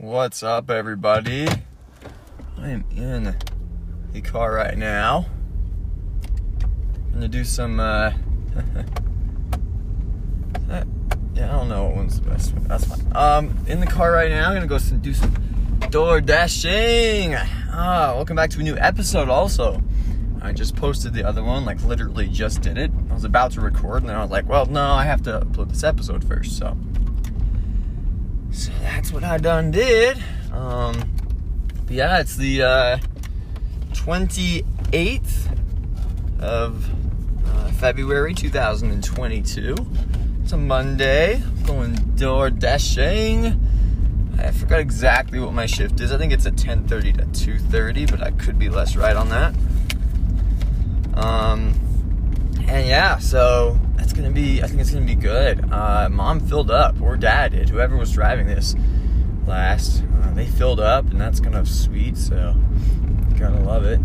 What's up, everybody? I am in the car right now. I'm gonna do some, yeah, I don't know what one's the best one. That's fine. In the car right now, I'm gonna go do some DoorDashing. Welcome back to a new episode, also. I just posted the other one, like, literally just did it. I was about to record, and then I was like, well, no, I have to upload this episode first, So that's what I done did. But yeah, it's the 28th of February 2022. It's a Monday. I'm going DoorDashing. I forgot exactly what my shift is. I think it's at 10:30 to 2:30, but I could be less right on that. And yeah, so that's gonna be, I think it's gonna be good. Mom filled up, or Dad did, whoever was driving this last. They filled up, and that's kind of sweet, so gotta love it.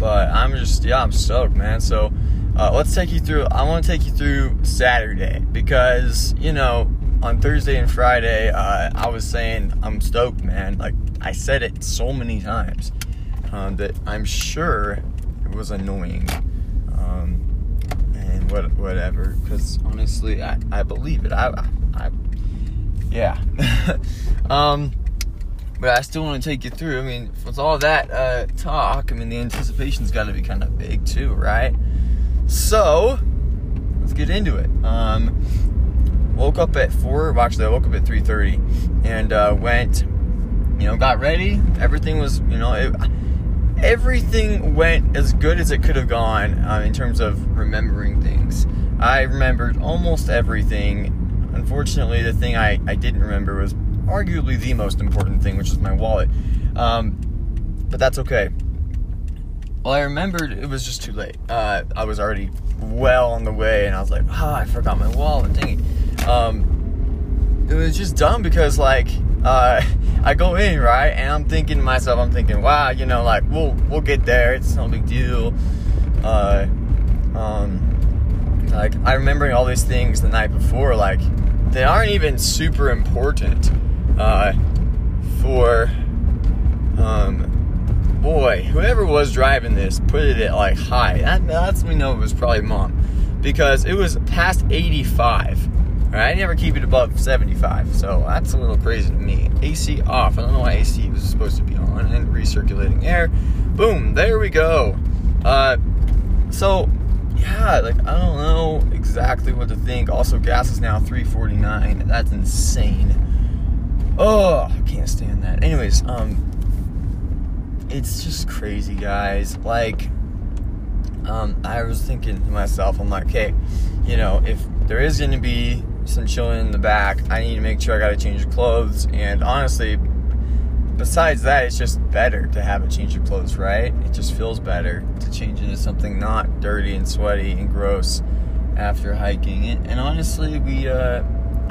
But I'm just, yeah, I'm stoked, man. So let's take you through, I wanna take you through Saturday, because, you know, on Thursday and Friday, I was saying I'm stoked, man. Like, I said it so many times that I'm sure it was annoying. And whatever, because honestly, I believe it. I yeah. But I still want to take you through. I mean, with all that talk, I mean, the anticipation's got to be kind of big too, right? So let's get into it. Woke up at 4. Well, actually, I woke up at 3:30, and went. You know, got ready. Everything was, you know. Everything went as good as it could have gone in terms of remembering things. I remembered almost everything. Unfortunately, the thing I didn't remember was arguably the most important thing, which is my wallet. But that's okay. Well, I remembered it was just too late. I was already well on the way, and I was like, I forgot my wallet, dang it. It was just dumb because, like, I go in, right, and I'm thinking to myself, wow, you know, like, we'll get there, it's no big deal, like, I'm remembering all these things the night before, like, they aren't even super important, for, boy, whoever was driving this put it at, like, high. That lets me know it was probably Mom, because it was past 85, I never keep it above 75, so that's a little crazy to me. AC off. I don't know why AC was supposed to be on, and recirculating air. Boom, there we go. So, yeah, like, I don't know exactly what to think. Also, gas is now $3.49. That's insane. Oh, I can't stand that. Anyways, it's just crazy, guys. Like, I was thinking to myself, I'm like, hey, you know, if there is going to be some chilling in the back, I need to make sure I got a change of clothes. And honestly, besides that, it's just better to have a change of clothes, right? It just feels better to change into something not dirty and sweaty and gross after hiking. And honestly, I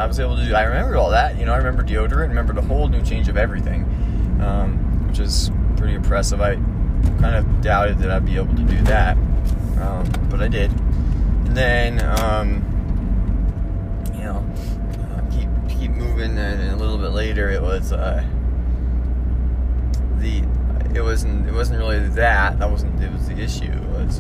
was able to do, I remembered all that. You know, I remember deodorant, remembered a whole new change of everything, which is pretty impressive. I kind of doubted that I'd be able to do that. But I did. And then, you know, keep moving, and a little bit later, it was, it wasn't really it was the issue. It was,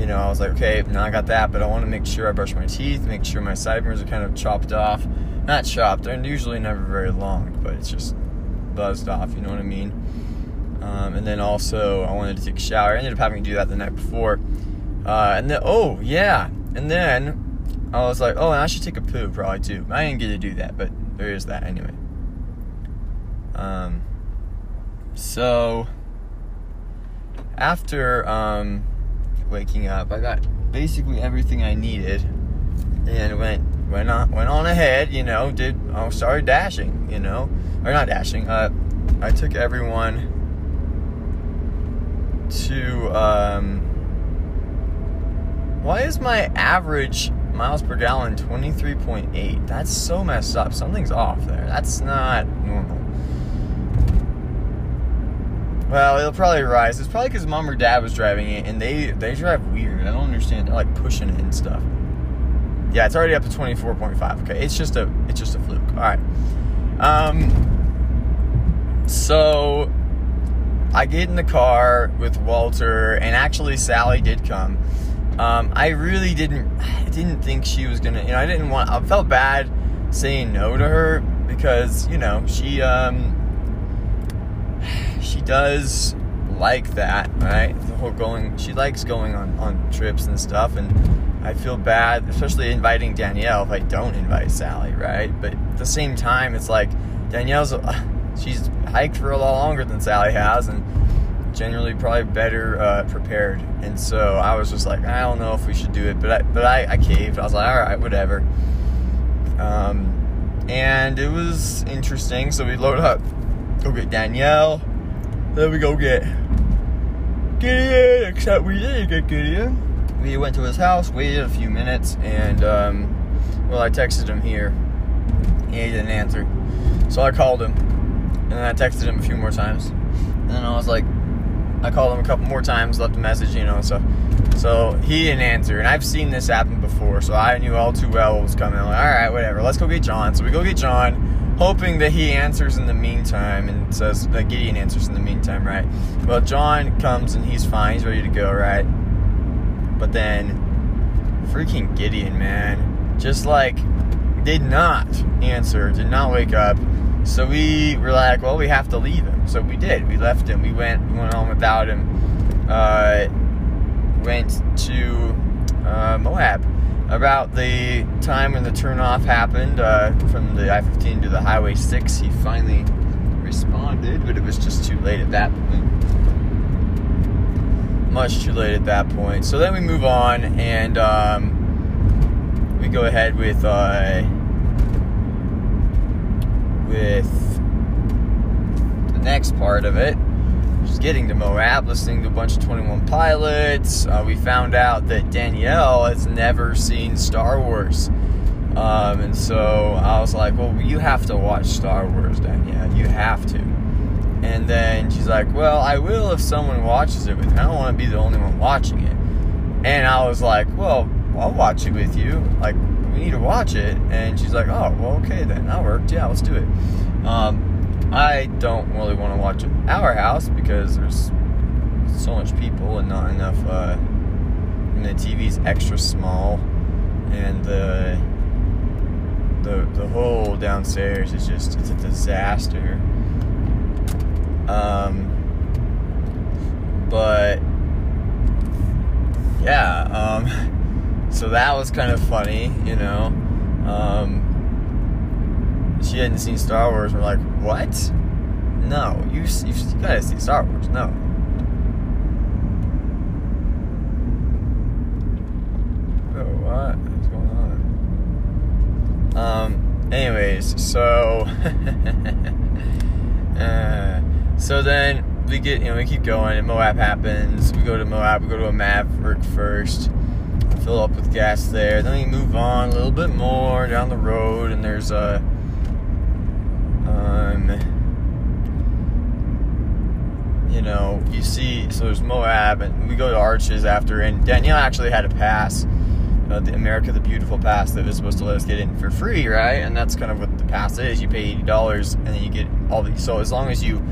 you know, I was like, okay, now I got that, but I want to make sure I brush my teeth, make sure my sideburns are kind of chopped off. Not chopped, they're usually never very long, but it's just buzzed off, you know what I mean? And then also, I wanted to take a shower. I ended up having to do that the night before. And then, oh, yeah. And then, I was like, oh, and I should take a poo, probably, too. I didn't get to do that, but there is that, anyway. So, after, waking up, I got basically everything I needed. And went on ahead, you know, started dashing, you know. Or not dashing, I took everyone to, why is my average miles per gallon 23.8? That's so messed up. Something's off there. That's not normal. Well, it'll probably rise. It's probably because Mom or Dad was driving it, and they drive weird. I don't understand. They're, like, pushing it and stuff. Yeah, it's already up to 24.5. Okay, it's just a fluke. All right. So I get in the car with Walter, and actually Sally did come. I really didn't think she was gonna. You know, I felt bad saying no to her because, you know, she does like that, right? The whole going. She likes going on trips and stuff, and I feel bad, especially inviting Danielle, if I don't invite Sally, right? But at the same time, it's like, she's hiked for a lot longer than Sally has, and generally probably better prepared. And so I was just like, I don't know if we should do it, but I caved. I was like, all right, whatever. And it was interesting. So we load up, go get Danielle, then we go get Gideon, except we didn't get Gideon. We went to his house, waited a few minutes, and, well, I texted him here, and he didn't answer. So I called him, and then I texted him a few more times, and then I was like, I called him a couple more times, left a message, you know, so he didn't answer, and I've seen this happen before, so I knew all too well what was coming. I'm like, all right, whatever, let's go get John. So we go get John, hoping that he answers in the meantime, and says that Gideon answers in the meantime, right? Well, John comes, and he's fine, he's ready to go, right? But then, freaking Gideon, man, just, like, did not answer, did not wake up. So we were like, well, we have to leave him. So we did. We left him. We went on without him. Went to Moab. About the time when the turnoff happened from the I-15 to the Highway 6, he finally responded, but it was just too late at that point. Much too late at that point. So then we move on, and we go ahead with the next part of it, which is getting to Moab, listening to a bunch of 21 Pilots. We found out that Danielle has never seen Star Wars, and so I was like, well, you have to watch Star Wars, Danielle, you have to. And then she's like, well, I will if someone watches it with me. I don't want to be the only one watching it. And I was like, well, I'll watch it with you. Like, we need to watch it. And she's like, oh, well, okay then. That worked. Yeah, let's do it. I don't really want to watch it at our house because there's so much people and not enough. And the TV's extra small. And the whole downstairs is just, it's a disaster. But yeah, so that was kind of funny, you know. She hadn't seen Star Wars. We're like, what? No, you gotta see Star Wars. No. Oh, what is going on? Anyways, so. So then we get, you know, we keep going, and Moab happens. We go to Moab, we go to a Maverick first, fill up with gas there. Then we move on a little bit more down the road, and there's a, you know, you see, so there's Moab, and we go to Arches after, and Danielle actually had a pass, the America the Beautiful pass that was supposed to let us get in for free, right? And that's kind of what the pass is. You pay $80, and then you get all the, so as long as you,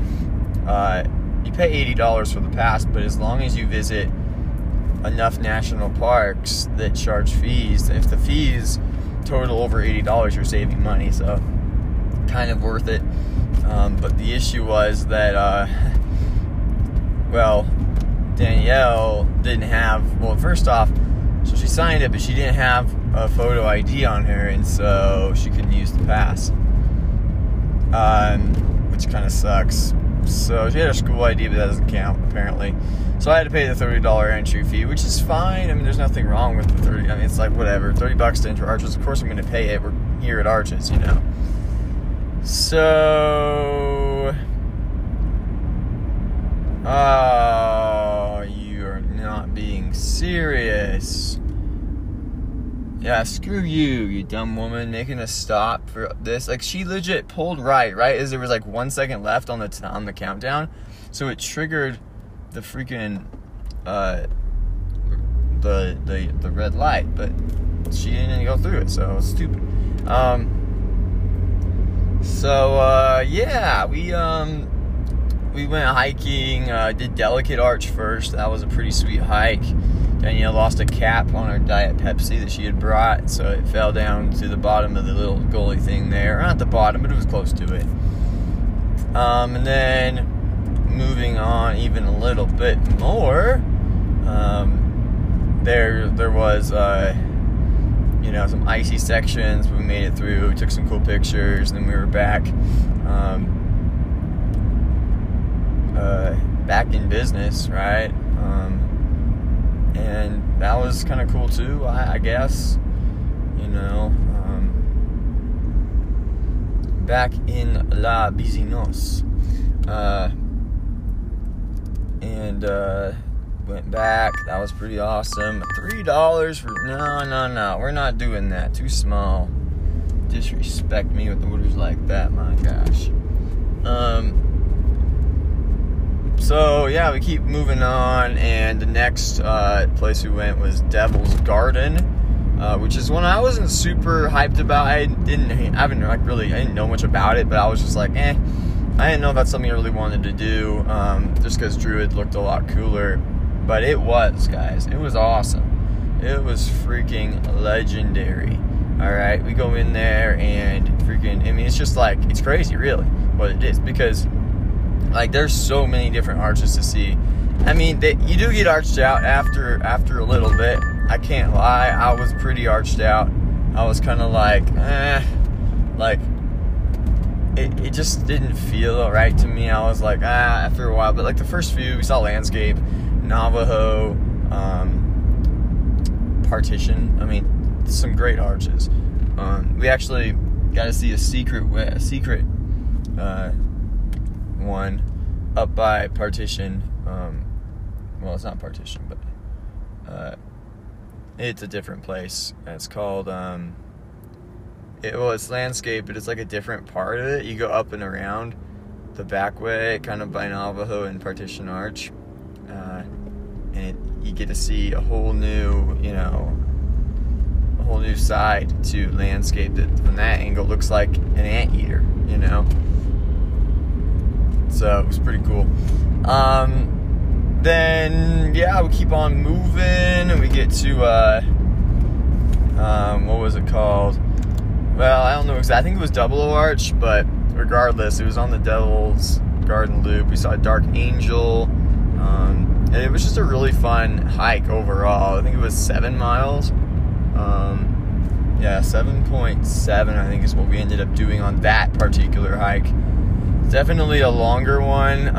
you pay $80 for the pass, but as long as you visit enough national parks that charge fees, if the fees total over $80, you're saving money, so kind of worth it. But the issue was that, well, Danielle didn't have, well, first off, so she signed it, but she didn't have a photo ID on her, and so she couldn't use the pass, which kind of sucks. So she had her school ID, but that doesn't count, apparently. So I had to pay the $30 entry fee, which is fine. I mean, there's nothing wrong with the 30. I mean, it's like, whatever, $30 to enter Arches. Of course I'm going to pay it. We're here at Arches, you know. So, oh, you are not being serious. Yeah, screw you, you dumb woman, making a stop for this. Like, she legit pulled right? As there was, like, 1 second left on the countdown. So it triggered the freaking, the red light. But she didn't go through it, so it's stupid. Yeah, we went hiking, did Delicate Arch first. That was a pretty sweet hike. Danielle lost a cap on her Diet Pepsi that she had brought, so it fell down to the bottom of the little gully thing there. Not the bottom, but it was close to it. And then moving on even a little bit more, there was, you know, some icy sections. We made it through, took some cool pictures, and then we were back, back in business, right? And that was kind of cool too, I guess, you know, back in la business, and went back. That was pretty awesome. $3 for, no, we're not doing that, too small. Disrespect me with orders like that, my gosh. So, yeah, we keep moving on, and the next place we went was Devil's Garden, which is one I wasn't super hyped about. I didn't know much about it, but I was just like, eh. I didn't know if that's something I really wanted to do, just because Druid looked a lot cooler. But it was, guys. It was awesome. It was freaking legendary. All right, we go in there and freaking, I mean, it's just like, it's crazy, really, what it is, because like there's so many different arches to see. I mean, you do get arched out after a little bit. I can't lie, I was pretty arched out. I was kind of like, It just didn't feel right to me. I was like, after a while. But like the first few, we saw Landscape, Navajo, Partition. I mean, some great arches. We actually got to see a secret one up by Partition. Well, it's not Partition, but it's a different place. It's called. It's Landscape, but it's like a different part of it. You go up and around the back way, kind of by Navajo and Partition Arch, and you get to see a whole new side to Landscape that from that angle looks like an anteater, you know? So it was pretty cool. Then, yeah, we keep on moving, and we get to, what was it called? Well, I don't know exactly. I think it was Double Arch, but regardless, it was on the Devil's Garden Loop. We saw Dark Angel, and it was just a really fun hike overall. I think it was 7 miles. 7.7, I think, is what we ended up doing on that particular hike. Definitely a longer one,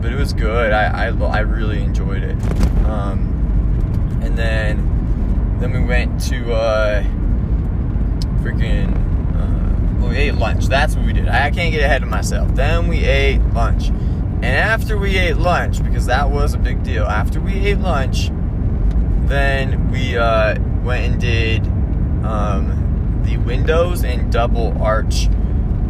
but it was good. I really enjoyed it. And then we went to... we ate lunch. That's what we did. I can't get ahead of myself. Then we ate lunch, and after we ate lunch, because that was a big deal, after we ate lunch, then we went and did the windows and Double Arch,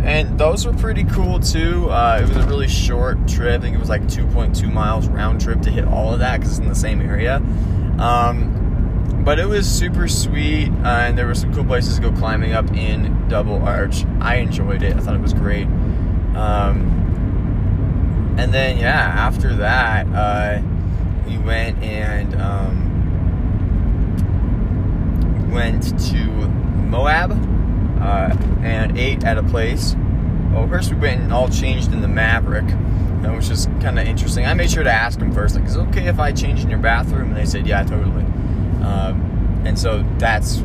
and those were pretty cool too. It was a really short trip. I think it was like 2.2 miles round trip to hit all of that, because it's in the same area. But it was super sweet, and there were some cool places to go climbing up in Double Arch. I enjoyed it. I thought it was great. And then, yeah, after that, we went and went to Moab and ate at a place. Well, first we went and all changed in the Maverick, which was kind of interesting. I made sure to ask them first, like, is it okay if I change in your bathroom? And they said, yeah, totally. And so that's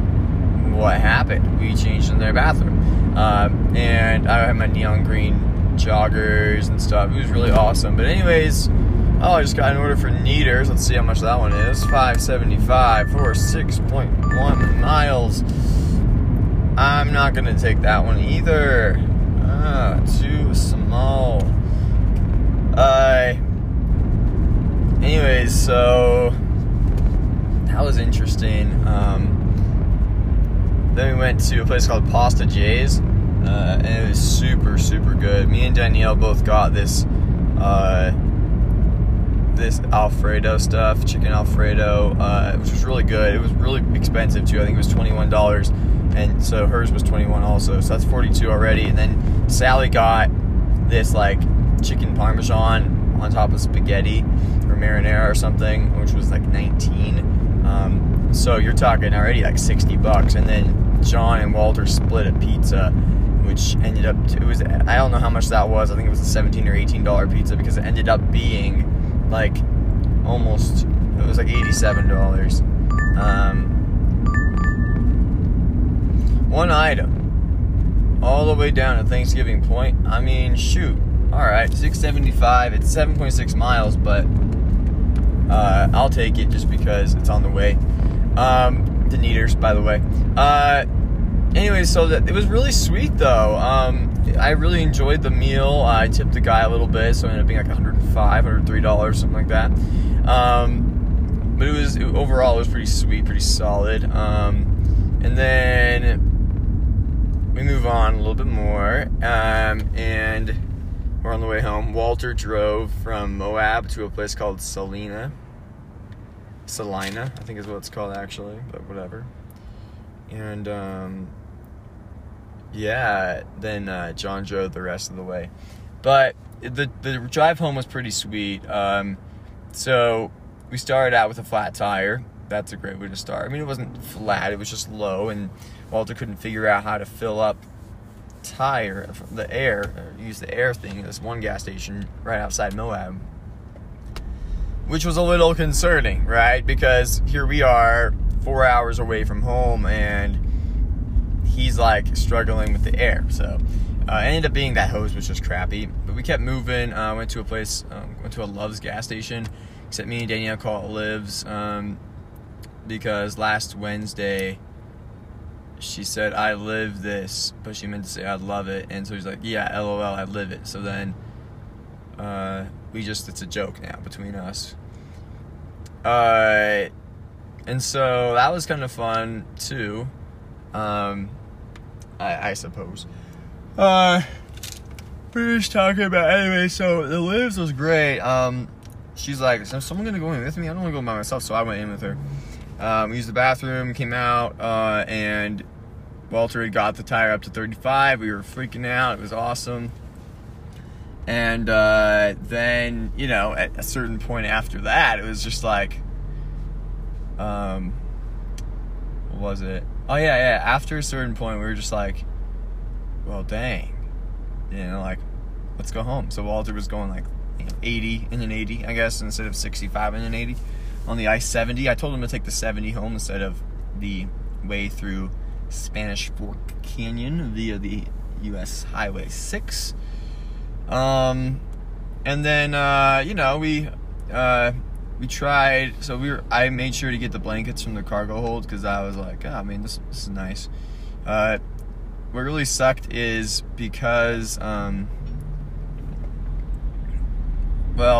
what happened. We changed in their bathroom. And I had my neon green joggers and stuff. It was really awesome. But anyways, I just got an order for Neaters. Let's see how much that one is. $5.75 for 6.1 miles. I'm not going to take that one either. Too small. Anyways, so... that was interesting. Then we went to a place called Pasta J's, and it was super, super good. Me and Danielle both got this this Alfredo stuff, chicken Alfredo, which was really good. It was really expensive too. I think it was $21, and so hers was $21 also. So that's $42 already. And then Sally got this like chicken parmesan on top of spaghetti or marinara or something, which was like $19. So you're talking already like $60. And then John and Walter split a pizza, which ended up, it was, I don't know how much that was. I think it was a $17 or $18 pizza, because it ended up being like almost, it was like $87. One item all the way down to Thanksgiving Point. I mean, shoot. All right, $6.75. It's 7.6 miles, but I'll take it just because it's on the way. Deneaters, by the way. Anyway, so that, it was really sweet, though. I really enjoyed the meal. I tipped the guy a little bit, so it ended up being like $105, $103, something like that. But overall, it was pretty sweet, pretty solid. And then we move on a little bit more, and we're on the way home. Walter drove from Moab to a place called Salina, I think is what it's called, actually, but whatever. And, yeah, then, John drove the rest of the way, but the drive home was pretty sweet. So we started out with a flat tire. That's a great way to start. I mean, it wasn't flat, it was just low, and Walter couldn't figure out how to fill up tire, the air, use the air thing at this one gas station right outside Moab, which was a little concerning, right? Because here we are, 4 hours away from home, and he's like struggling with the air. So it ended up being that hose was just crappy, but we kept moving. Went to a place, went to a Love's gas station, except me and Danielle call it Lives, because last Wednesday she said, "I live this," but she meant to say, "I love it." And so he's like, "Yeah, LOL, I live it." So then we just, it's a joke now between us. And so that was kind of fun too, I suppose. We're just talking about, anyway, so the Lives was great. She's like, "Is someone gonna go in with me? I don't wanna go by myself," so I went in with her. We used the bathroom, came out, and Walter had got the tire up to 35. We were freaking out, it was awesome. And then, you know, at a certain point after that, it was just like, what was it? Oh, yeah. After a certain point, we were just like, well, dang, you know, like, let's go home. So Walter was going like 80 and then 80, I guess, instead of 65 and then 80 on the I-70. I told him to take the 70 home instead of the way through Spanish Fork Canyon via the U.S. Highway 6. And then, you know, we tried, so I made sure to get the blankets from the cargo hold, because I was like, oh, I mean, this is nice. What really sucked is because, well,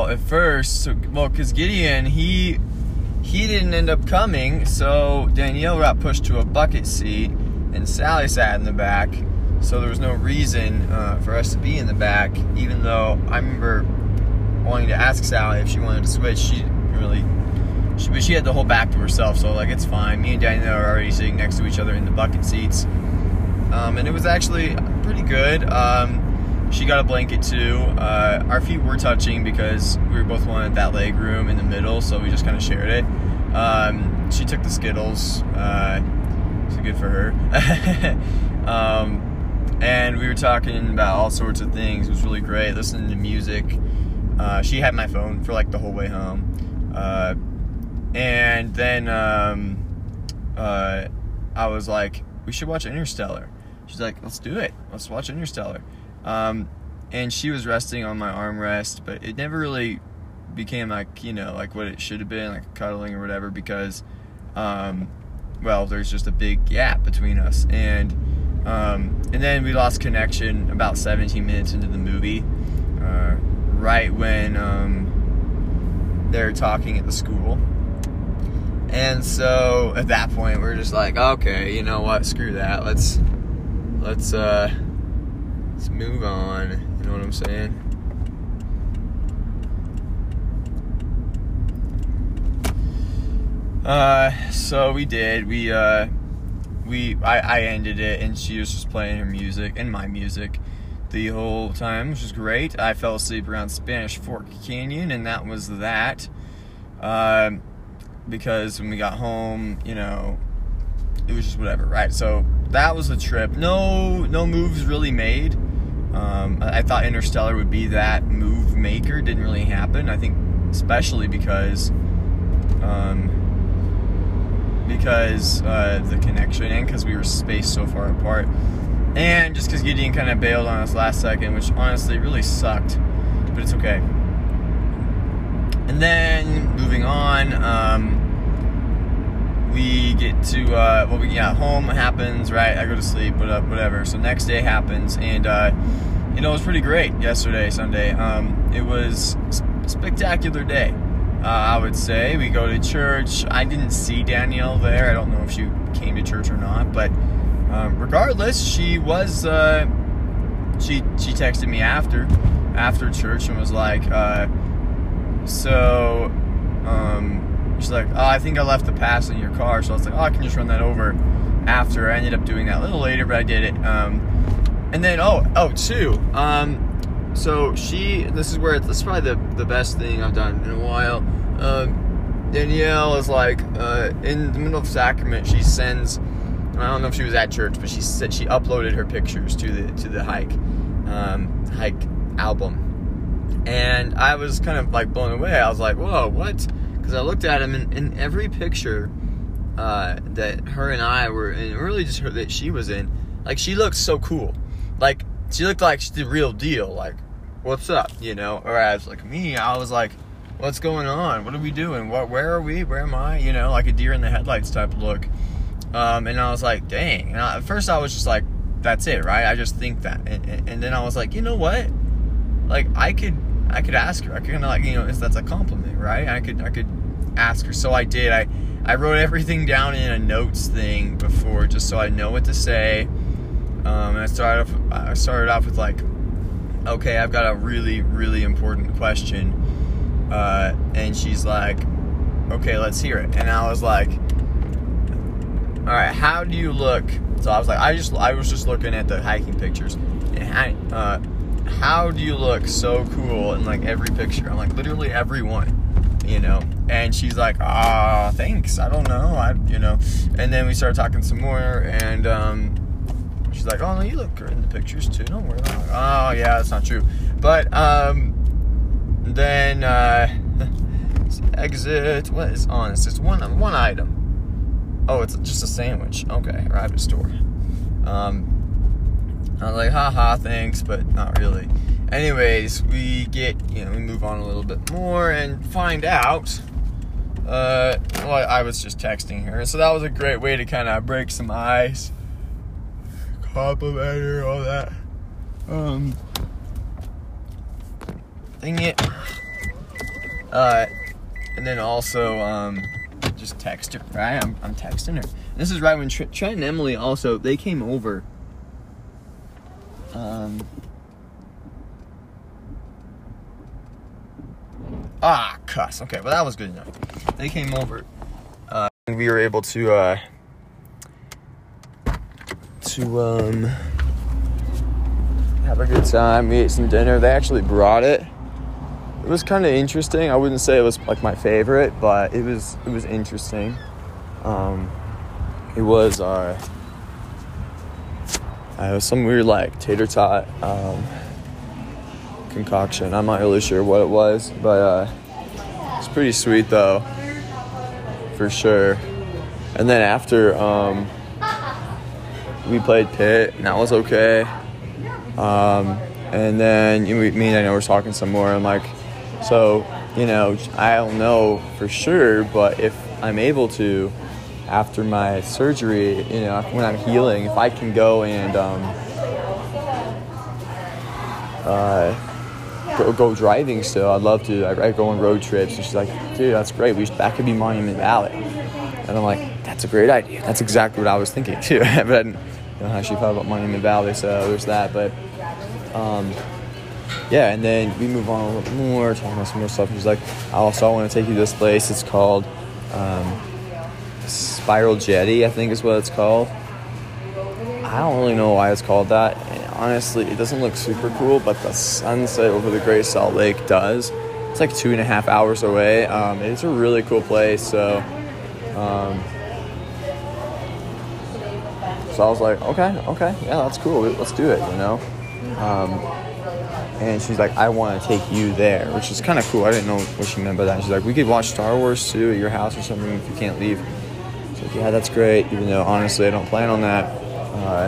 at first, because Gideon, he didn't end up coming, so Danielle got pushed to a bucket seat, and Sally sat in the back, so there was no reason for us to be in the back, even though I remember wanting to ask Sally if she wanted to switch. But she had the whole back to herself, so like, it's fine. Me and Danielle are already sitting next to each other in the bucket seats, and it was actually pretty good. She got a blanket too. Our feet were touching because we were both wanted that leg room in the middle, so we just kind of shared it. She took the Skittles, so good for her. And we were talking about all sorts of things. It was really great, listening to music. She had my phone for like the whole way home. And then I was like, we should watch Interstellar. She's like, let's do it. Let's watch Interstellar. And she was resting on my armrest, but it never really became like, you know, like what it should have been, like cuddling or whatever, because, well, there's just a big gap between us. And then we lost connection about 17 minutes into the movie. Right when they're talking at the school. And so at that point we're just like, okay, you know what, screw that, let's move on, you know what I'm saying? So we did. I ended it, and she was just playing her music and my music the whole time, which was great. I fell asleep around Spanish Fork Canyon, and that was that. Because when we got home, you know, it was just whatever, right? So that was the trip. No moves really made. I thought Interstellar would be that move maker. Didn't really happen. I think especially because the connection, and because we were spaced so far apart, and just because Gideon kind of bailed on us last second, which honestly really sucked, but it's okay. And then moving on, we get to, we get home, happens, right? I go to sleep, whatever. So next day happens, and, it was pretty great yesterday, Sunday. It was a spectacular day, I would say. We go to church. I didn't see Danielle there. I don't know if she came to church or not, but regardless, she was, she texted me after church and was like, she's like, oh, I think I left the pass in your car. So I was like, oh, I can just run that over after. I ended up doing that a little later, but I did it. And then, so this is probably the best thing I've done in a while. Danielle is like, in the middle of sacrament, she sends, I don't know if she was at church, but she said she uploaded her pictures to the hike album. And I was kind of like blown away. I was like, whoa, what? Because I looked at him, and in every picture that her and I were in, really just her that she was in, like, she looked so cool. Like, she looked like she's the real deal. Like, what's up, you know? Whereas, like, me, I was like, what's going on? What are we doing? Where are we? Where am I? You know, like a deer in the headlights type look. And I was like, dang. And at first I was just like, that's it, right? I just think that. And then I was like, you know what? Like, I could ask her. I could kind of, like, you know, that's a compliment, right? I could ask her. So I did. I wrote everything down in a notes thing before, just so I know what to say. And I started off with, like, okay, I've got a really, really important question. And she's like, okay, let's hear it. And I was like, all right, how do you look? So I was like, I was just looking at the hiking pictures, and how do you look so cool in, like, every picture? I'm like, literally every one, you know? And she's like, ah, thanks. I don't know. And then we started talking some more, and, she's like, oh, no, you look good in the pictures too. Don't worry. I'm like, oh yeah, that's not true. But, then, exit. What is on? It's just one item. Oh, it's just a sandwich. Okay. Arrived at store. I was like, haha, thanks, but not really. Anyways, we move on a little bit more and find out. I was just texting her. So that was a great way to kind of break some ice, compliment her, all that. Dang it. And then also, just text her, right? I'm texting her. And this is right when Trent and Emily also, they came over. Cuss. Okay, well, that was good enough. They came over, and we were able to have a good time. We ate some dinner. They actually brought it. It was kind of interesting. I wouldn't say it was, like, my favorite, but it was interesting. It was some weird, like, tater tot concoction. I'm not really sure what it was, but it's pretty sweet, though, for sure. And then after, we played pit, and that was okay. And then me and I were talking some more, and, like, so, you know, I don't know for sure, but if I'm able to, after my surgery, you know, when I'm healing, if I can go and go driving still, I'd love to. I go on road trips. And she's like, dude, that's great. That could be Monument Valley. And I'm like, that's a great idea. That's exactly what I was thinking too. But I didn't know how she thought about Monument Valley, so there's that. But, yeah, and then we move on a little bit more, talking about some more stuff. She's like, I want to take you to this place. It's called Spiral Jetty, I think is what it's called. I don't really know why it's called that. And honestly, it doesn't look super cool, but the sunset over the Great Salt Lake does. It's like 2.5 hours away. It's a really cool place, so I was like, okay, yeah, that's cool. Let's do it, you know? And she's like, I want to take you there, which is kind of cool. I didn't know what she meant by that. She's like, we could watch Star Wars, too, at your house or something if you can't leave. I was like, yeah, that's great, even though, honestly, I don't plan on that.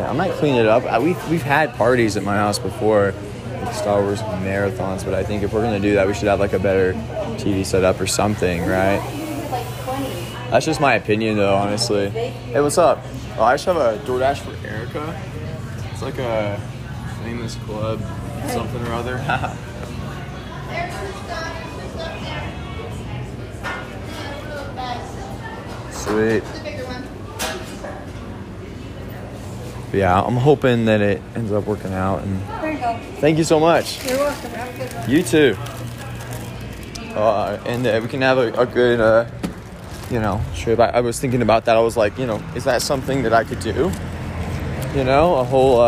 I might clean it up. We've had parties at my house before, like Star Wars marathons, but I think if we're going to do that, we should have, like, a better TV set up or something, right? That's just my opinion, though, honestly. Hey, what's up? Oh, I just have a DoorDash for Erica. It's like a famous club. Something or other. Sweet. But yeah, I'm hoping that it ends up working out. And there you go. Thank you so much. You're welcome. Have a good one. You too. And we can have a good, trip. I was thinking about that. I was like, is that something that I could do? A whole.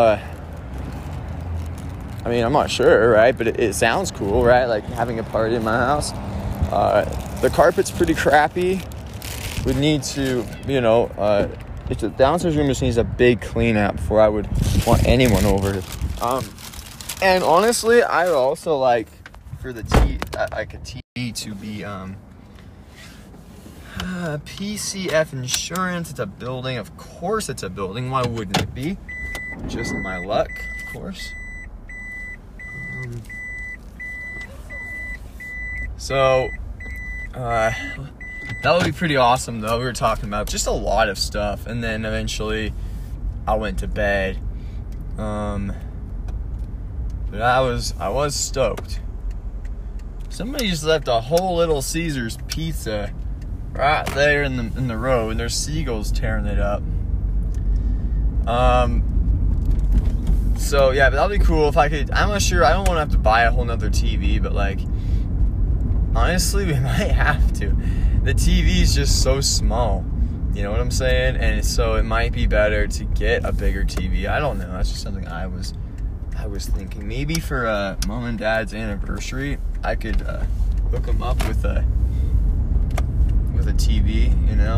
I mean, I'm not sure, right? But it sounds cool, right? Like having a party in my house. The carpet's pretty crappy. Would need to, the downstairs room just needs a big clean out before I would want anyone over. And honestly, I would also like for the TV to be PCF Insurance. It's a building. Of course it's a building. Why wouldn't it be? Just my luck, of course. So that would be pretty awesome, though. We were talking about just a lot of stuff, and then eventually I went to bed. But I was stoked. Somebody just left a whole Little Caesars pizza right there in the road, and there's seagulls tearing it up. So, yeah, but that would be cool if I could. I'm not sure. I don't want to have to buy a whole nother TV, but, like, honestly, we might have to. The TV's just so small. You know what I'm saying? And so it might be better to get a bigger TV. I don't know. That's just something I was thinking. Maybe for Mom and Dad's anniversary, I could hook them up with a TV,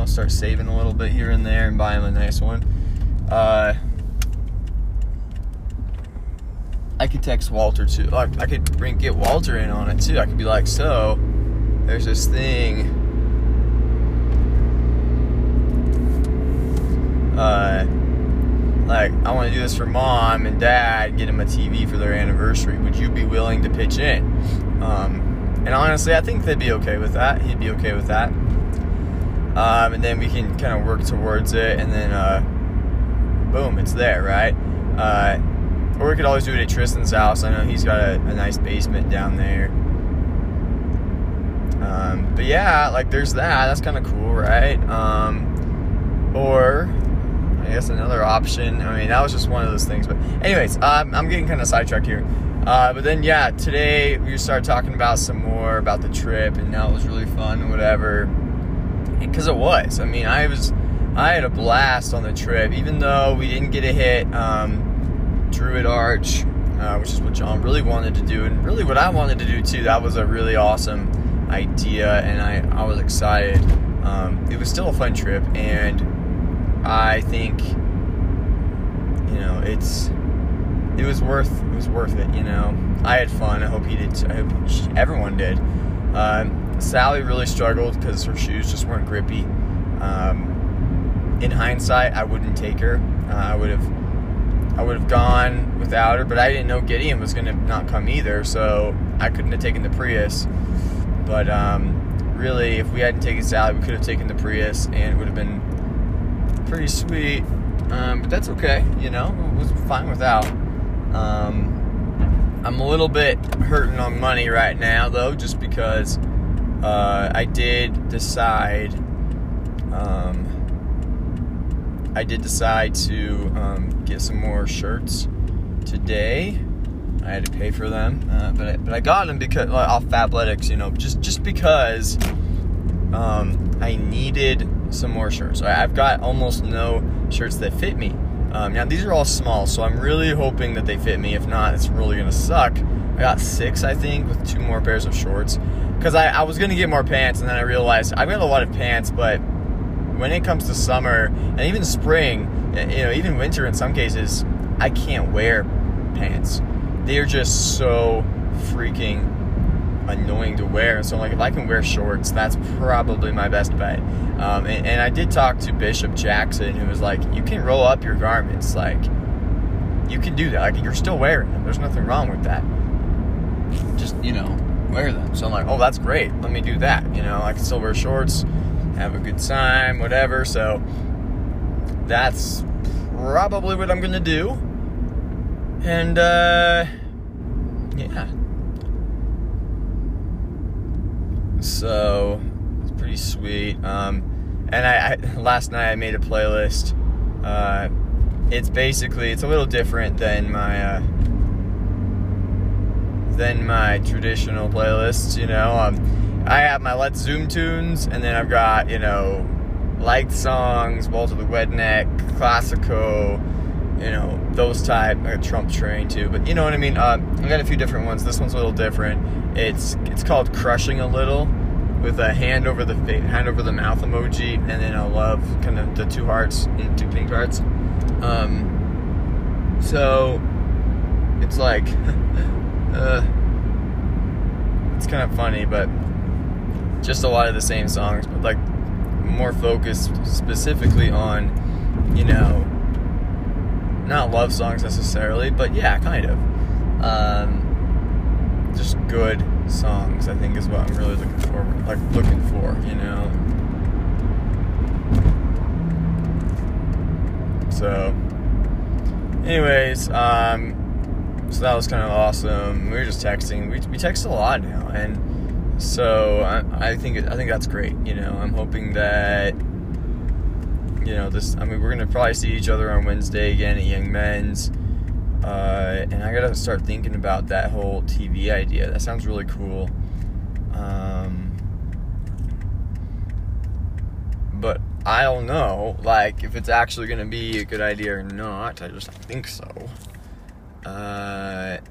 start saving a little bit here and there and buy them a nice one. I could text Walter, too. I could get Walter in on it, too. I could be like, so, there's this thing. I want to do this for Mom and Dad, get them a TV for their anniversary. Would you be willing to pitch in? And honestly, I think they'd be okay with that. He'd be okay with that. And then we can kind of work towards it, and then, boom, it's there, right? Or we could always do it at Tristan's house. I know he's got a nice basement down there. But yeah, like there's that. That's kind of cool, right? Or I guess another option. I mean, that was just one of those things. But anyways, I'm getting kind of sidetracked here. But then, yeah, today we started talking about some more about the trip. And that was really fun and whatever. Because it was. I mean, I had a blast on the trip. Even though we didn't get a hit, Druid Arch, which is what John really wanted to do, and really what I wanted to do too. That was a really awesome idea, and I was excited. It was still a fun trip, and I think it was worth it. I had fun. I hope he did too. I hope everyone did. Sally really struggled because her shoes just weren't grippy. In hindsight, I wouldn't take her. I would have gone without her, but I didn't know Gideon was going to not come either, so I couldn't have taken the Prius. But really, if we hadn't taken Sally, we could have taken the Prius, and it would have been pretty sweet. But that's okay, it was fine without. I'm a little bit hurting on money right now, though, just because I did decide to get some more shirts today. I had to pay for them, but I got them because off Fabletics, just because I needed some more shirts. I've got almost no shirts that fit me. Now these are all small, so I'm really hoping that they fit me. If not, it's really gonna suck. I got 6, I think, with 2 more pairs of shorts. Because I was gonna get more pants, and then I realized I've got a lot of pants, but when it comes to summer and even spring, you know, even winter in some cases, I can't wear pants. They're just so freaking annoying to wear. So I'm like, if I can wear shorts, that's probably my best bet. And I did talk to Bishop Jackson, who was like, you can roll up your garments, like you can do that, like you're still wearing them, there's nothing wrong with that, just, you know, wear them. So I'm like, oh, that's great, let me do that, you know, I can still wear shorts, have a good time, whatever. So that's probably what I'm gonna do. And yeah, so it's pretty sweet. And I last night I made a playlist. It's a little different than my traditional playlists, you know. I have my Let's Zoom tunes, and then I've got, you know, light songs, Walter the Redneck, classical, you know, those type, like a Trump Train too, but you know what I mean. I got a few different ones. This one's a little different. It's called Crushing a Little, with a hand over the mouth emoji, and then a love, kind of the 2 hearts and 2 pink hearts. So it's like it's kind of funny, but just a lot of the same songs, but like more focused specifically on, you know, not love songs necessarily, but yeah, kind of. Just good songs, I think, is what I'm really looking for, you know. So anyways, so that was kind of awesome. We were just texting. We text a lot now, and so I think that's great, you know. I'm hoping that, you know, this, I mean, we're going to probably see each other on Wednesday again at Young Men's. And I got to start thinking about that whole TV idea. That sounds really cool. But I don't know, like, if it's actually going to be a good idea or not. I just think so. And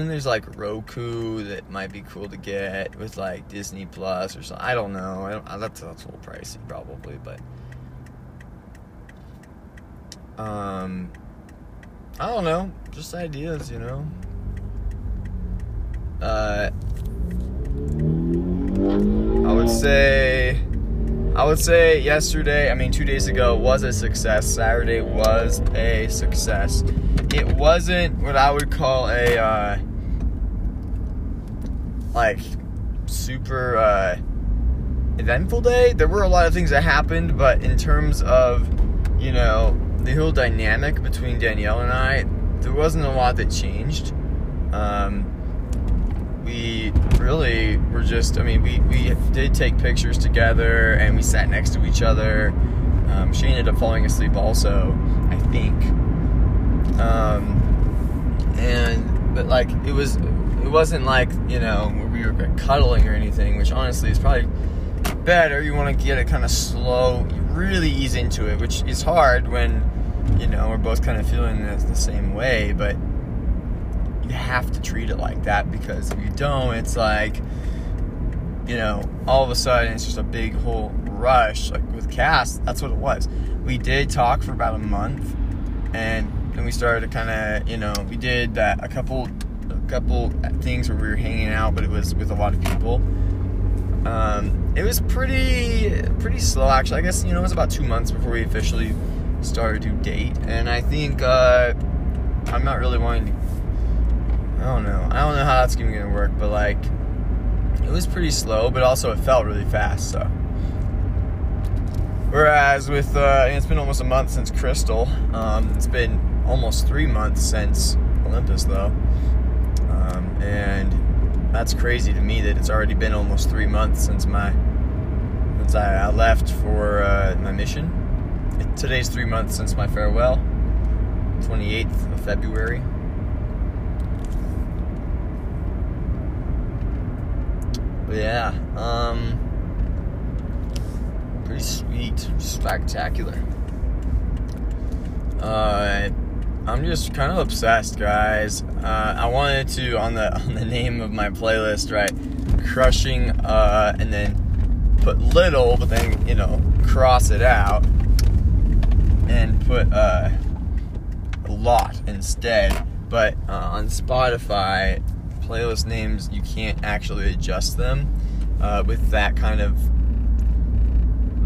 then there's, like, Roku that might be cool to get with, like, Disney Plus or something. I don't know. That's a little pricey, probably, but... I don't know. Just ideas, you know? I would say yesterday, 2 days ago, was a success. Saturday was a success. It wasn't what I would call a, super, eventful day. There were a lot of things that happened, but in terms of, you know, the whole dynamic between Danielle and I, there wasn't a lot that changed. We really were just, we did take pictures together, and we sat next to each other. She ended up falling asleep also, I think. But it wasn't like, you know, we were cuddling or anything, which honestly is probably better. You want to get it kind of slow, you really ease into it, which is hard when, you know, we're both kind of feeling this the same way, but you have to treat it like that, because if you don't, it's like, you know, all of a sudden it's just a big whole rush. Like with Cass, that's what it was. We did talk for about a month, and then we started to kind of, you know, we did that a couple things where we were hanging out, but it was with a lot of people. It was pretty slow, actually. I guess, you know, it was about 2 months before we officially started to date, and I think, I'm not really wanting to, I don't know how that's even gonna work, but, like, it was pretty slow, but also it felt really fast, so. Whereas with, it's been almost a month since Crystal, it's been almost 3 months since Olympus, though, and that's crazy to me that it's already been almost 3 months since I left for my mission. Today's 3 months since my farewell, 28th of February. But yeah, Pretty sweet. Spectacular. I'm just kind of obsessed, guys. I wanted to, on the name of my playlist, right, crushing, and then put little, but then, you know, cross it out, and put, a lot instead, but, on Spotify, playlist names, you can't actually adjust them, with that kind of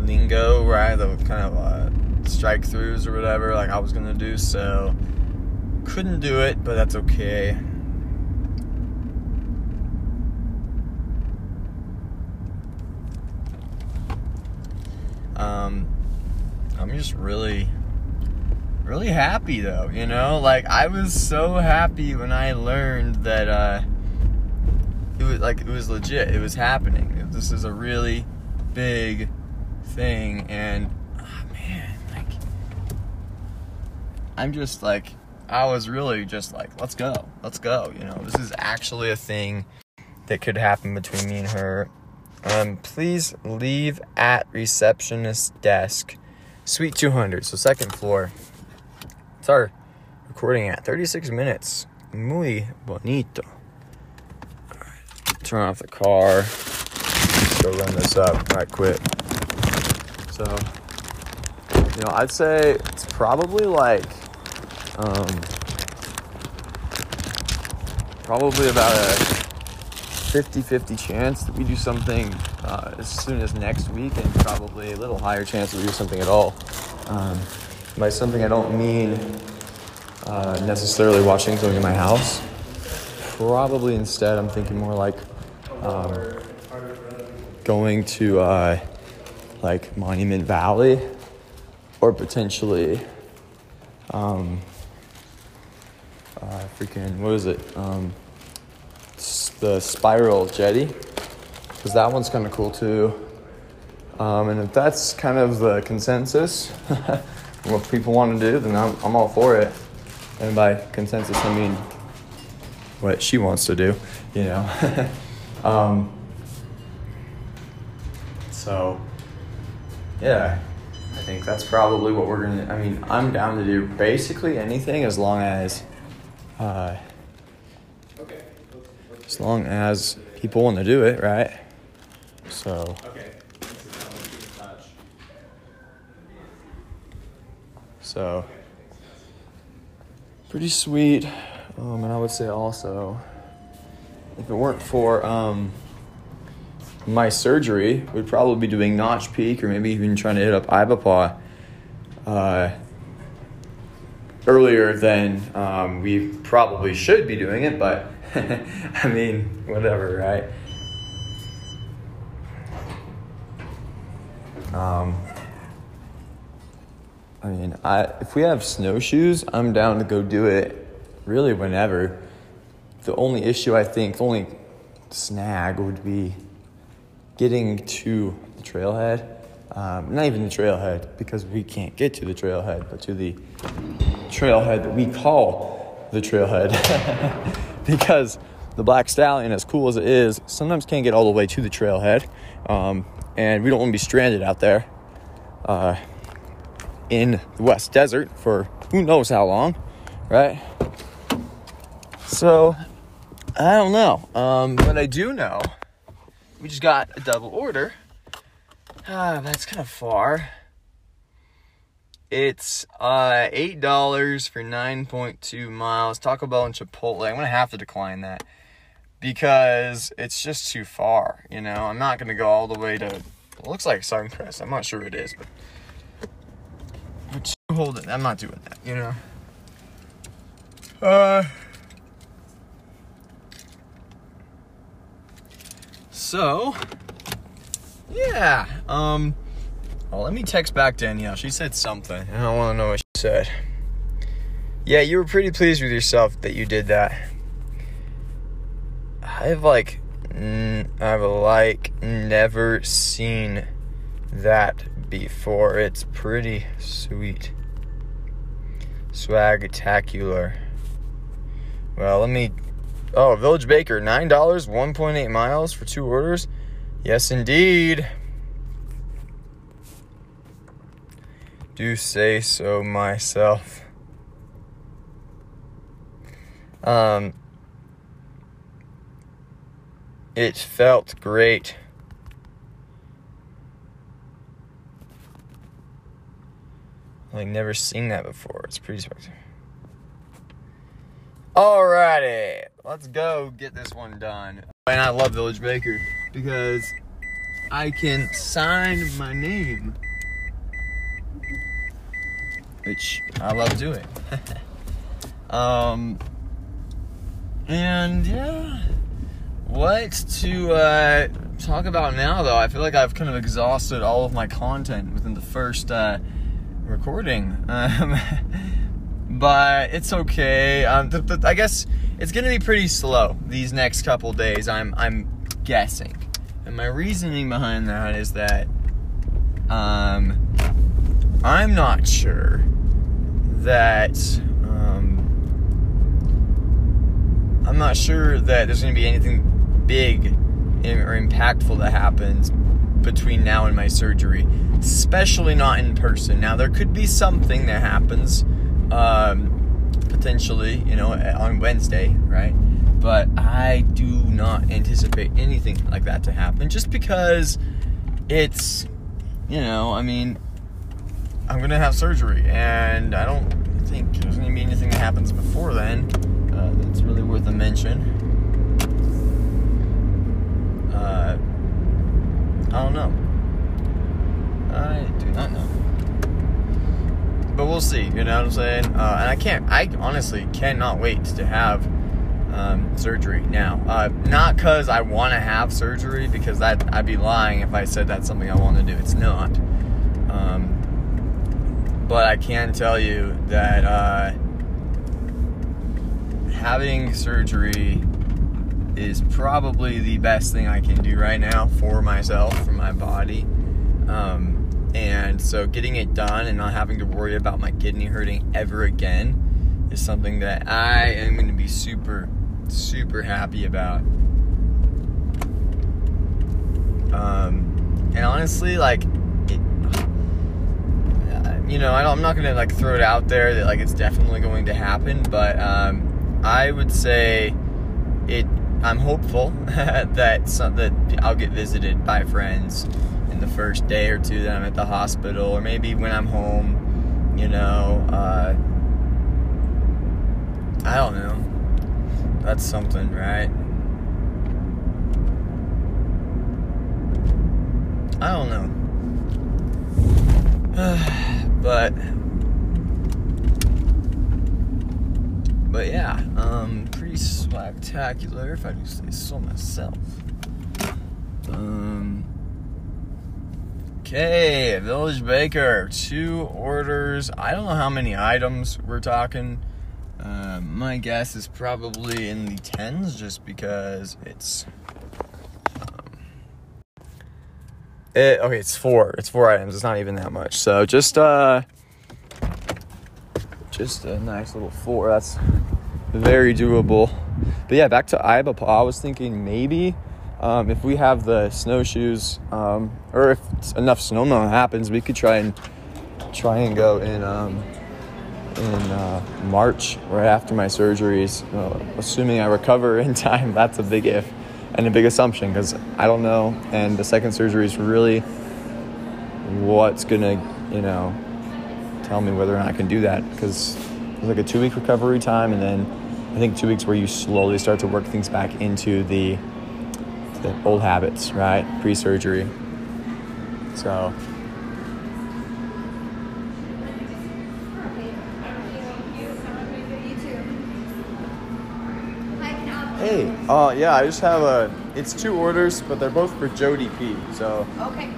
lingo, right, the kind of, strike throughs or whatever, like I was gonna do, so couldn't do it, but that's okay. I'm just really happy though, you know, like I was so happy when I learned that it was legit, it was happening. This is a really big thing, and I'm just like, I was really just like, let's go, you know, this is actually a thing that could happen between me and her. Please leave at receptionist desk, suite 200, so second floor. It's our recording at 36 minutes. Muy bonito. All right, turn off the car. Let's go run this up right quick. So, you know, I'd say it's probably like, probably about a 50-50 chance that we do something as soon as next week, and probably a little higher chance that we do something at all. By something, I don't mean necessarily watching something in my house. Probably instead, I'm thinking more like going to like Monument Valley, or potentially... the Spiral Jetty, because that one's kind of cool too, and if that's kind of the consensus, what people want to do, then I'm all for it, and by consensus I mean what she wants to do, you know. So yeah, I think that's probably what we're going to... I mean, I'm down to do basically anything as long as... as long as people want to do it, right? So... So... Pretty sweet. And I would say also... If it weren't for... my surgery, would probably be doing Notch Peak, or maybe even trying to hit up Ibapah earlier than we probably should be doing it, but I mean, whatever, right? I mean, if we have snowshoes, I'm down to go do it really whenever. The only issue, I think, the only snag would be getting to the trailhead, not even the trailhead, because we can't get to the trailhead, but to the trailhead that we call the trailhead, because the Black Stallion, as cool as it is, sometimes can't get all the way to the trailhead, and we don't want to be stranded out there in the West Desert for who knows how long, right? So, I don't know, but I do know... We just got a double order. That's kind of far. It's $8 for 9.2 miles. Taco Bell and Chipotle. I'm going to have to decline that because it's just too far, you know. I'm not going to go all the way to... It looks like Suncrest. I'm not sure it is, but hold it. I'm not doing that, you know. So, yeah, well, let me text back Danielle. She said something, and I want to know what she said. Yeah, you were pretty pleased with yourself that you did that. I've never seen that before. It's pretty sweet. Swagtacular. Well, let me... Oh, Village Baker, $9, 1.8 miles for two orders. Yes, indeed. do say so myself. It felt great. Like, never seen that before. It's pretty spectacular. Alrighty, let's go get this one done. And I love Village Baker because I can sign my name, which I love doing. And yeah, what to talk about now, though? I feel like I've kind of exhausted all of my content within the first recording. But it's okay. I guess it's gonna be pretty slow these next couple days, I'm guessing. And my reasoning behind that is that I'm not sure that there's gonna be anything big or impactful that happens between now and my surgery, especially not in person. Now, there could be something that happens potentially, you know, on Wednesday, right? But I do not anticipate anything like that to happen, just because it's, you know, I mean, I'm gonna have surgery, and I don't think there's gonna be anything that happens before then that's really worth a mention. I don't know. I do not know. But we'll see, you know what I'm saying? And I honestly cannot wait to have surgery now. Not because I want to have surgery, because that I'd be lying if I said that's something I want to do. It's not. But I can tell you that having surgery is probably the best thing I can do right now for myself, for my body. And so getting it done and not having to worry about my kidney hurting ever again is something that I am going to be super, super happy about. And honestly, like, you know, I'm not going to, like, throw it out there that, like, it's definitely going to happen, but I would say I'm hopeful that I'll get visited by friends the first day or two that I'm at the hospital, or maybe when I'm home, you know, I don't know. That's something, right? I don't know. But yeah, pretty spectacular, if I do say so myself. Okay, Village Baker, 2 orders. I don't know how many items we're talking. My guess is probably in the 10s, just because it's... okay, it's 4. It's 4 items. It's not even that much. So just a nice little 4. That's very doable. But yeah, back to Ibapah. I was thinking maybe... if we have the snowshoes, or if enough snowmelt happens, we could try and go in March, right after my surgeries, assuming I recover in time. That's a big if and a big assumption, because I don't know. And the second surgery is really what's gonna, you know, tell me whether or not I can do that, because there's like a 2-week recovery time, and then I think 2 weeks where you slowly start to work things back into the old habits, right? Pre-surgery. So hey, yeah, I just have it's 2 orders, but they're both for Jody P. So okay.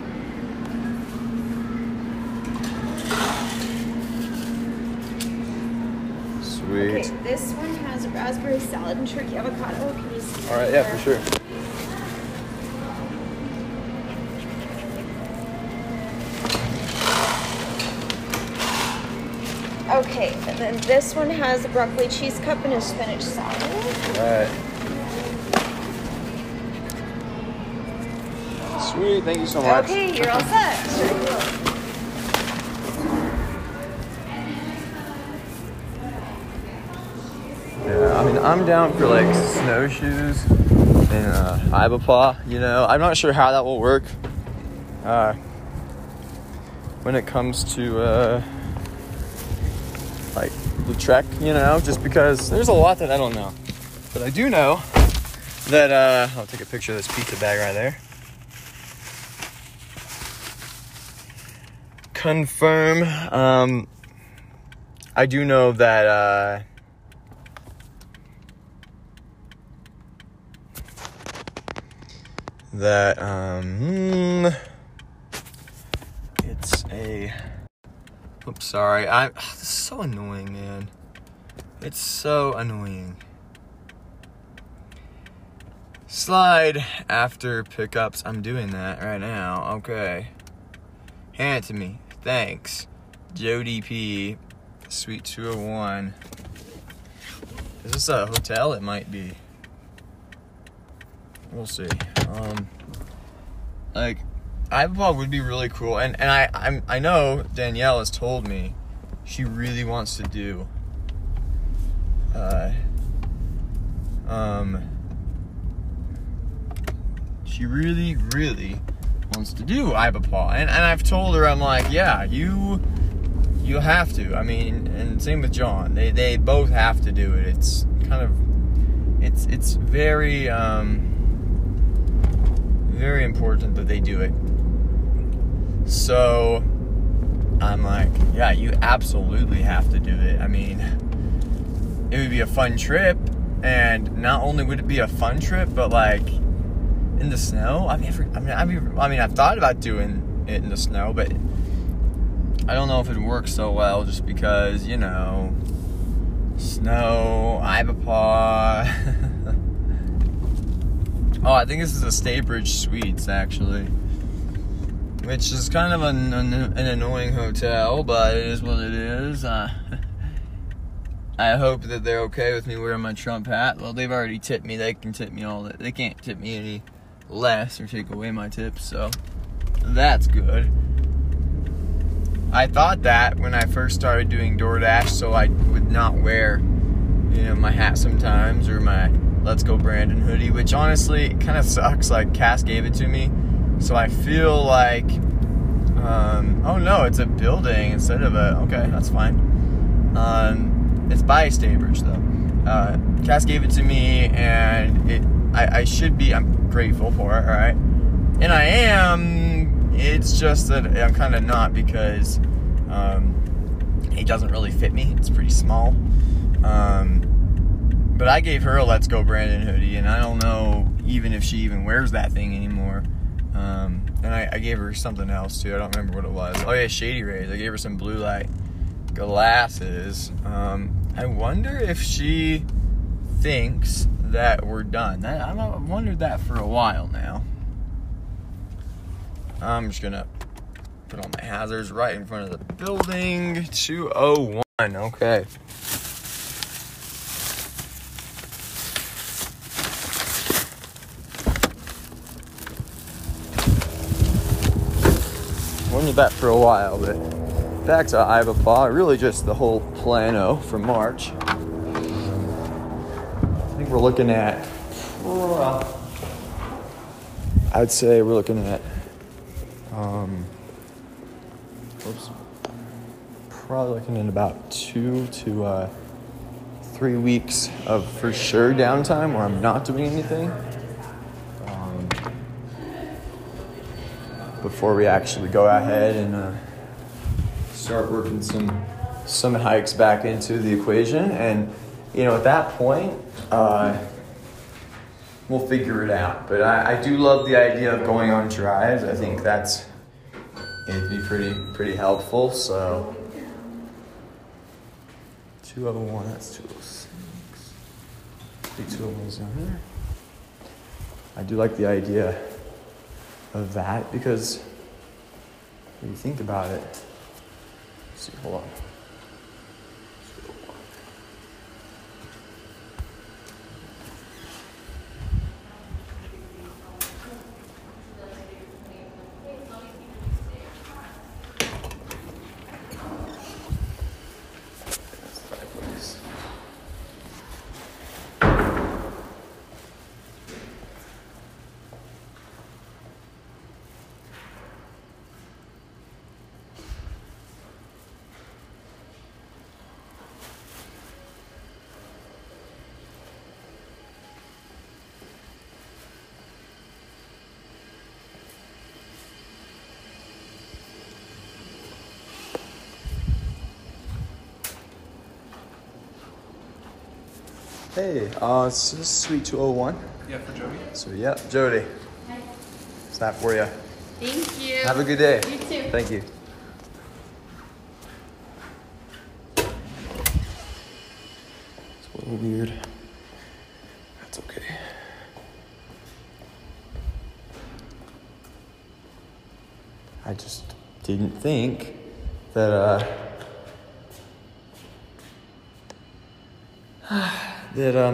Sweet. Okay, this one has raspberry salad and turkey avocado. Can you see? All right, yeah, for sure. Okay, and then this one has a broccoli cheese cup and a spinach salad. Alright. Sweet, thank you so much. Okay, you're all set. Sure. and I'm down for like snowshoes and Ibapah. You know, I'm not sure how that will work when it comes to like the trek, you know, just because there's a lot that I don't know. But I do know that I'll take a picture of this pizza bag right there. Confirm. I do know that it's a. Oops, sorry. This is so annoying, man. It's so annoying. Slide after pickups. I'm doing that right now. Okay. Hand it to me. Thanks. Jody P. Suite 201. Is this a hotel? It might be. We'll see. Like, Ibapah would be really cool. And I know Danielle has told me she really wants to do she really, really wants to do Ibapah. And I've told her, I'm like, yeah, you have to. I mean, and same with John. They both have to do it. It's kind of, it's very, very important that they do it. So, I'm like, yeah, you absolutely have to do it. I mean, it would be a fun trip. And not only would it be a fun trip, but like, in the snow? I've thought about doing it in the snow, but I don't know if it works so well just because, you know, snow, Ibapah. Oh, I think this is a Staybridge Suites, actually, which is kind of an annoying hotel, but it is what it is. I hope that they're okay with me wearing my Trump hat. Well, they've already tipped me. They can tip me all that. They can't tip me any less or take away my tips, so that's good. I thought that when I first started doing DoorDash, so I would not wear, you know, my hat sometimes or my Let's Go Brandon hoodie, which honestly kind of sucks. Like, Cass gave it to me, so I feel like, oh no, it's a building instead of a, okay, that's fine. It's by Staybridge though. Cass gave it to me, and I should be, I'm grateful for it, alright? And I am, it's just that I'm kind of not because it doesn't really fit me. It's pretty small. But I gave her a Let's Go Brandon hoodie, and I don't know even if she even wears that thing anymore. And I gave her something else too. I don't remember what it was. Oh yeah, Shady Rays. I gave her some blue light glasses. I wonder if she thinks that we're done. I've wondered that for a while now. I'm just gonna put on my hazards right in front of the building. 201. Okay. Wondered that for a while, but back to Ibapah, really just the whole Plano for March. I think we're looking at, I'd say we're looking at, probably looking at about 2 to 3 weeks of for sure downtime where I'm not doing anything before we actually go ahead and start working some summit hikes back into the equation, and you know, at that point we'll figure it out. But I do love the idea of going on drives. I think that's, it'd be pretty helpful. So 201, that's 206. 201's down there. I do like the idea of that because when you think about it. See, hold on. Hey, so this is Suite 201. Yeah, for Jody. So yeah, Jody. Hi. Snap for you. Thank you. Have a good day. You too. Thank you. It's a little weird. That's okay. I just didn't think that,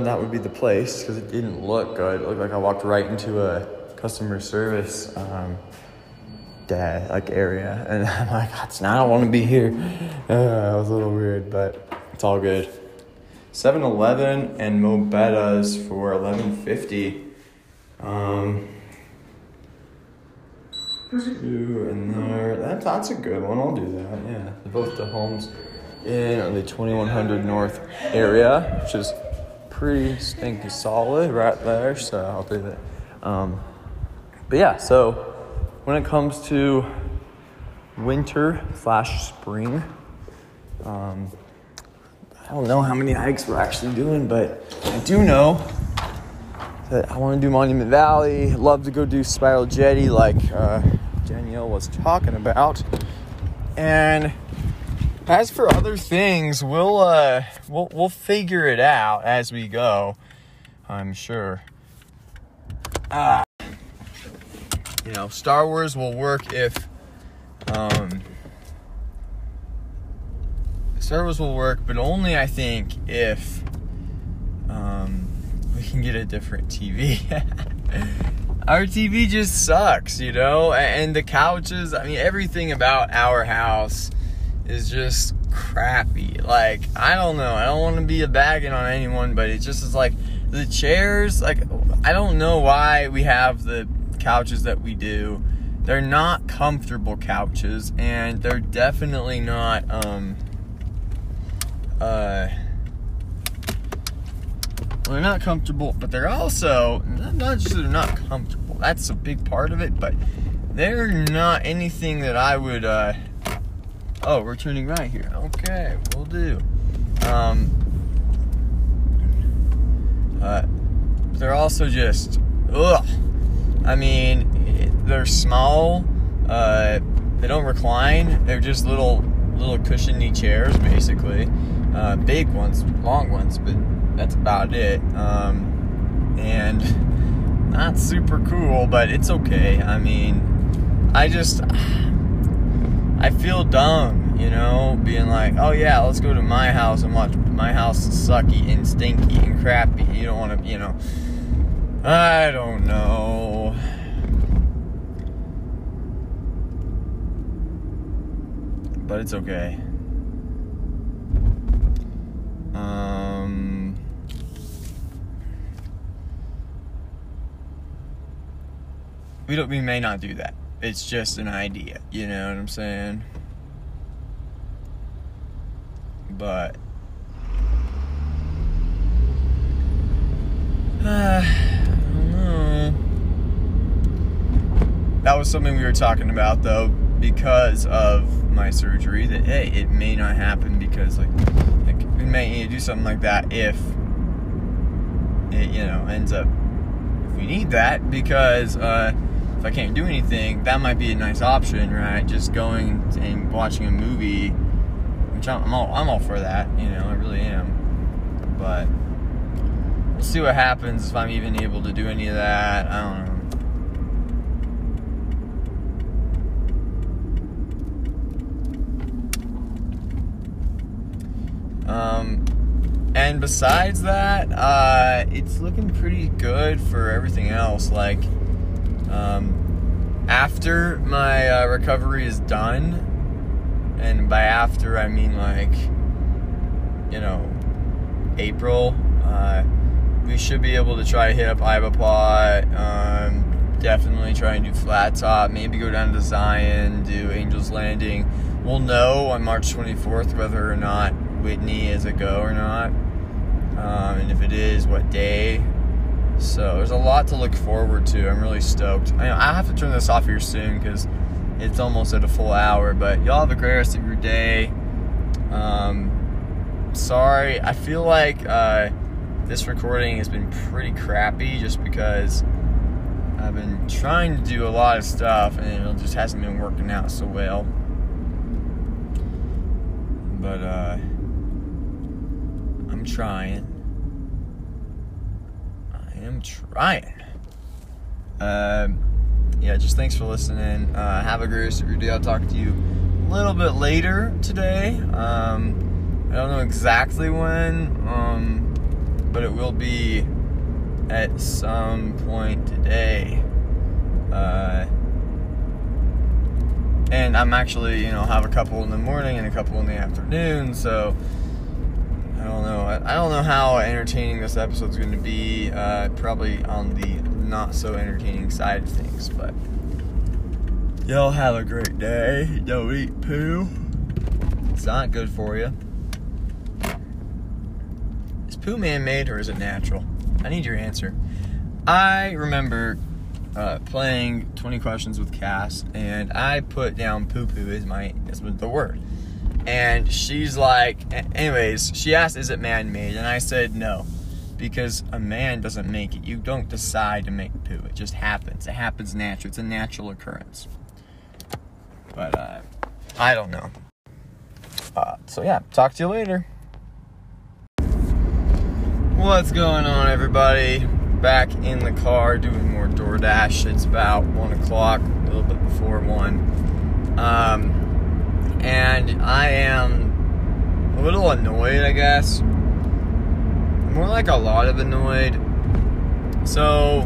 that would be the place, because it didn't look good. It looked like I walked right into a customer service area, and I'm like, God, I don't want to be here. It was a little weird, but it's all good. 7-Eleven and Mobetta's for $11.50. Ooh, and there. That's a good one. I'll do that. Yeah, both the homes in the 2100 North area, which is pretty stinky solid right there. So I'll do that. But yeah, so when it comes to winter/spring, I don't know how many hikes we're actually doing, but I do know that I want to do Monument Valley. I'd love to go do Spiral Jetty, like Danielle was talking about. And as for other things, we'll figure it out as we go, I'm sure. You know, Star Wars will work if Star Wars will work, but only I think if we can get a different TV. Our TV just sucks, you know, and the couches, I mean, everything about our house is just crappy. Like, I don't know, I don't want to be a bagging on anyone, but it just is like, the chairs, like, I don't know why we have the couches that we do. They're not comfortable couches, and they're definitely not, they're not comfortable, but they're also, not just they're not comfortable, that's a big part of it, but they're not anything that I would, oh, we're turning right here, okay, we'll do, they're also just, ugh, I mean, they're small, they don't recline, they're just little cushiony chairs, basically, big ones, long ones, but that's about it, and not super cool, but it's okay. I mean, I feel dumb, you know, being like, oh yeah, let's go to my house and watch. My house is sucky and stinky and crappy, you don't want to, you know, I don't know. But it's okay. We may not do that. It's just an idea, you know what I'm saying? But I don't know. That was something we were talking about, though, because of my surgery. That hey, it may not happen because like we may need to do something like that if it, you know, ends up if we need that, because if I can't do anything, that might be a nice option, right? Just going and watching a movie, which I'm all for that, you know, I really am. But we'll see what happens if I'm even able to do any of that. I don't know. And besides that, it's looking pretty good for everything else. Like, after my recovery is done, and by after I mean like, you know, April, we should be able to try to hit up Ibapah, definitely try and do Flat Top, maybe go down to Zion, do Angel's Landing. We'll know on March 24th whether or not Whitney is a go or not, and if it is, what day. So there's a lot to look forward to. I'm really stoked. I have to turn this off here soon because it's almost at a full hour. But y'all have a great rest of your day. Sorry, I feel like This recording has been pretty crappy just because I've been trying to do a lot of stuff and it just hasn't been working out so well. But, I'm trying. I am trying. Yeah, just thanks for listening. Have a great rest of your day. I'll talk to you a little bit later today. I don't know exactly when, but it will be at some point today. And I'm actually, you know, have a couple in the morning and a couple in the afternoon, so I don't know. I don't know how entertaining this episode's going to be. Probably on the not so entertaining side of things, but y'all have a great day. Don't eat poo. It's not good for you. Is poo man-made or is it natural? I need your answer. I remember playing 20 Questions with Cass, and I put down poo-poo as the word. And she's like, anyways, she asked, is it man-made? And I said no, because a man doesn't make it. You don't decide to make poo. It just happens. It happens naturally. It's a natural occurrence. But I don't know. So yeah, talk to you later. What's going on, everybody? Back in the car doing more DoorDash. It's about 1 o'clock, a little bit before 1. And I am a little annoyed, I guess. More like a lot of annoyed. So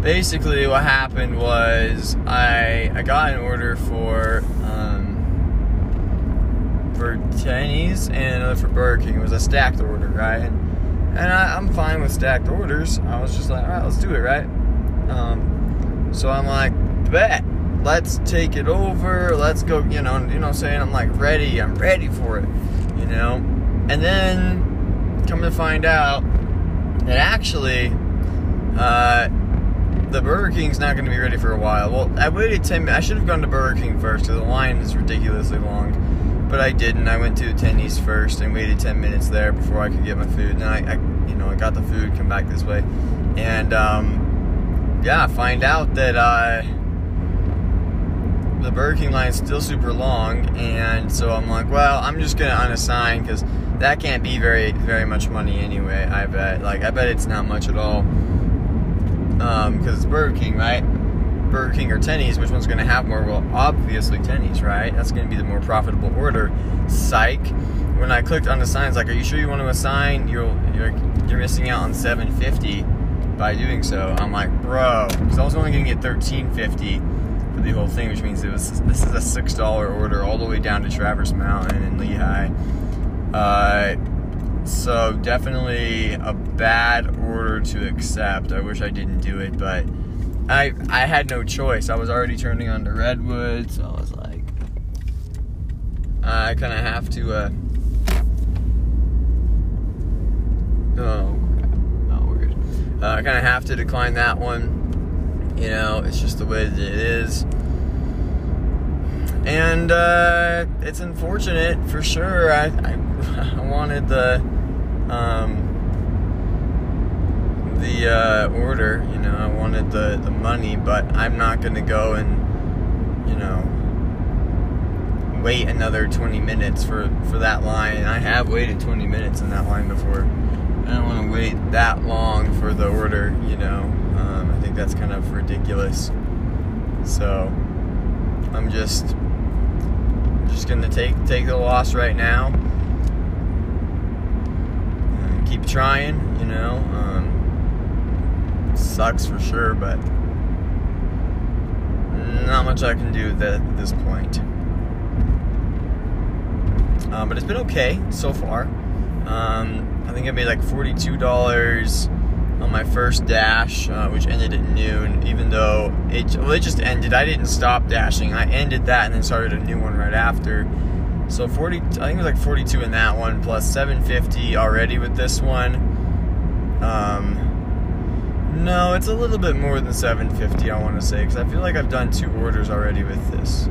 basically what happened was I got an order for Denny's and another for Burger King. It was a stacked order, right? And I'm fine with stacked orders. I was just like, all right, let's do it, right? So I'm like, bet. Let's take it over. Let's go, you know what I'm saying? I'm like, ready. I'm ready for it, you know? And then, come to find out that actually, the Burger King's not going to be ready for a while. Well, I waited 10 minutes. I should have gone to Burger King first because the line is ridiculously long. But I didn't. I went to Denny's first and waited 10 minutes there before I could get my food. And I got the food, come back this way. And, yeah, find out that, the Burger King line is still super long. And so I'm like, well, I'm just going to unassign because that can't be very, very much money anyway, I bet. Like, I bet it's not much at all. Because it's Burger King, right? Burger King or Denny's, which one's going to have more? Well, obviously Denny's, right? That's going to be the more profitable order. Psych. When I clicked on the sign, it's like, are you sure you want to assign? You're missing out on $7.50 by doing so. I'm like, bro, because I was only going to get $13.50 for the whole thing, which means this is a $6 order all the way down to Traverse Mountain and Lehigh. So definitely a bad order to accept. I wish I didn't do it, but I had no choice. I was already turning on to Redwood, so I was like, I kind of have to, oh, crap, not weird. I kind of have to decline that one. You know, it's just the way that it is. And, it's unfortunate, for sure. I wanted the order, you know, I wanted the money, but I'm not gonna go and, you know, wait another 20 minutes for that line. I have waited 20 minutes in that line before. I don't want to wait that long for the order, you know. I think that's kind of ridiculous. So I'm just gonna take the loss right now. Keep trying, you know. Sucks for sure, but not much I can do that at this point. But it's been okay so far. I think I made like $42 on my first dash, which ended at noon, even though it just ended. I didn't stop dashing. I ended that and then started a new one right after. So I think it was like 42 in that one, plus $7.50 already with this one. No, it's a little bit more than $7.50, I want to say, because I feel like I've done 2 orders already with this.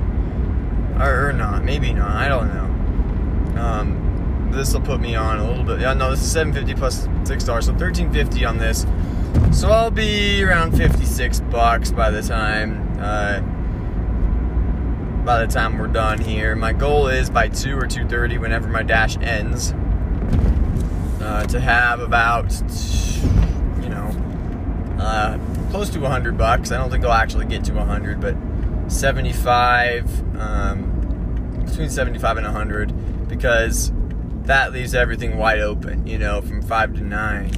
Or not. Maybe not. I don't know. This will put me on a little bit. Yeah, no, this is $7.50 plus $6, so $13.50 on this. So I'll be around $56 by the time we're done here. My goal is by 2 or 2:30, whenever my dash ends, to have about, you know, close to $100. I don't think I'll actually get to 100, but 75, between 75 and 100, because that leaves everything wide open, you know, from 5 to 9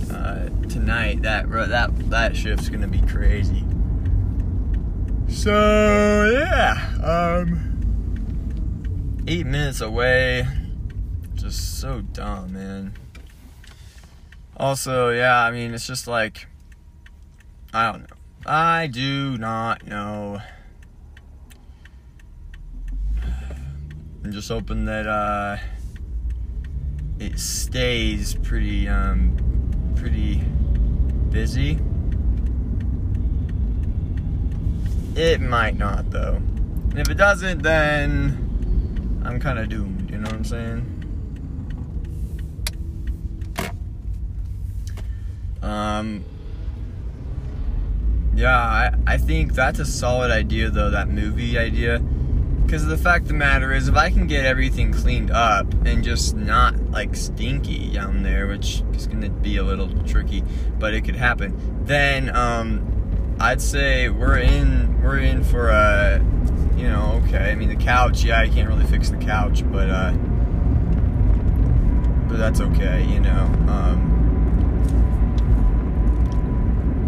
tonight. That shift's going to be crazy. So, yeah, 8 minutes away. Just so dumb, man. Also, yeah, I mean, it's just like, I don't know. I do not know. I'm just hoping that, it stays pretty, pretty busy. It might not, though. And if it doesn't, then I'm kind of doomed, you know what I'm saying? Yeah, I think that's a solid idea, though, that movie idea. Because the fact of the matter is, if I can get everything cleaned up and just not, like, stinky down there, which is going to be a little tricky, but it could happen, then, I'd say we're in for a, you know, okay. I mean, the couch, yeah, I can't really fix the couch, but that's okay, you know.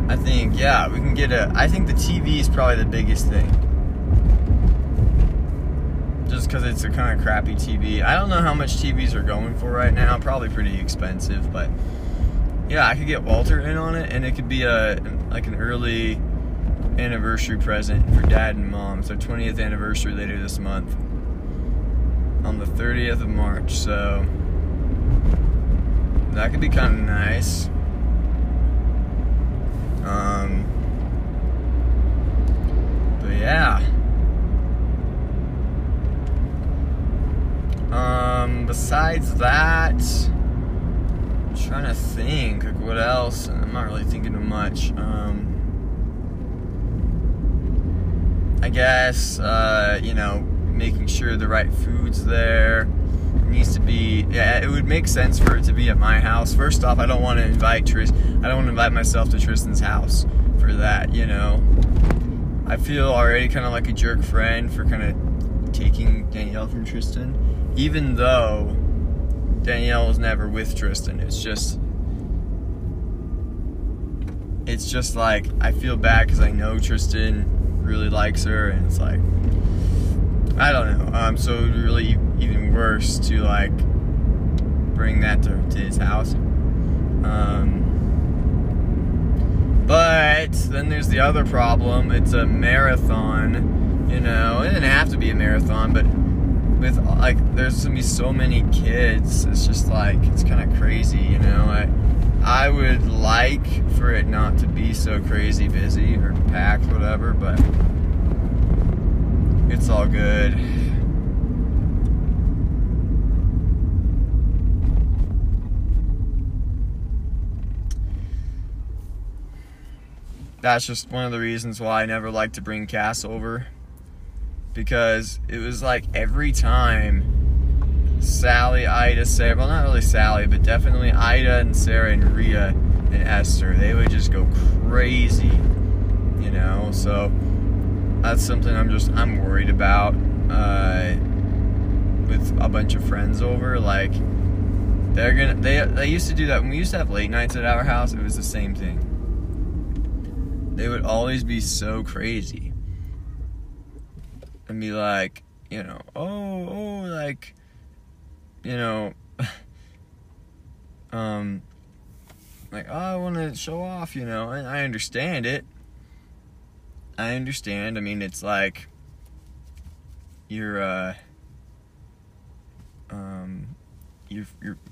I think, yeah, we can get a, I think the TV is probably the biggest thing. Just because it's a kind of crappy TV. I don't know how much TVs are going for right now. Probably pretty expensive, but yeah, I could get Walter in on it, and it could be an early anniversary present for Dad and Mom. It's their 20th anniversary later this month, on the 30th of March. So that could be kind of nice. But yeah. Besides that, trying to think, like, what else? I'm not really thinking of much. I guess, you know, making sure the right food's there. It needs to be, yeah, it would make sense for it to be at my house. First off, I don't want to invite myself to Tristan's house for that, you know. I feel already kind of like a jerk friend for kind of taking Danielle from Tristan, even though Danielle was never with Tristan. It's just like, I feel bad because I know Tristan really likes her, and it's like, I don't know. So it would really even worse to, like, bring that to his house. But then there's the other problem. It's a marathon, you know. It didn't have to be a marathon, but with, like, there's gonna be so many kids, it's just like, it's kind of crazy, you know. I would like for it not to be so crazy busy or packed, whatever, but it's all good. That's just one of the reasons why I never like to bring Cass over. Because it was like every time Sally, Ida, Sarah, well, not really Sally, but definitely Ida and Sarah and Rhea and Esther, they would just go crazy, you know. So that's something I'm worried about with a bunch of friends over. Like, they used to do that when we used to have late nights at our house. It was the same thing. They would always be so crazy. And be like, you know, oh, like, you know, like, oh, I want to show off, you know. And I understand it. I understand. I mean, it's like, you're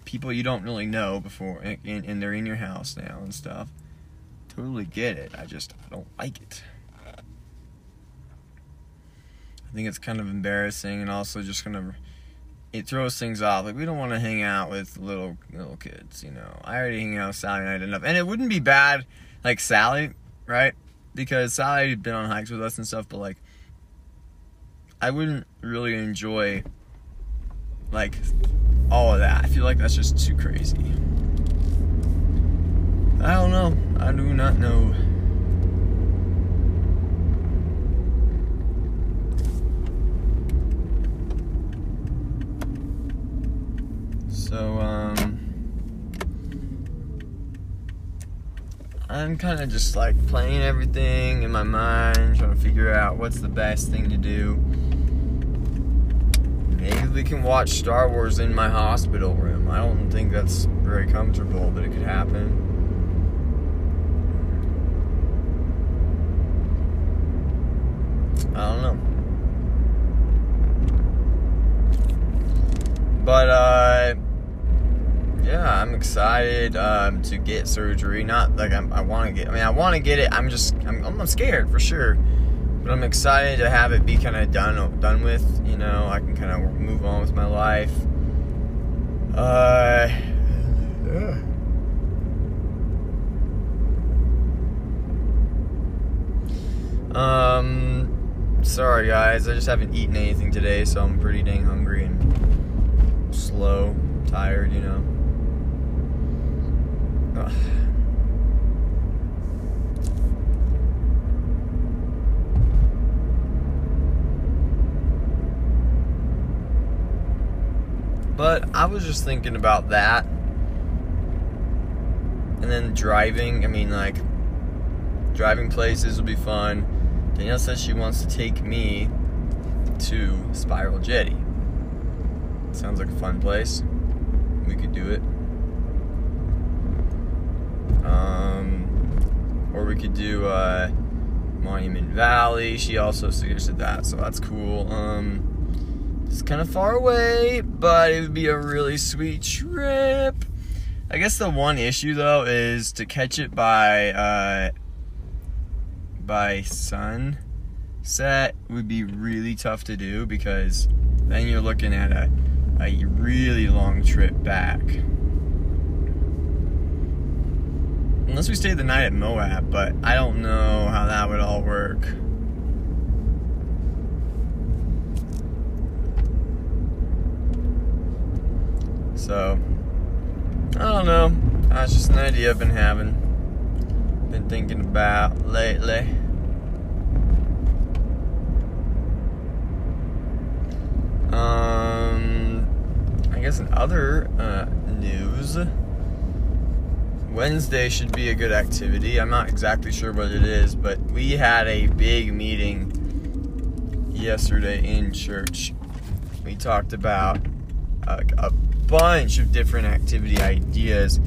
people you don't really know before, and they're in your house now and stuff. Totally get it. I don't like it. I think it's kind of embarrassing, and also just kind of it throws things off. Like, we don't want to hang out with little kids, you know. I already hang out with Sally and I did enough. And it wouldn't be bad, like, Sally, right? Because Sally had been on hikes with us and stuff, but, like, I wouldn't really enjoy, like, all of that. I feel like that's just too crazy. I don't know. I do not know. So, I'm kind of just, like, playing everything in my mind, trying to figure out what's the best thing to do. Maybe we can watch Star Wars in my hospital room. I don't think that's very comfortable, but it could happen. I don't know. But, yeah, I'm excited to get surgery. Not like I want to get. I mean, I want to get it. I'm scared for sure, but I'm excited to have it be kind of done with. You know, I can kind of move on with my life. Yeah. Sorry guys, I just haven't eaten anything today, so I'm pretty dang hungry and slow, tired, you know. Ugh. But I was just thinking about that, and then driving. I mean, like, driving places would be fun. Danielle says she wants to take me to Spiral Jetty. Sounds like a fun place. We could do it. Or we could do Monument Valley. She also suggested that, so that's cool. It's kind of far away, but it would be a really sweet trip. I guess the one issue, though, is to catch it by sunset would be really tough to do, because then you're looking at a really long trip back. Unless we stay the night at Moab, but I don't know how that would all work. So, I don't know. That's just an idea I've been having. Been thinking about lately. I guess in other news, Wednesday should be a good activity. I'm not exactly sure what it is, but we had a big meeting yesterday in church. We talked about a bunch of different activity ideas.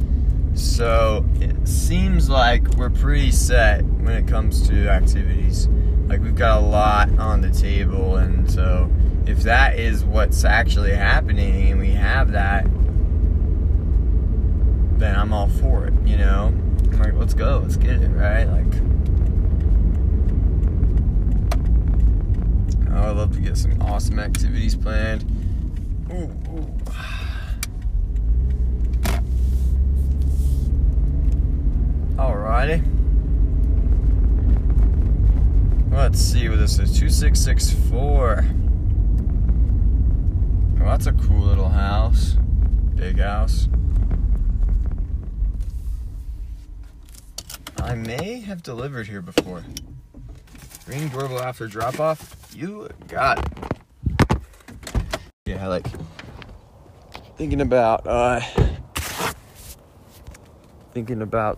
So it seems like we're pretty set when it comes to activities. Like, we've got a lot on the table, and so if that is what's actually happening and we have that, then I'm all for it, you know? I'm like, let's go, let's get it, right? Like, I would love to get some awesome activities planned. Ooh. Alrighty. Let's see what this is. 2664. Oh, that's a cool little house. Big house. I may have delivered here before. Ring doorbell after drop off. You got it. Yeah, like, thinking about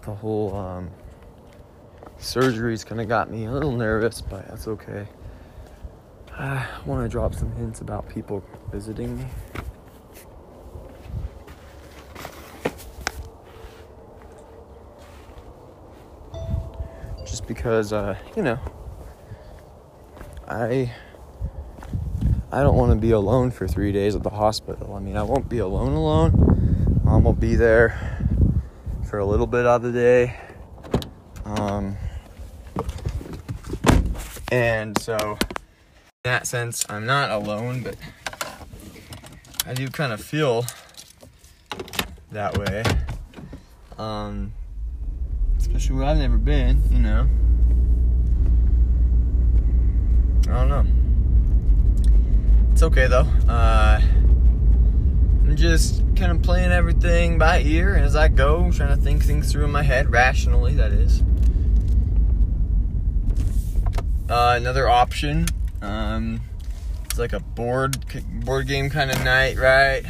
the whole surgery's kind of got me a little nervous, but that's okay. I want to drop some hints about people visiting me. Just because, you know, I don't want to be alone for 3 days at the hospital. I mean, I won't be alone. Mom will be there for a little bit of the day, and so in that sense I'm not alone, but I do kind of feel that way. Especially where I've never been, you know. I don't know. It's okay though. I'm just kind of playing everything by ear as I go, trying to think things through in my head, rationally, that is. Another option, it's like a board game kind of night, right?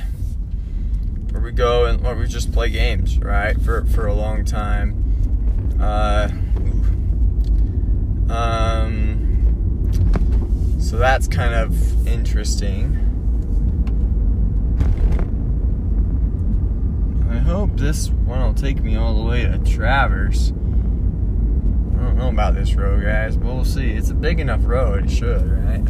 Where we go and we just play games, right? For a long time. So that's kind of interesting. I hope this one will take me all the way to Traverse. I don't know about this road, guys, but we'll see. It's a big enough road, it should, right? I don't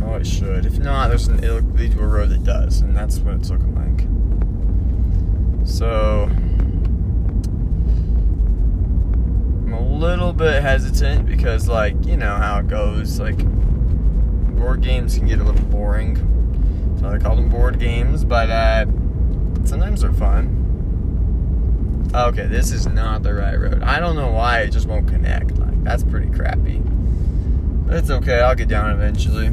know. Oh, it should. If not, it'll lead to a road that does, and that's what it's looking like. So, I'm a little bit hesitant because, like, you know how it goes. Like, board games can get a little boring. So I call them board games, but sometimes they're fun. Okay, this is not the right road. I don't know why it just won't connect. Like, that's pretty crappy. But it's okay, I'll get down eventually.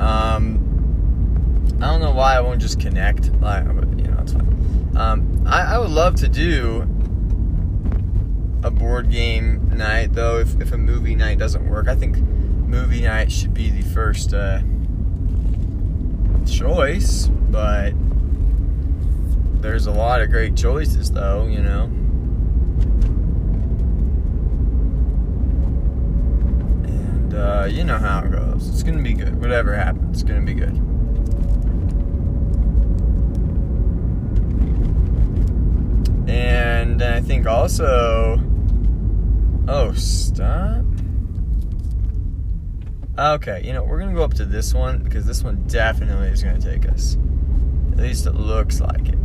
I don't know why I won't just connect. Like, you know, it's fine. I would love to do a board game night, though, if a movie night doesn't work. I think movie night should be the first choice, but there's a lot of great choices, though, you know. And you know how it goes. It's gonna be good. Whatever happens, it's gonna be good. And I think also, oh, stop. Okay, you know, we're going to go up to this one because this one definitely is going to take us. At least it looks like it.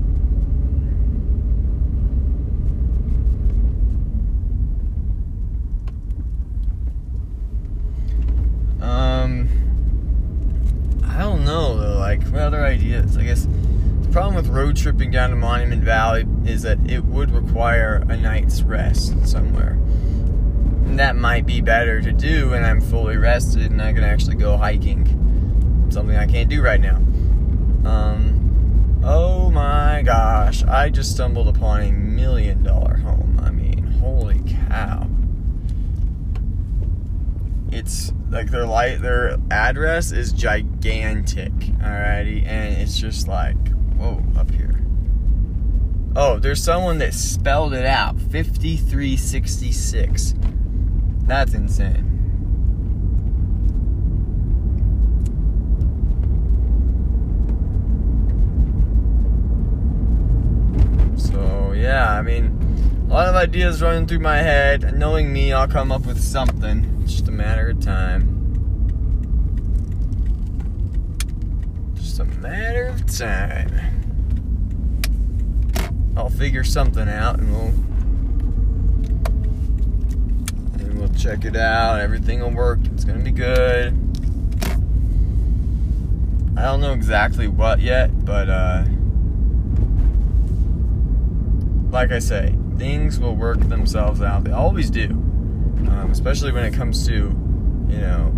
I don't know, though. Like, what other ideas? I guess the problem with road tripping down to Monument Valley is that it would require a night's rest somewhere. That might be better to do when I'm fully rested and I can actually go hiking. Something I can't do right now. Oh my gosh, I just stumbled upon $1 million home. I mean, holy cow. It's like their address is gigantic, alrighty, and it's just like, whoa, up here. Oh, there's someone that spelled it out. 5366. That's insane. So, yeah, I mean, a lot of ideas running through my head. And knowing me, I'll come up with something. It's just a matter of time. Just a matter of time. I'll figure something out and we'll check it out. Everything will work. It's going to be good. I don't know exactly what yet, but, like I say, things will work themselves out. They always do. Especially when it comes to, you know,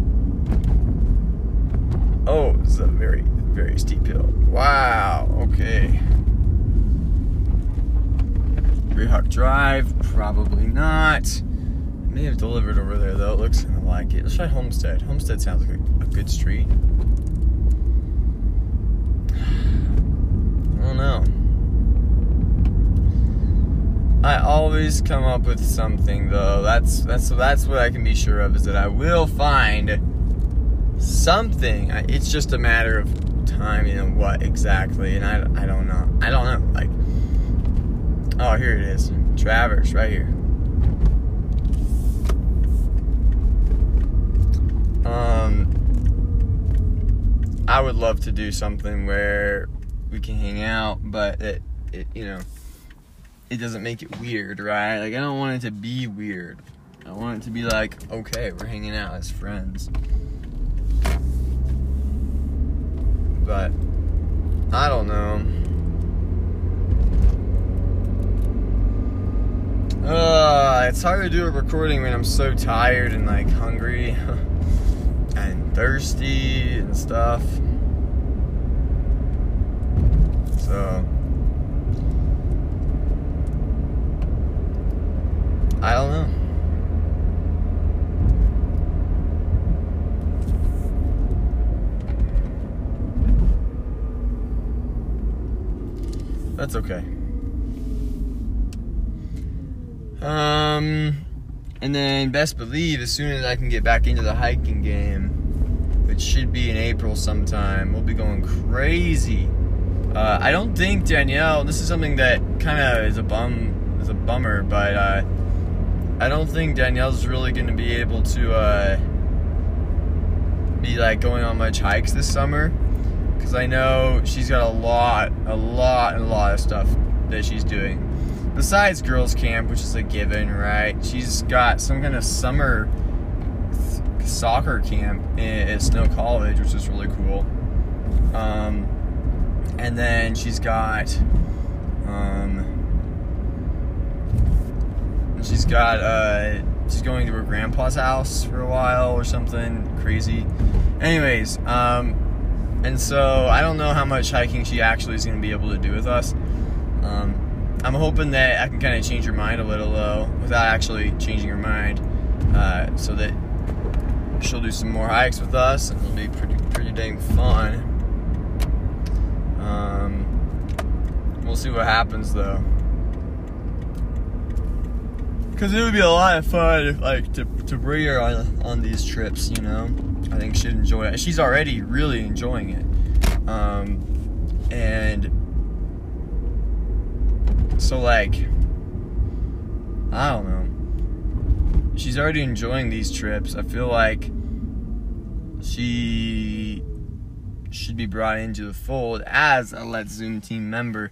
oh, it's a very, very steep hill. Wow. Okay. Rehuck Drive. Probably not. May have delivered over there, though. It looks kind of like it. Let's try Homestead. Homestead sounds like a good street. I don't know. I always come up with something, though. That's what I can be sure of, is that I will find something. It's just a matter of time, you know, what exactly. And I don't know. I don't know. Like, oh, here it is. Traverse, right here. I would love to do something where we can hang out, but it doesn't make it weird, right? Like, I don't want it to be weird. I want it to be like, okay, we're hanging out as friends. But I don't know. It's hard to do a recording when I'm so tired and like hungry and thirsty and stuff. So I don't know. That's okay. And then best believe as soon as I can get back into the hiking game, which should be in April sometime, we'll be going crazy. I don't think Danielle, this is something that kind of is a bummer, but I don't think Danielle's really going to be able to be like going on much hikes this summer. Because I know she's got a lot of stuff that she's doing. Besides girls camp, which is a given, right? She's got some kind of summer soccer camp at Snow College, which is really cool. And then she's going to her grandpa's house for a while or something crazy. Anyways, and so I don't know how much hiking she actually is going to be able to do with us. I'm hoping that I can kind of change her mind a little, though, without actually changing her mind, so that she'll do some more hikes with us, and it'll be pretty dang fun. We'll see what happens, though. Because it would be a lot of fun if, like, to bring her on these trips, you know? I think she'd enjoy it. She's already really enjoying it. And so, like, I don't know. She's already enjoying these trips. I feel like she should be brought into the fold as a Let's Zoom team member.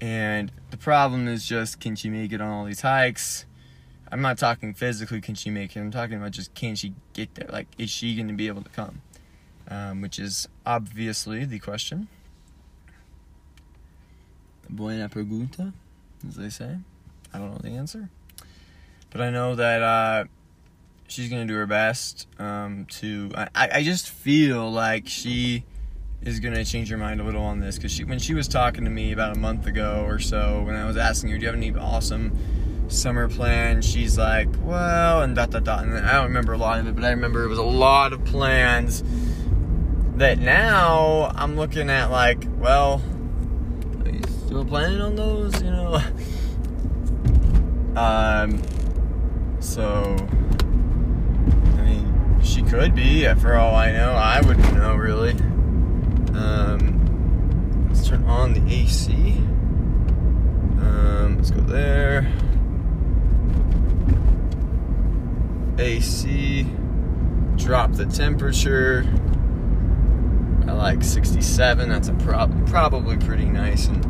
And the problem is just, can she make it on all these hikes? I'm not talking physically can she make it. I'm talking about just can she get there? Like, is she going to be able to come? Which is obviously the question. Buena pregunta, as they say. I don't know the answer. But I know that she's going to do her best to... I just feel like she is going to change her mind a little on this. Because when she was talking to me about a month ago or so, when I was asking her, do you have any awesome summer plan, she's like, well, and dot dot dot, and I don't remember a lot of it, but I remember it was a lot of plans that now I'm looking at like, well, are you still planning on those, you know? So I mean, she could be, for all I know. I wouldn't know, really. Let's turn on the AC. Let's go there. AC, drop the temperature. I like 67. That's a probably pretty nice and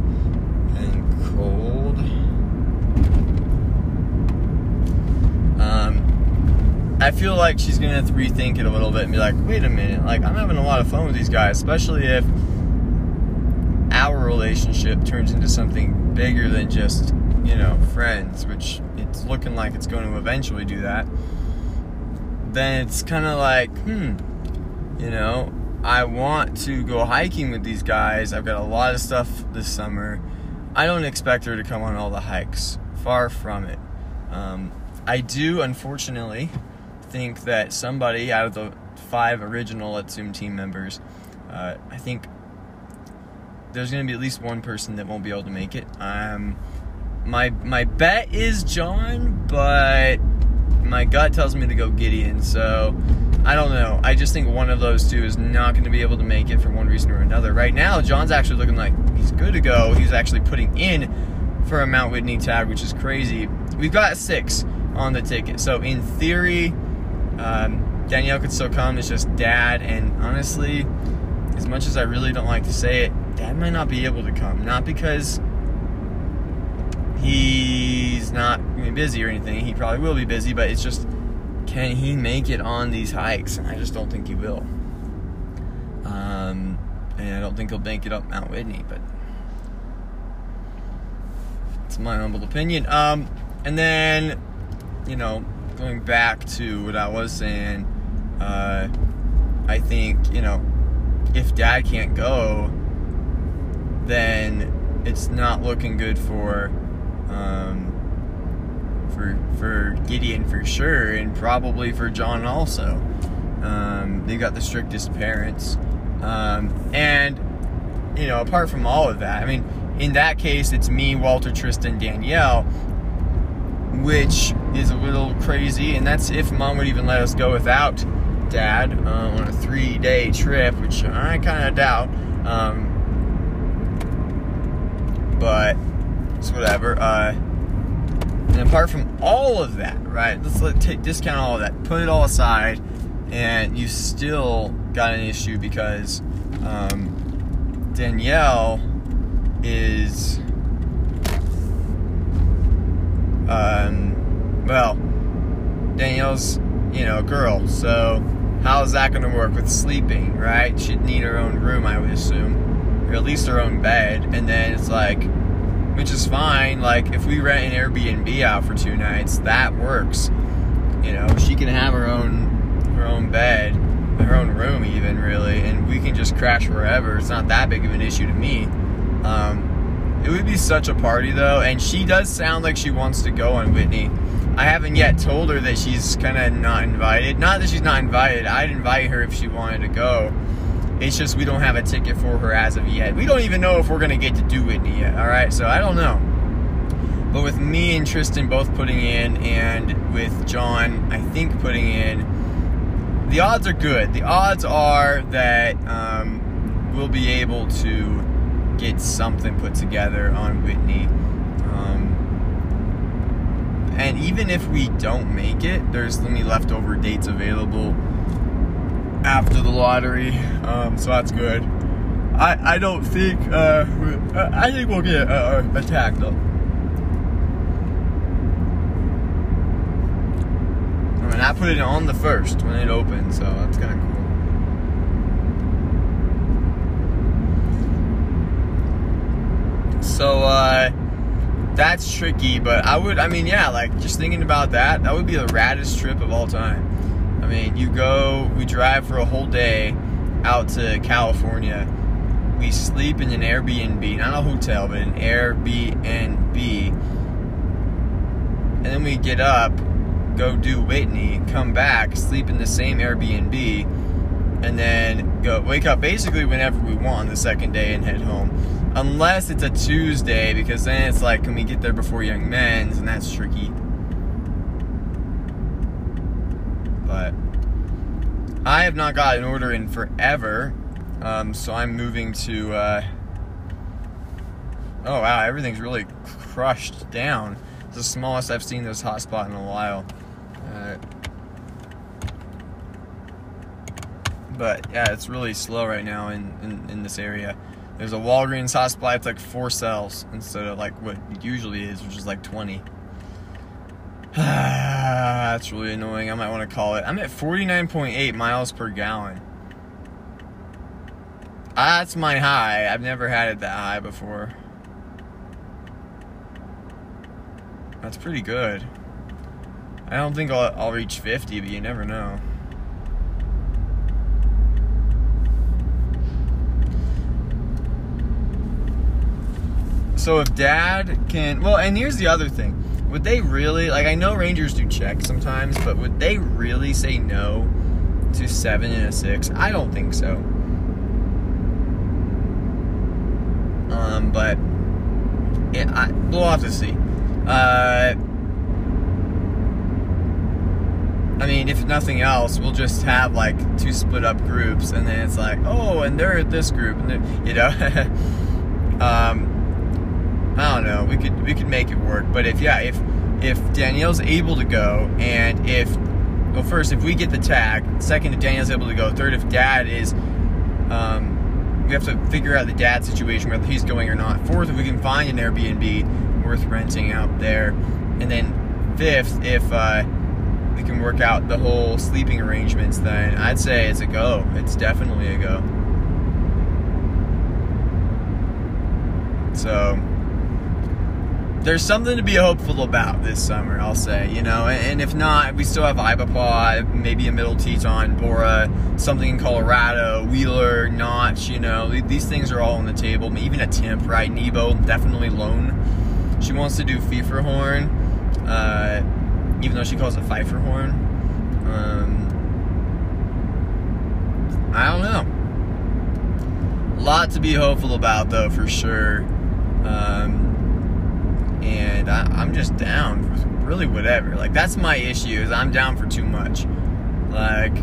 cold. I feel like she's gonna have to rethink it a little bit and be like, wait a minute, like I'm having a lot of fun with these guys, especially if our relationship turns into something bigger than just, you know, friends, which it's looking like it's going to eventually do that. Then it's kind of like, you know, I want to go hiking with these guys. I've got a lot of stuff this summer. I don't expect her to come on all the hikes. Far from it. I do, unfortunately, think that somebody out of the 5 original Let's Zoom team members, I think there's going to be at least one person that won't be able to make it. My bet is John, but my gut tells me to go Gideon, so I don't know. I just think one of those two is not going to be able to make it for one reason or another. Right now, John's actually looking like he's good to go. He's actually putting in for a Mount Whitney tag, which is crazy. We've got 6 on the ticket, so in theory, Danielle could still come. It's just Dad, and honestly, as much as I really don't like to say it, Dad might not be able to come. Not because he's not busy or anything. He probably will be busy, but it's just, can he make it on these hikes? And I just don't think he will. And I don't think he'll make it up Mount Whitney, but it's my humble opinion. And then, you know, going back to what I was saying, I think, you know, if Dad can't go, then it's not looking good for Gideon for sure, and probably for John also. They've got the strictest parents. And, you know, apart from all of that, I mean, in that case, it's me, Walter, Tristan, Danielle, which is a little crazy, and that's if Mom would even let us go without Dad on a 3-day trip, which I kind of doubt, but it's whatever. And apart from all of that, right, discount all of that, put it all aside, and you still got an issue because Danielle is, well, Danielle's, you know, a girl, so how's that going to work with sleeping, right? She'd need her own room, I would assume, or at least her own bed. And then it's like, which is fine, like, if we rent an Airbnb out for 2 nights, that works. You know, she can have her own bed, her own room even, really, and we can just crash wherever. It's not that big of an issue to me. It would be such a party, though, and she does sound like she wants to go on Whitney. I haven't yet told her that she's kind of not invited. Not that she's not invited. I'd invite her if she wanted to go. It's just we don't have a ticket for her as of yet. We don't even know if we're going to get to do Whitney yet, all right? So I don't know. But with me and Tristan both putting in, and with John, I think, putting in, the odds are good. The odds are that we'll be able to get something put together on Whitney. And even if we don't make it, there's plenty leftover dates available after the lottery, so that's good. I don't think, I think we'll get attacked though. I mean, I put it on the first when it opened, so that's kind of cool. So, that's tricky, but yeah, like, just thinking about that, that would be the raddest trip of all time. I mean, we drive for a whole day out to California. We sleep in an Airbnb, not a hotel, but an Airbnb. And then we get up, go do Whitney, come back, sleep in the same Airbnb, and then go wake up basically whenever we want on the second day and head home. Unless it's a Tuesday, because then it's like, can we get there before Young Men's? And that's tricky. But I have not got an order in forever, so I'm moving to, oh wow, everything's really crushed down. It's the smallest I've seen this hotspot in a while. But yeah, it's really slow right now in this area. There's a Walgreens hotspot. It's like 4 cells instead of like what it usually is, which is like 20. That's really annoying. I might want to call it. I'm at 49.8 miles per gallon. That's my high. I've never had it that high before. That's pretty good. I don't think I'll reach 50, but you never know. So if Dad can, well, and here's the other thing. Would they really, like, I know Rangers do check sometimes, but would they really say no to 7 and a 6? I don't think so. But yeah, we'll have to see. I mean, if nothing else, we'll just have like 2 split up groups, and then it's like, oh, and they're at this group, and you know, I don't know. We could make it work, but if Danielle's able to go, and if we get the tag, second, if Danielle's able to go, third, if Dad is, we have to figure out the Dad situation, whether he's going or not. Fourth, if we can find an Airbnb, worth renting out there. And then fifth, if we can work out the whole sleeping arrangements, then I'd say it's a go. It's definitely a go. So there's something to be hopeful about this summer, I'll say, you know. And if not, we still have Ibapah, maybe a Middle Teton, Bora, something in Colorado, Wheeler, Notch, you know. These things are all on the table. Even a temp, right? Nebo, definitely Lone. She wants to do Pfeifferhorn, even though she calls it Pfeifferhorn. I don't know. A lot to be hopeful about, though, for sure. And I'm just down for really whatever. Like, that's my issue, is I'm down for too much. Like,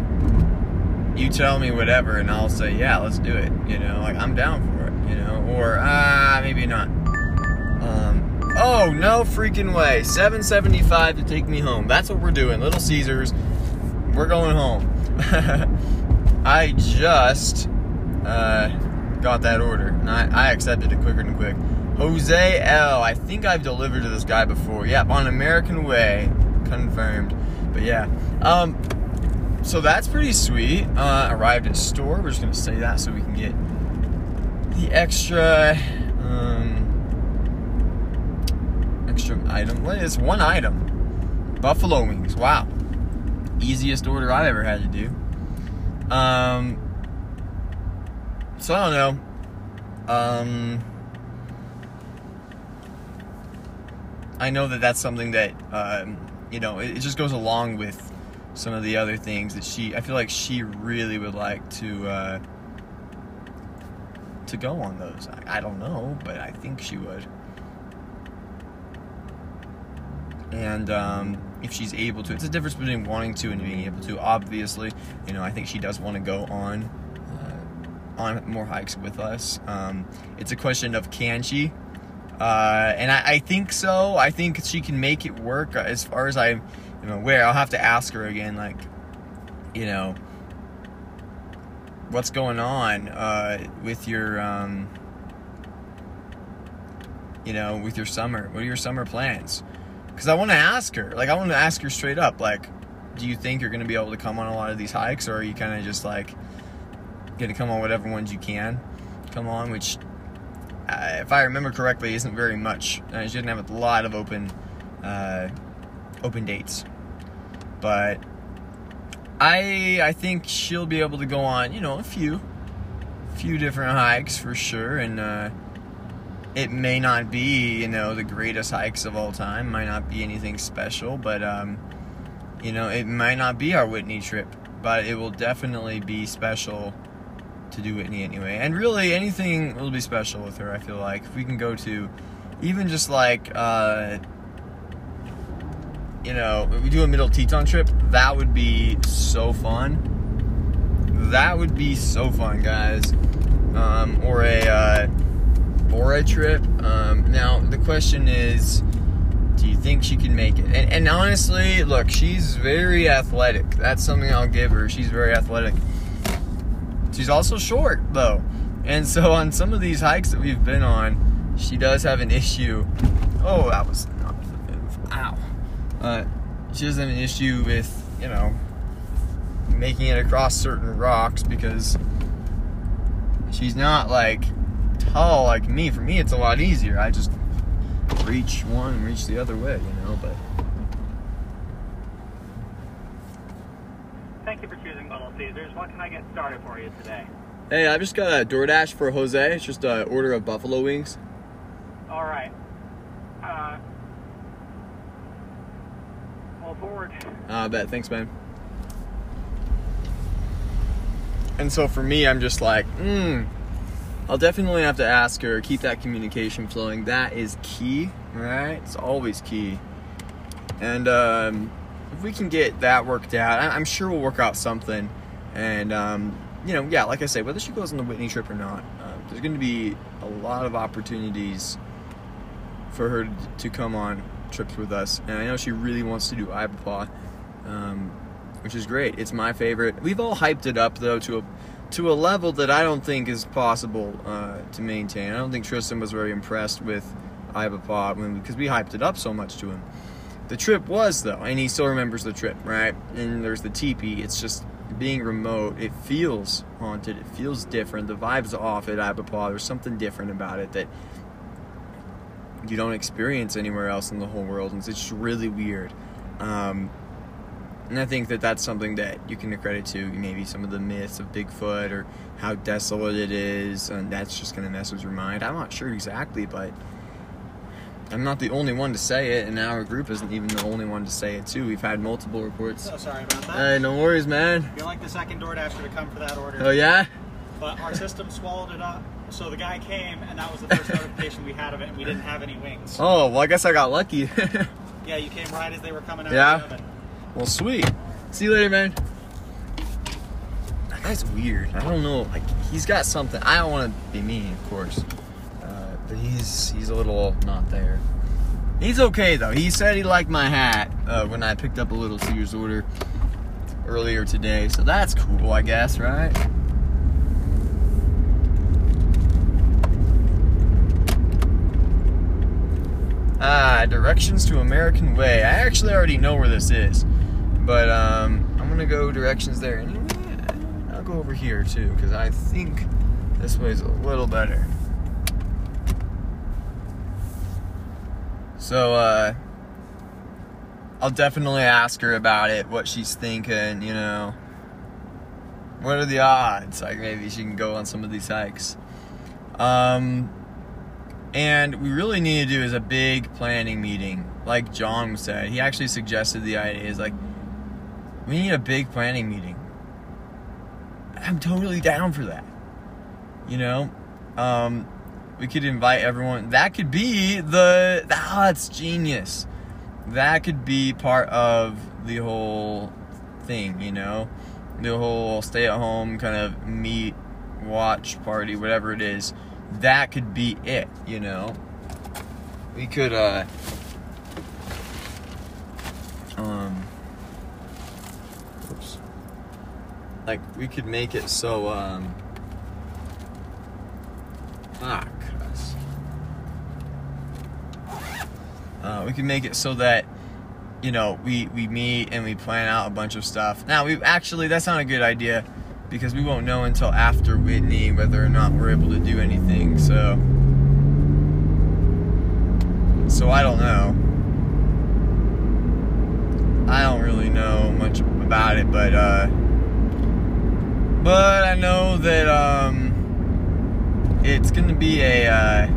you tell me whatever and I'll say, yeah, let's do it, you know. Like, I'm down for it, you know. Or maybe not. Oh, no freaking way. $7.75 to take me home. That's what we're doing. Little Caesars, we're going home. I just got that order, and I accepted it quicker than quick. Jose L. I think I've delivered to this guy before. Yep, on American Way. Confirmed. But yeah. So that's pretty sweet. Arrived at store. We're just going to say that so we can get the extra item. What is one item? Buffalo wings. Wow. Easiest order I've ever had to do. So I don't know. I know that that's something that, you know, it just goes along with some of the other things that I feel like she really would like to go on those. I don't know, but I think she would. And if she's able to, it's a difference between wanting to and being able to, obviously. You know, I think she does want to go on more hikes with us. It's a question of, can she? And I think so. I think she can make it work, as far as I'm aware. I'll have to ask her again, like, you know, what's going on with your, you know, with your summer. What are your summer plans? Because I want to ask her. Like, I want to ask her straight up, like, do you think you're going to be able to come on a lot of these hikes? Or are you kind of just, like, going to come on whatever ones you can come on, which... if I remember correctly, isn't very much. She didn't have a lot of open dates, but I think she'll be able to go on, you know, a few different hikes for sure. And it may not be, you know, the greatest hikes of all time. Might not be anything special, but you know, it might not be our Whitney trip, but it will definitely be special to do Whitney anyway. And really, anything will be special with her, I feel like. If we can go to, even just like, you know, if we do a Middle Teton trip, that would be so fun. That would be so fun, guys. Or a Bora trip. Now, the question is, do you think she can make it? And honestly, look, she's very athletic. That's something I'll give her. She's very athletic. She's also short, though. And so on some of these hikes that we've been on, she does have an issue. Oh, that was not... Ow. She does have an issue with, you know, making it across certain rocks, because she's not, like, tall like me. For me, it's a lot easier. I just reach one and reach the other way, you know, but... Thank you for choosing Little Caesars. What can I get started for you today? Hey, I just got a DoorDash for Jose. It's just an order of buffalo wings. All right. All forward. I bet. Thanks, man. And so for me, I'm just like, I'll definitely have to ask her. Keep that communication flowing. That is key, right? It's always key. And, if we can get that worked out, I'm sure we'll work out something. And, you know, yeah, like I say, whether she goes on the Whitney trip or not, there's going to be a lot of opportunities for her to come on trips with us. And I know she really wants to do Ibapah, which is great. It's my favorite. We've all hyped it up, though, to a level that I don't think is possible to maintain. I don't think Tristan was very impressed with Ibapah because we hyped it up so much to him. The trip was, though, and he still remembers the trip, right? And there's the teepee. It's just being remote. It feels haunted. It feels different. The vibes are off at Ibapah. There's something different about it that you don't experience anywhere else in the whole world. And it's really weird. And I think that that's something that you can accredit to maybe some of the myths of Bigfoot or how desolate it is, and that's just going to mess with your mind. I'm not sure exactly, but I'm not the only one to say it, and our group isn't even the only one to say it, too. We've had multiple reports. So sorry about that. Hey, no worries, man. You're like the second DoorDasher to come for that order. Oh, yeah? But our system swallowed it up. So the guy came, and that was the first notification we had of it, and we didn't have any wings. Oh, well, I guess I got lucky. Yeah, you came right as they were coming out of the oven. Well, sweet. See you later, man. That guy's weird. I don't know. Like, he's got something. I don't want to be mean, of course. But he's a little not there. He's okay, though. He said he liked my hat when I picked up a Little Caesars order earlier today. So that's cool, I guess, right? Ah, directions to American Way. I actually already know where this is. But I'm going to go directions there. And I'll go over here, too, because I think this way's a little better. So, I'll definitely ask her about it, what she's thinking, you know. What are the odds? Like, maybe she can go on some of these hikes. And we really need to do is a big planning meeting. Like John said, he actually suggested the idea is like, we need a big planning meeting. I'm totally down for that. You know, we could invite everyone. That could be the, that's genius. That could be part of the whole thing, you know, the whole stay at home kind of meet, watch, party, whatever it is. That could be it, you know. We could, oops. Like, we could make it so, we could make it so that, you know, we meet and we plan out a bunch of stuff. Now, that's not a good idea, because we won't know until after Whitney whether or not we're able to do anything, so I don't know. I don't really know much about it, but I know that, it's gonna be a,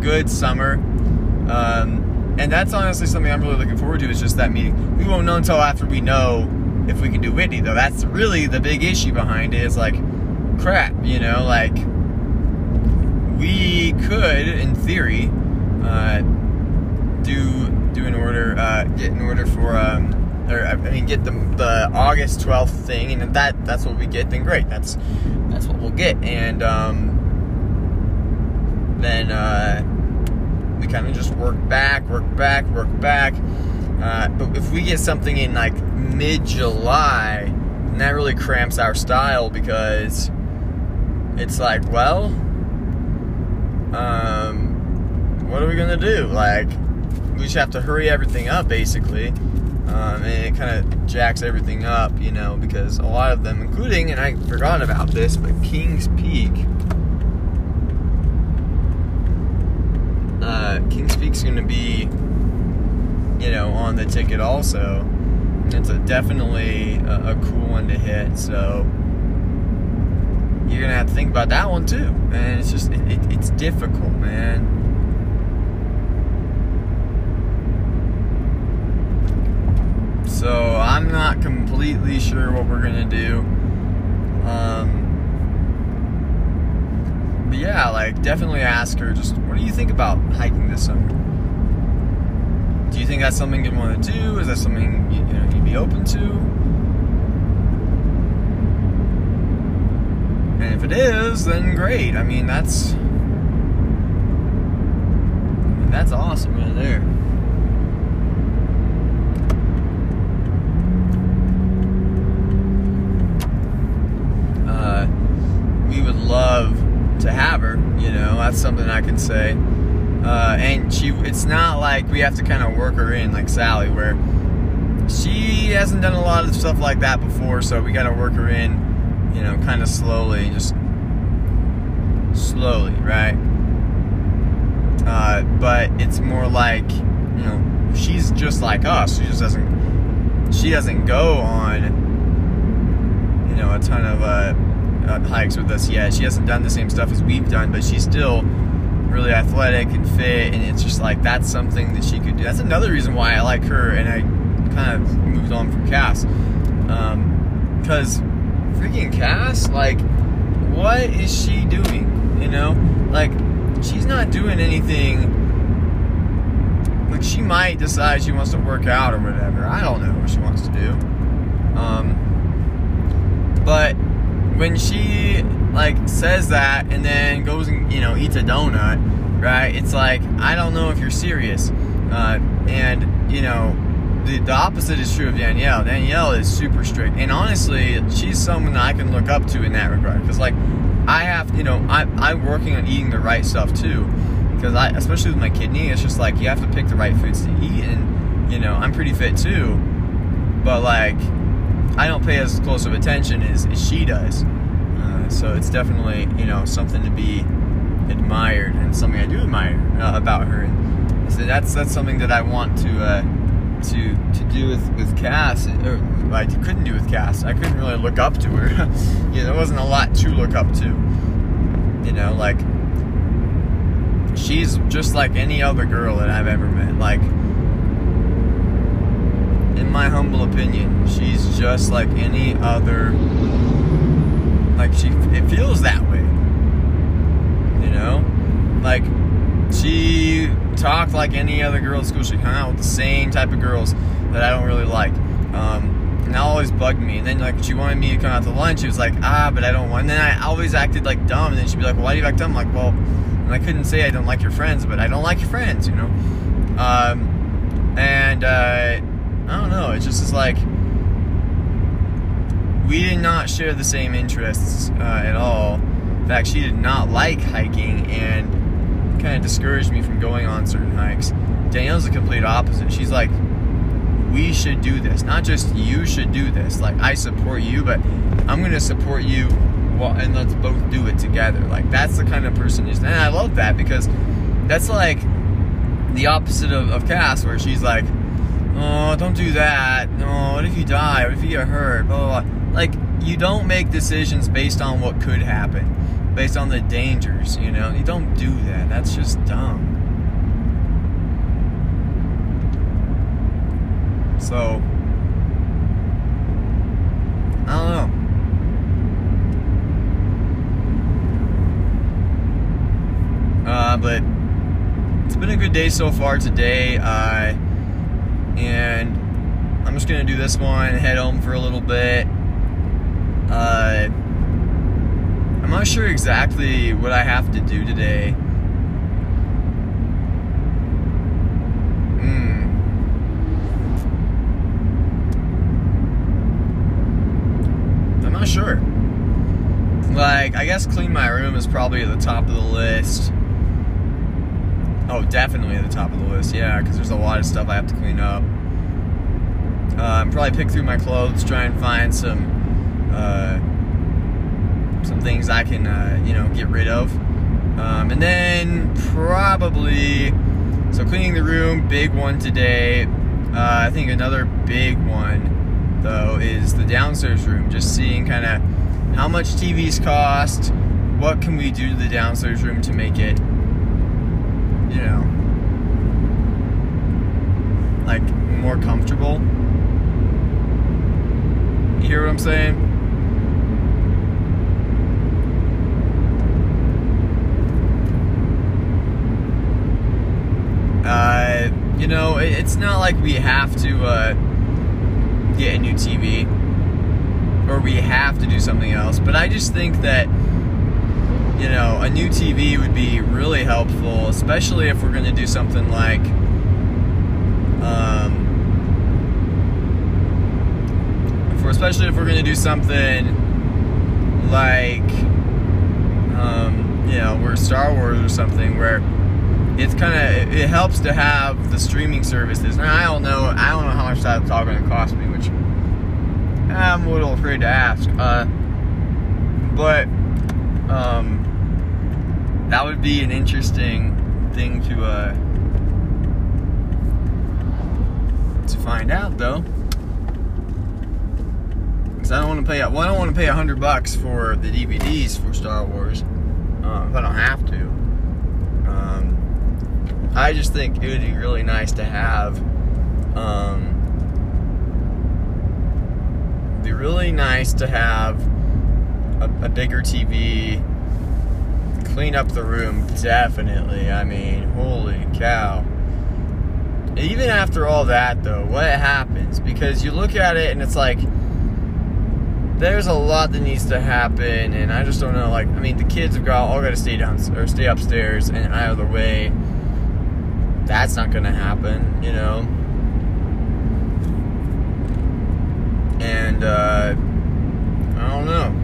good summer, and that's honestly something I'm really looking forward to, is just that meeting. We won't know until after we know if we can do Whitney, though. That's really the big issue behind it, is like, crap, you know, like, we could, in theory, get the August 12th thing, and if that's what we get, then great, that's what we'll get, and, then, we kind of just work back. But if we get something in like mid-July, then that really cramps our style, because it's like, well, what are we gonna do? Like, we just have to hurry everything up, basically, and it kind of jacks everything up, you know, because a lot of them, including, and I forgot about this, but Kings Peak's going to be, you know, on the ticket also. It's definitely a cool one to hit, so you're going to have to think about that one too. And it's just, it's difficult, man. So I'm not completely sure what we're going to do. But yeah, like, definitely ask her, just, what do you think about hiking this summer? Do you think that's something you'd want to do? Is that something, you know, you'd be open to? And if it is, then great. I mean, that's awesome right there. That's something I can say. And it's not like we have to kind of work her in like Sally, where she hasn't done a lot of stuff like that before, so we got to work her in, you know, kind of slowly, just slowly, right? But it's more like, you know, she's just like us. She just doesn't go on, you know, a ton of hikes with us yet. She hasn't done the same stuff as we've done, but she's still really athletic and fit, and it's just like that's something that she could do. That's another reason why I like her and I kind of moved on from Cass, because freaking Cass, like, what is she doing? You know, like, she's not doing anything. Like, she might decide she wants to work out or whatever. I don't know what she wants to do. But when she, like, says that and then goes and, you know, eats a donut, right? It's like, I don't know if you're serious. And, you know, the opposite is true of Danielle. Danielle is super strict. And honestly, she's someone that I can look up to in that regard. Because, like, I have, you know, I'm working on eating the right stuff, too. Because I, especially with my kidney, it's just like you have to pick the right foods to eat. And, you know, I'm pretty fit, too. But, like, I don't pay as close of attention as she does. So it's definitely, you know, something to be admired, and something I do admire about her. And so that's something that I want to do with Cass, or I couldn't do with Cass. I couldn't really look up to her. Yeah, there wasn't a lot to look up to. You know, like, she's just like any other girl that I've ever met. Like, in my humble opinion, she's just like any other. Like, it feels that way, you know? Like, she talked like any other girl at school. She hung out with the same type of girls that I don't really like. And that always bugged me. And then, like, she wanted me to come out to lunch. She was like, ah, but I don't want. And then I always acted, like, dumb. And then she'd be like, why do you act dumb? I'm like, well, and I couldn't say I don't like your friends, but I don't like your friends, you know? I don't know. It's just like, we did not share the same interests at all. In fact, she did not like hiking and kind of discouraged me from going on certain hikes. Danielle's the complete opposite. She's like, we should do this. Not just you should do this. Like, I support you, but I'm going to support you, and let's both do it together. Like, that's the kind of person she is. And I love that, because that's like the opposite of Cass, where she's like, oh, don't do that. No, what if you die? What if you get hurt? Blah, blah, blah. Like, you don't make decisions based on what could happen, based on the dangers, you know? You don't do that. That's just dumb. So, I don't know. But it's been a good day so far today. And I'm just going to do this one, head home for a little bit. I'm not sure exactly what I have to do today. I'm not sure. Like, I guess clean my room is probably at the top of the list. Oh, definitely at the top of the list, yeah, because there's a lot of stuff I have to clean up. Probably pick through my clothes, try and find some things I can, you know, get rid of. And then probably, so cleaning the room, big one today. I think another big one, though, is the downstairs room. Just seeing kind of how much TVs cost, what can we do to the downstairs room to make it, you know, like, more comfortable. You hear what I'm saying? You know, it's not like we have to get a new TV or we have to do something else, but I just think that, you know, a new TV would be really helpful, especially if we're going to do something like especially if we're going to do something like you know, we're Star Wars or something, where it's kind of, it helps to have the streaming services. And I don't know how much that's all going to cost me, which I'm a little afraid to ask. But that would be an interesting thing to find out, though. Because I don't want to pay, well, I don't want to pay $100 for the DVDs for Star Wars. If I don't have to. I just think it would be really nice to have, a bigger TV, clean up the room, definitely. I mean, holy cow. Even after all that, though, what happens? Because you look at it and it's like, there's a lot that needs to happen, and I just don't know. Like, I mean, the kids have all got to stay down or stay upstairs, and either way, that's not going to happen, you know. And I don't know.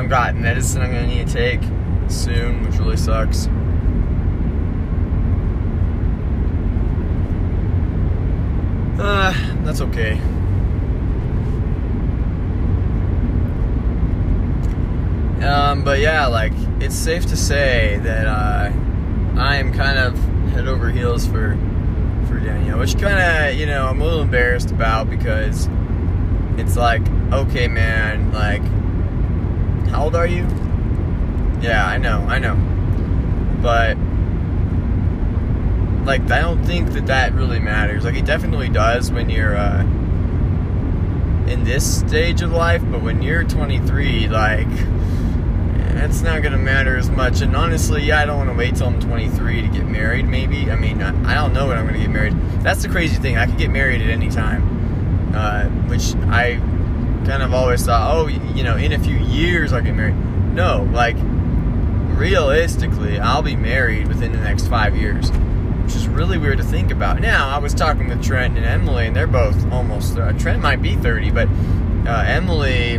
I've got medicine I'm going to need to take soon, which really sucks. That's okay. But yeah, like, it's safe to say that I am kind of head over heels for Danielle, which kind of, you know, I'm a little embarrassed about, because it's like, okay, man, like, how old are you? Yeah, I know. But like, I don't think that really matters. Like, it definitely does when you're in this stage of life, but when you're 23, like, that's not gonna matter as much. And honestly, yeah, I don't want to wait till I'm 23 to get married. Maybe, I mean, I don't know when I'm gonna get married. That's the crazy thing. I could get married at any time, which I kind of always thought, oh, you know, in a few years I'll get married. No, like, realistically, I'll be married within the next 5 years. Which is really weird to think about. Now, I was talking with Trent and Emily, and they're both almost, Trent might be 30, but Emily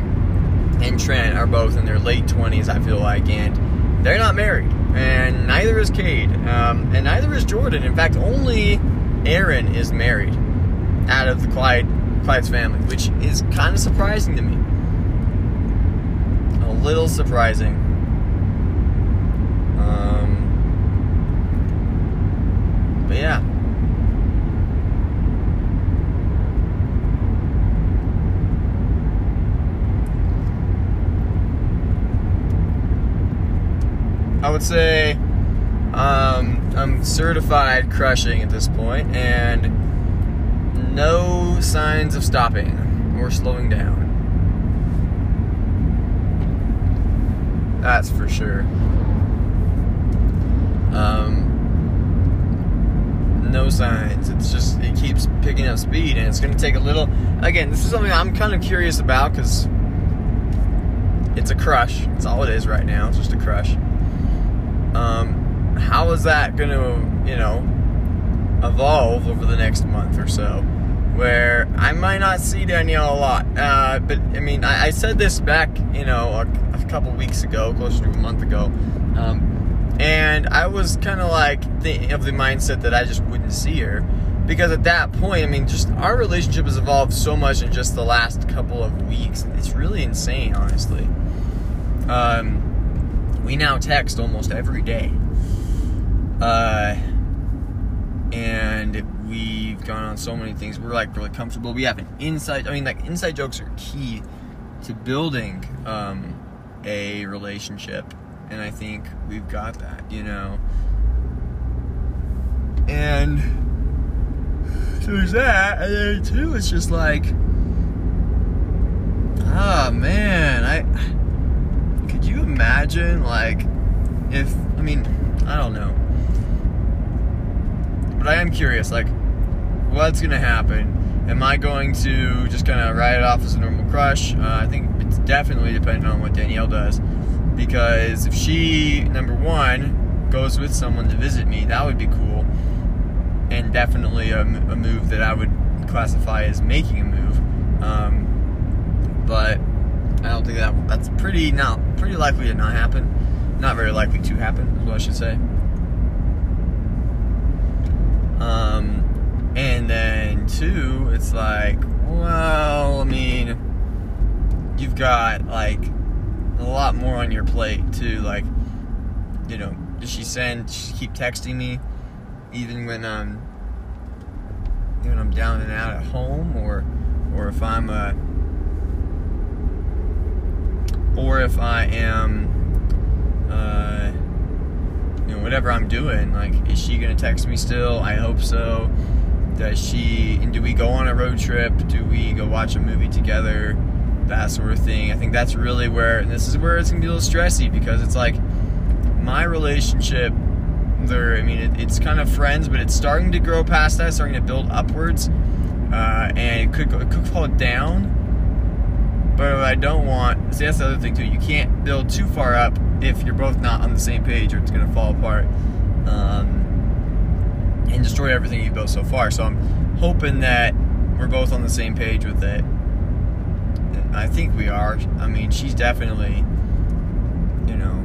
and Trent are both in their late 20s, I feel like, and they're not married, and neither is Cade, and neither is Jordan. In fact, only Aaron is married out of the Clyde's family, which is kind of surprising to me. A little surprising. But yeah. I would say I'm certified crushing at this point, and no signs of stopping or slowing down. That's for sure. No signs. It's just, it keeps picking up speed, and it's going to take a little, again, this is something I'm kind of curious about, because it's a crush. It's all it is right now. It's just a crush. How is that going to, you know, evolve over the next month or so, where I might not see Danielle a lot, but, I mean, I said this back, you know, a couple weeks ago, closer to a month ago, and I was kind of like of the mindset that I just wouldn't see her, because at that point, I mean, just our relationship has evolved so much in just the last couple of weeks. It's really insane, honestly. We now text almost every day, and we've gone on so many things. We're like really comfortable. We have an inside, I mean, like, inside jokes are key to building a relationship. And I think we've got that, you know. And so there's that. And then, too, it's just like, ah, man, could you imagine, like, if, I mean, I don't know. But I am curious, like, what's going to happen? Am I going to just kind of ride it off as a normal crush? I think it's definitely dependent on what Danielle does. Because if she, number one, goes with someone to visit me, that would be cool. And definitely a move that I would classify as making a move. But I don't think that's pretty likely to not happen. Not very likely to happen is what I should say. And then two, it's like, well, I mean, you've got like a lot more on your plate too. Like, you know, does she keep texting me even when I'm down and out at home, or if I'm you know, whatever I'm doing, like, is she gonna text me still? I hope so. Does she, and do we go on a road trip? Do we go watch a movie together? That sort of thing. I think that's really where, and this is where it's gonna be a little stressy, because it's like my relationship, there, I mean, it's kind of friends, but it's starting to grow past that, starting to build upwards, and it could fall down. But what I don't want, see, that's the other thing too. You can't build too far up if you're both not on the same page, or it's gonna fall apart and destroy everything you've built so far. So I'm hoping that we're both on the same page with it. I think we are. I mean, she's definitely, you know,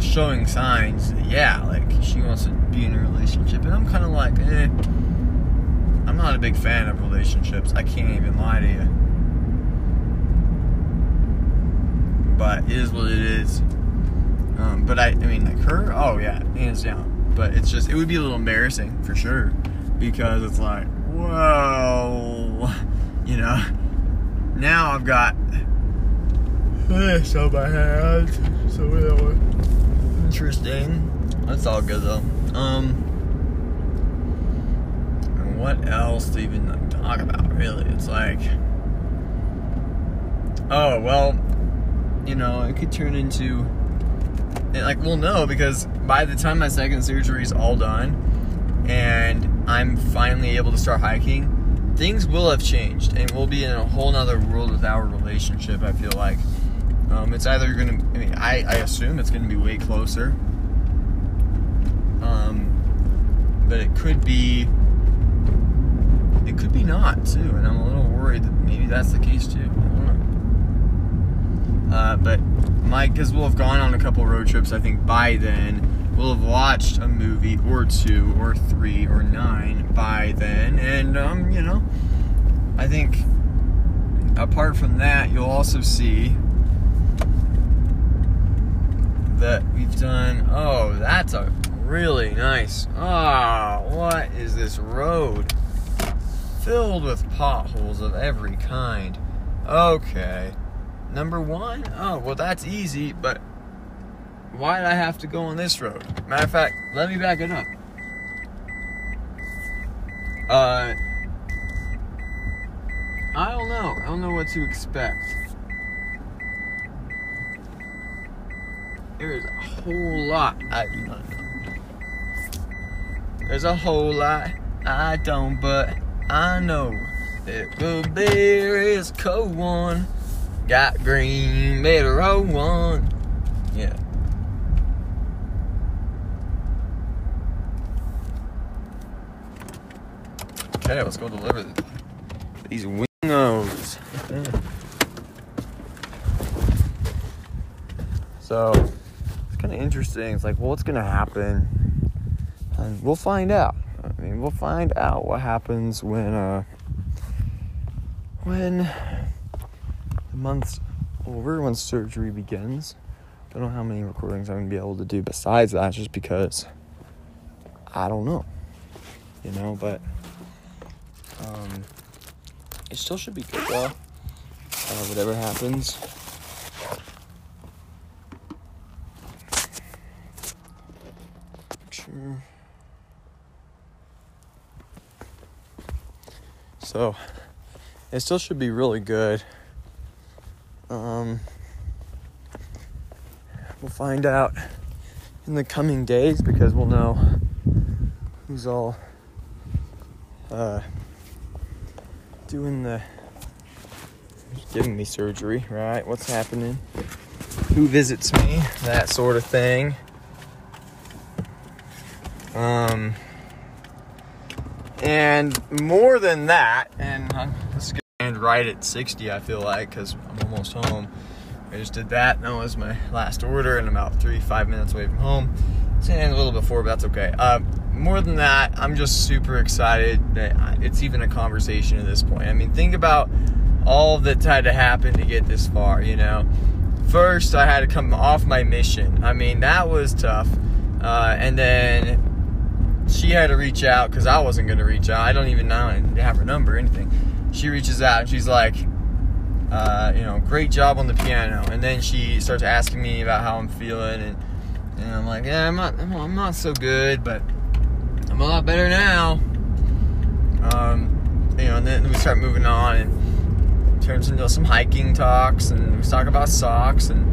showing signs that, yeah, like, she wants to be in a relationship, and I'm kind of like, I'm not a big fan of relationships. I can't even lie to you. But it is what it is. But I mean, like, her, oh yeah, hands down. But it's just, it would be a little embarrassing for sure, because it's like, whoa, you know, now I've got this on my hands. So interesting. That's all good though. And what else to even like talk about? Really, it's like, oh well. You know, it could turn into, and like, we'll know, because by the time my second surgery is all done and I'm finally able to start hiking, things will have changed, and we'll be in a whole nother world with our relationship, I feel like. It's either going to, I mean, I assume it's going to be way closer. But it could be not, too, and I'm a little worried that maybe that's the case, too. But Mike, because we'll have gone on a couple road trips, I think by then we'll have watched a movie or two or three or nine by then, and you know, I think apart from that, you'll also see that we've done. Oh, that's a really nice. Ah, oh, what is this road filled with potholes of every kind? Okay. Number one? Oh, well, that's easy, but why did I have to go on this road? Matter of fact, let me back it up. I don't know. I don't know what to expect. There's a whole lot I do not know. There's a whole lot I don't, but I know it will be a cold one. Got green, made a row one. Yeah. Okay, let's go deliver these wingos. Yeah. So, it's kind of interesting. It's like, well, what's going to happen? And we'll find out. I mean, we'll find out what happens when months over, once surgery begins. Don't know how many recordings I'm gonna be able to do besides that, just because I don't know, you know, but it still should be good though, whatever happens. Picture. So it still should be really good. We'll find out in the coming days, because we'll know who's all giving me surgery, right? What's happening? Who visits me? That sort of thing. And more than that, and let's get started right at 60, I feel like, because I'm almost home. I just did that, and that was my last order, and I'm about 3-5 minutes away from home. It's going to end a little before, but that's okay. More than that, I'm just super excited that it's even a conversation at this point. I mean, think about all that's had to happen to get this far, you know. First, I had to come off my mission. I mean, that was tough. And then she had to reach out because I wasn't going to reach out. I don't even know I have her number or anything. She reaches out, and she's like, you know, great job on the piano. And then she starts asking me about how I'm feeling, and I'm like, yeah, I'm not so good, but I'm a lot better now. You know, and then we start moving on, and it turns into some hiking talks, and we talk about socks, and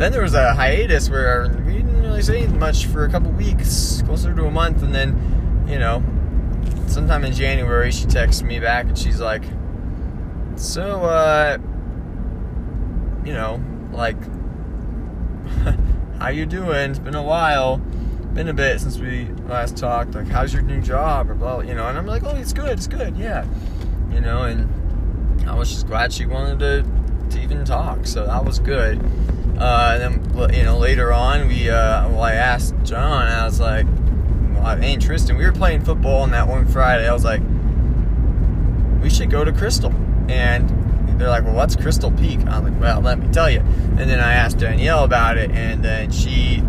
then there was a hiatus where we didn't really say much for a couple weeks, closer to a month, and then, you know, sometime in January, she texts me back, and she's like, so, you know, like, how you doing? It's been a while, been a bit since we last talked, like, how's your new job, or blah, blah, you know, and I'm like, oh, it's good, yeah, you know, and I was just glad she wanted to even talk, so that was good. And then, you know, later on, I asked John, I was like, well, hey, Tristan, we were playing football on that one Friday, I was like, we should go to Crystal. And they're like, well, what's Crystal Peak? I'm like, well, let me tell you. And then I asked Danielle about it, and then she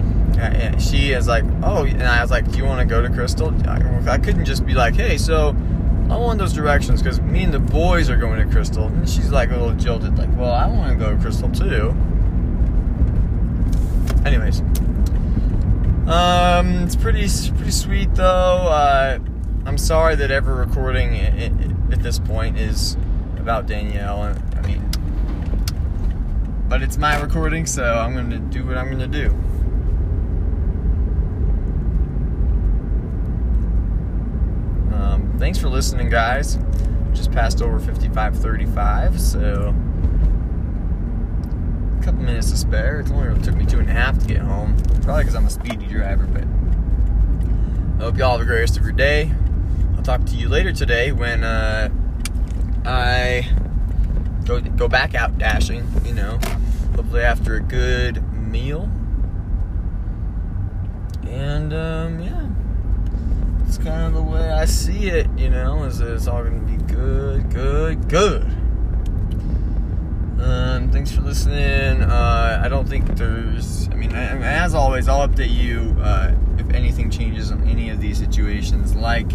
is like, oh, and I was like, do you want to go to Crystal? I couldn't just be like, hey, so I want those directions because me and the boys are going to Crystal. And she's like a little jilted, like, well, I want to go to Crystal too. Anyways, it's pretty sweet though. I'm sorry that every recording at this point is about Danielle, and I mean, but it's my recording, so I'm going to do what I'm going to do. Thanks for listening, guys. Just passed over 55:35, so a couple minutes to spare. It only took me 2.5 to get home, probably because I'm a speedy driver, but I hope y'all have a great rest of your day. I'll talk to you later today when, I go back out dashing, you know, hopefully after a good meal, and, yeah, it's kind of the way I see it, you know, is that it's all going to be good, thanks for listening. I don't think there's, as always, I'll update you, if anything changes on any of these situations, like,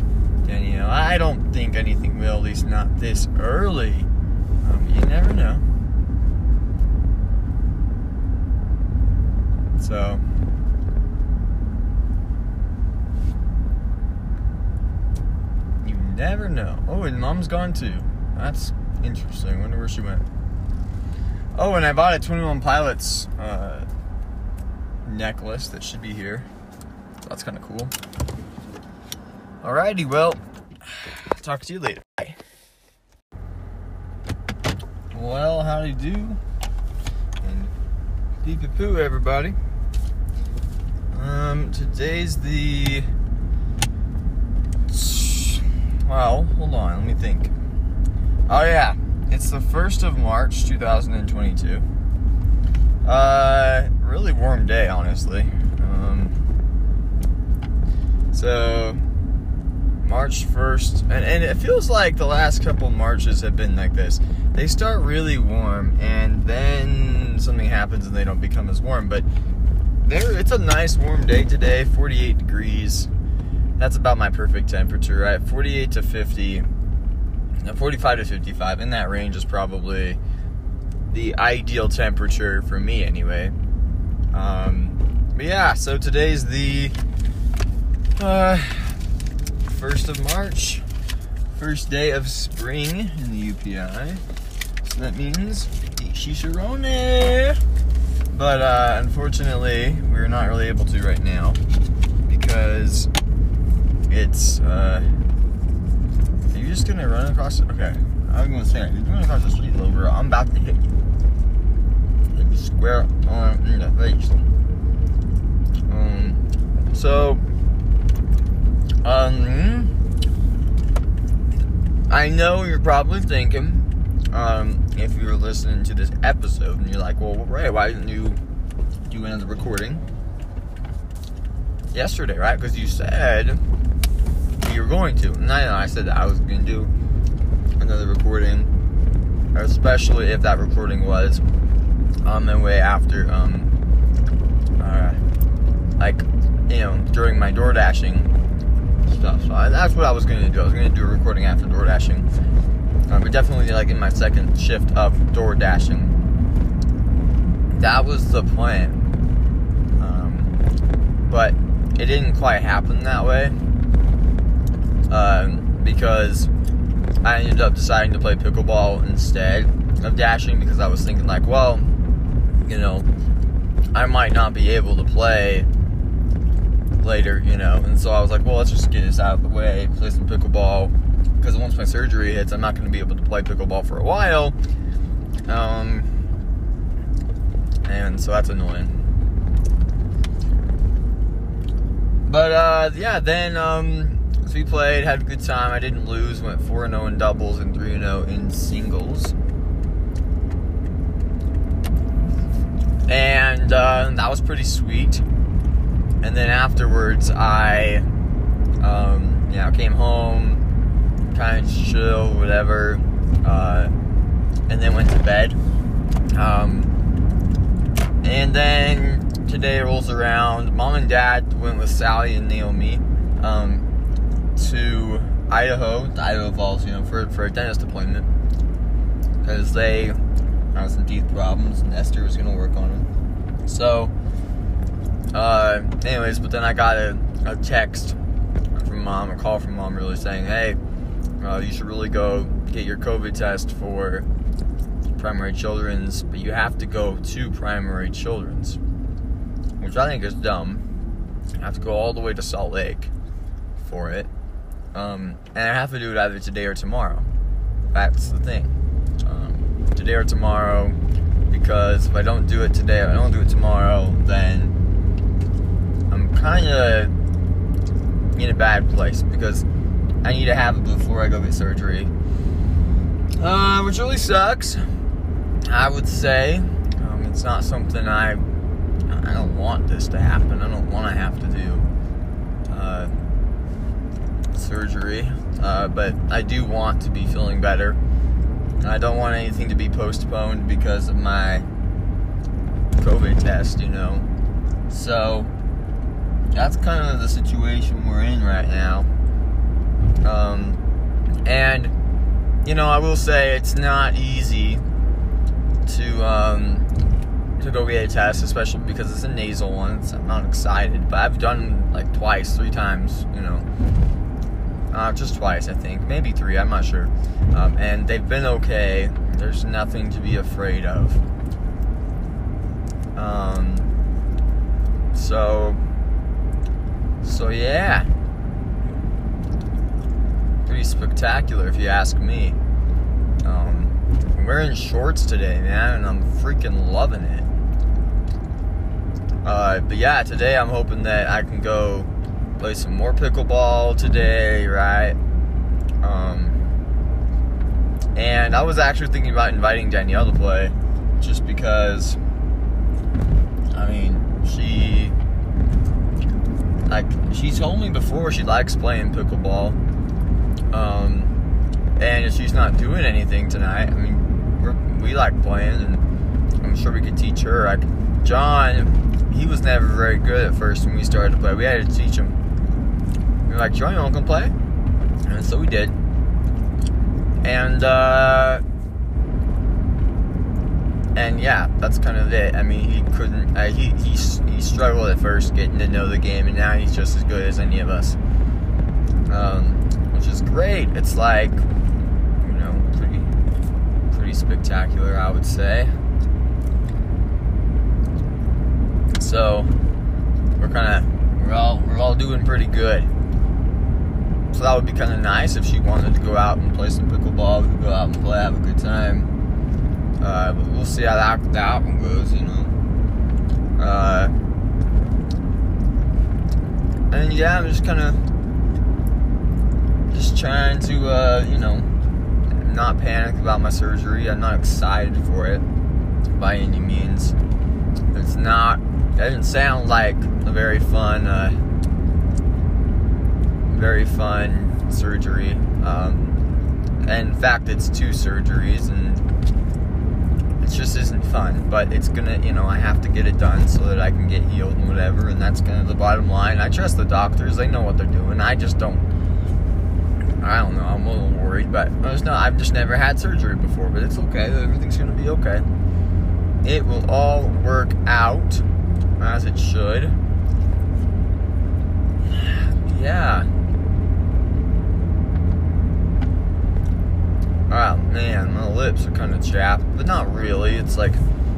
and, you know, I don't think anything will, at least not this early. You never know. So, you never know. Oh, and Mom's gone too. That's interesting. I wonder where she went. Oh, and I bought a 21 Pilots necklace that should be here. So that's kind of cool. Alrighty, well, talk to you later. Bye. Well, howdy do, and pee-pee-poo, everybody. Today's the... Well, hold on, let me think. Oh, yeah, it's the 1st of March, 2022. Really warm day, honestly. So... March 1st, and it feels like the last couple Marches have been like this. They start really warm, and then something happens, and they don't become as warm, but it's a nice warm day today, 48 degrees. That's about my perfect temperature, right? 48 to 50, 45 to 55, in that range is probably the ideal temperature for me anyway. But yeah, so today's the... 1st of March, first day of spring in the UPI, so that means shishirone, but unfortunately, we're not really able to right now, because it's, are you just going to run across it? Okay, I'm going to say, you're going across the street, little girl, I'm about to hit you, like square on the face. I know you're probably thinking, if you're listening to this episode and you're like, well, Ray, why didn't you do another recording yesterday, right? Because you said you were going to. And I said that I was going to do another recording, especially if that recording was the way after, like, you know, during my door dashing stuff. So that's what I was going to do. I was going to do a recording after door dashing, but definitely like in my second shift of door dashing. That was the plan, but it didn't quite happen that way, because I ended up deciding to play pickleball instead of dashing, because I was thinking like, well, you know, I might not be able to play later, you know, and so I was like, well, let's just get this out of the way, play some pickleball, because once my surgery hits, I'm not going to be able to play pickleball for a while, and so that's annoying. But, yeah, then, so we played, had a good time, I didn't lose, went 4-0 in doubles and 3-0 in singles. And, that was pretty sweet. And then afterwards, I, you know, came home, kind of chill, whatever, and then went to bed. And then today rolls around. Mom and Dad went with Sally and Naomi to Idaho Falls, you know, for a dentist appointment, because they had some teeth problems, and Esther was gonna work on them. So, anyways, but then I got a text from Mom, a call from Mom, really saying, "Hey, you should really go get your COVID test for Primary Children's, but you have to go to Primary Children's," which I think is dumb. I have to go all the way to Salt Lake for it, and I have to do it either today or tomorrow. That's the thing, today or tomorrow, because if I don't do it today, if I don't do it tomorrow, then I'm kind of in a bad place, because I need to have it before I go get surgery, which really sucks. I would say, it's not something I don't want this to happen. I don't want to have to do, surgery, but I do want to be feeling better. I don't want anything to be postponed because of my COVID test, you know, so that's kind of the situation we're in right now, and, you know, I will say it's not easy to go get a test, especially because it's a nasal one. So I'm not excited, but I've done like three times, you know, just twice, I think, maybe three, I'm not sure, and they've been okay. There's nothing to be afraid of, so yeah, pretty spectacular if you ask me. I'm wearing shorts today, man, and I'm freaking loving it. But yeah, today I'm hoping that I can go play some more pickleball today, right? And I was actually thinking about inviting Danielle to play, just because, I mean, she told me before she likes playing pickleball, and if she's not doing anything tonight, I mean, we like playing, and I'm sure we could teach her. Like, John, he was never very good at first when we started to play. We had to teach him. We were like, John, you want to come play? And so we did. And, yeah, that's kind of it. I mean, he couldn't, he struggled at first getting to know the game, and now he's just as good as any of us, which is great. It's like, pretty spectacular, I would say. So we're all doing pretty good. So that would be kind of nice if she wanted to go out and play some pickleball. We could go out and play, have a good time. But we'll see how that one goes, you know. And yeah, I'm just kind of trying to, not panicked about my surgery. I'm not excited for it by any means. It's not, it doesn't sound like a very fun surgery. And in fact, it's two surgeries, and it just isn't fun. But it's gonna, you know, I have to get it done so that I can get healed and whatever. And that's kind of the bottom line. I trust the doctors; they know what they're doing. I just don't. I don't know. I'm a little worried, but I've just never had surgery before. But it's okay. Everything's gonna be okay. It will all work out as it should. Yeah. Oh man, my lips are kind of chapped, but not really. It's like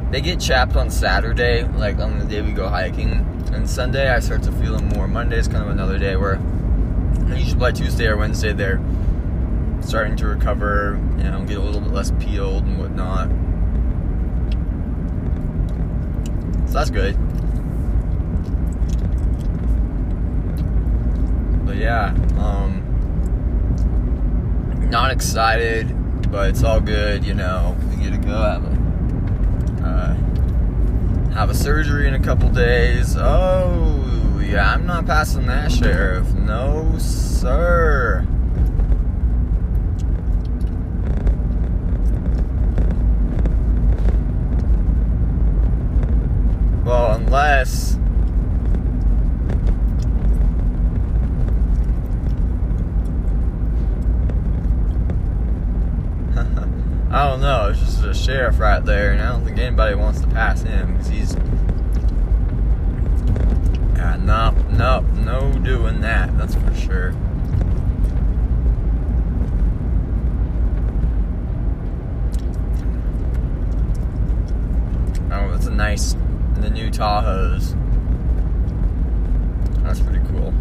they get chapped on Saturday, like on the day we go hiking, and Sunday I start to feel them more. Monday's kind of another day where usually by Tuesday or Wednesday they're starting to recover, you know, get a little bit less peeled and whatnot. So that's good. But yeah, not excited, but it's all good, you know. We get to go have a surgery in a couple days. Oh, yeah, I'm not passing that, Sheriff. No, sir. Well, unless... I don't know, it's just a sheriff right there, and I don't think anybody wants to pass him, because he's... no doing that, that's for sure. Oh, that's a nice, the new Tahoes. That's pretty cool.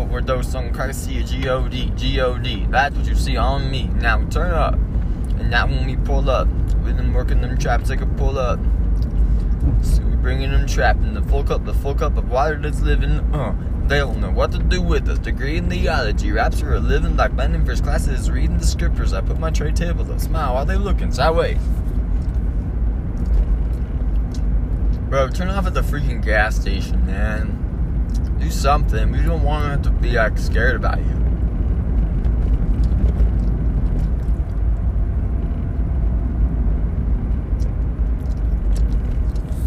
Overdose on Christy, G-O-D. That's what you see on me. Now turn up. And now when we pull up, we've been working them traps like a pull up. So we bringing them trap in the full cup of water that's living. They don't know what to do with us. Degree in theology, raps for a living like blending first classes, reading the scriptures. I put my tray table up, smile while they looking sideways. Bro, turn off at the freaking gas station, man. Do something. We don't want them to be like scared about you.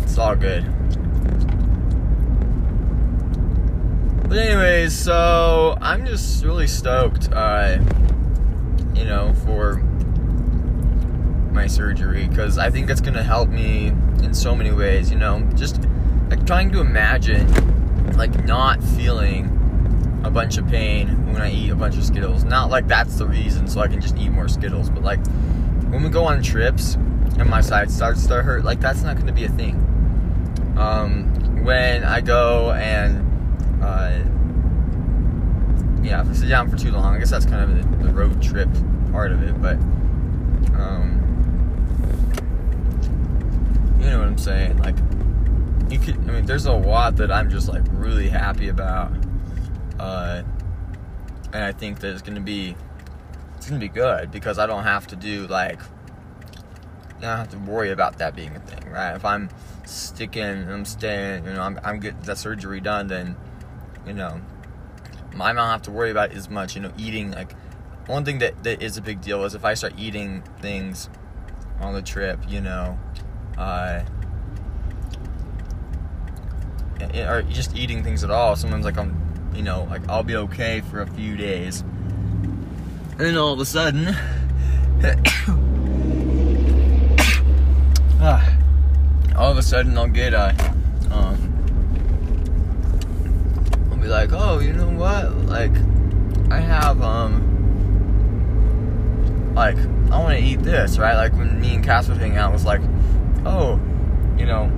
It's all good. But anyways, so I'm just really stoked, you know, for my surgery, because I think it's gonna help me in so many ways. You know, just like trying to imagine. Like not feeling a bunch of pain when I eat a bunch of Skittles. Not like that's the reason, so I can just eat more Skittles. But like when we go on trips and my side starts to hurt, like that's not going to be a thing. When I go and if I sit down for too long, I guess that's kind of the road trip part of it. But you know what I'm saying, like. There's a lot that I'm just like really happy about, and I think that it's gonna be good, because I don't have to do like, I don't have to worry about that being a thing, right? If I'm sticking and I'm staying, you know, I'm getting that surgery done, then, you know, I don't have to worry about it as much, you know, eating. Like, one thing that is a big deal is if I start eating things on the trip, you know, or just eating things at all. Sometimes, like, I'm, you know, like, I'll be okay for a few days, and then all of a sudden, I'll get I'll be like, oh, you know what, like, I have, like, I want to eat this, right? Like, when me and Cass would hang out, it was like, oh, you know,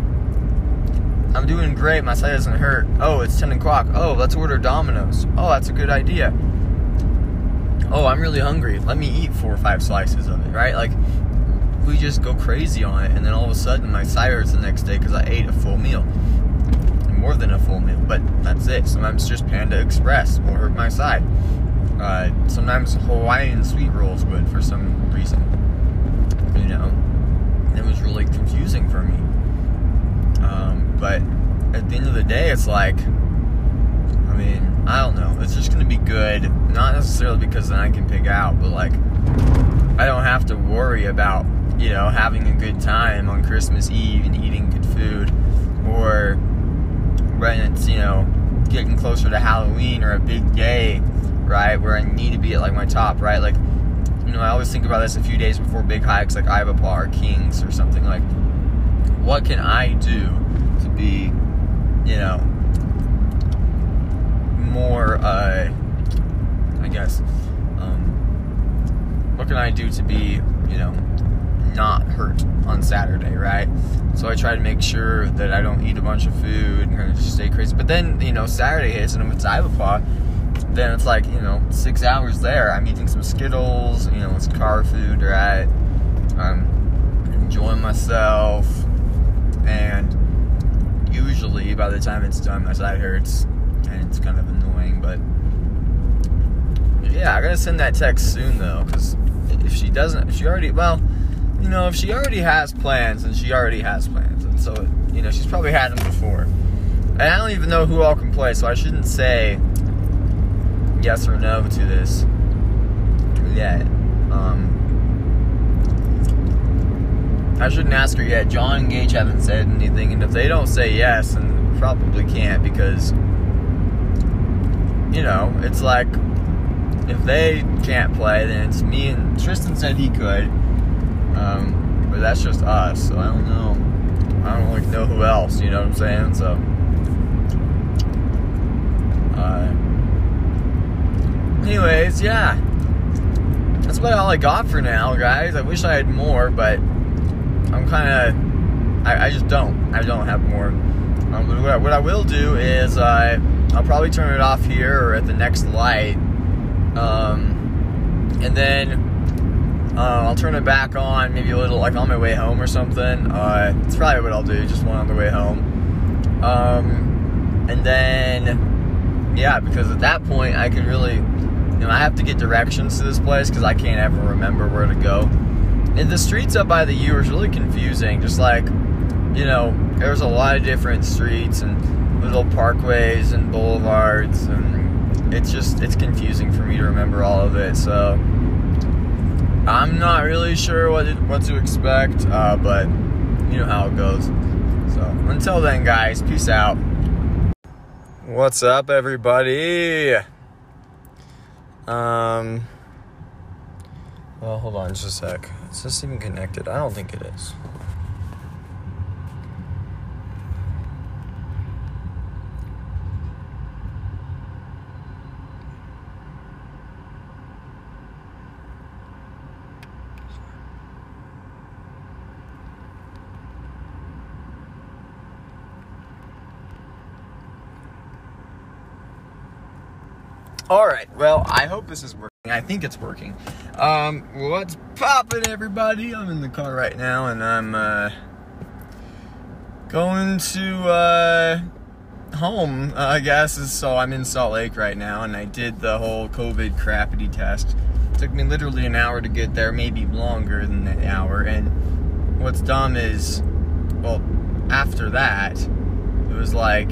I'm doing great, my side doesn't hurt. Oh, it's 10 o'clock. Oh, let's order Domino's. Oh, that's a good idea. Oh, I'm really hungry. Let me eat 4 or 5 slices of it, right? Like, we just go crazy on it, and then all of a sudden, my side hurts the next day because I ate a full meal. More than a full meal, but that's it. Sometimes just Panda Express will hurt my side. sometimes Hawaiian sweet rolls, but for some reason, you know, it was really confusing for me. But at the end of the day, it's like, I mean, I don't know. It's just going to be good, not necessarily because then I can pick out, but, like, I don't have to worry about, you know, having a good time on Christmas Eve and eating good food, or when it's, you know, getting closer to Halloween or a big day, right, where I need to be at, like, my top, right? Like, you know, I always think about this a few days before big hikes, like Ibapah or Kings or something. Like, what can I do to be, you know, more, I guess, what can I do to be, you know, not hurt on Saturday, right? So I try to make sure that I don't eat a bunch of food and kind of just stay crazy. But then, you know, Saturday hits, and if it's Ibapah, then it's like, you know, 6 hours there. I'm eating some Skittles, you know, it's car food, right? I'm enjoying myself, and usually by the time it's done, my side hurts, and it's kind of annoying. But yeah, I gotta send that text soon, though, because if she already has plans, and she already has plans, and so, you know, she's probably had them before, and I don't even know who all can play, so I shouldn't say yes or no to this yet. I shouldn't ask her yet. John and Gage haven't said anything, and if they don't say yes, then we probably can't, because, you know, it's like, if they can't play, then it's me and Tristan said he could, but that's just us, so I don't know, really know who else, you know what I'm saying, so, anyways, yeah, that's about all I got for now, guys. I wish I had more, but I'm kind of, I don't have more, but what I will do is, I'll probably turn it off here, or at the next light, and then, I'll turn it back on, maybe a little, like, on my way home or something. It's probably what I'll do, just one on the way home. And then, yeah, because at that point, I can really, you know, I have to get directions to this place, because I can't ever remember where to go. And the streets up by the U is really confusing, just like, you know, there's a lot of different streets, and little parkways, and boulevards, and it's confusing for me to remember all of it, so I'm not really sure what to expect, but you know how it goes. So, until then, guys, peace out. What's up, everybody? Well, hold on just a sec. Is this even connected? I don't think it is. Alright, well, I hope this is working. I think it's working. What's poppin', everybody? I'm in the car right now, and I'm, going to, home, I guess. So I'm in Salt Lake right now, and I did the whole COVID crappity test. It took me literally an hour to get there, maybe longer than an hour, and what's dumb is, well, after that, it was like,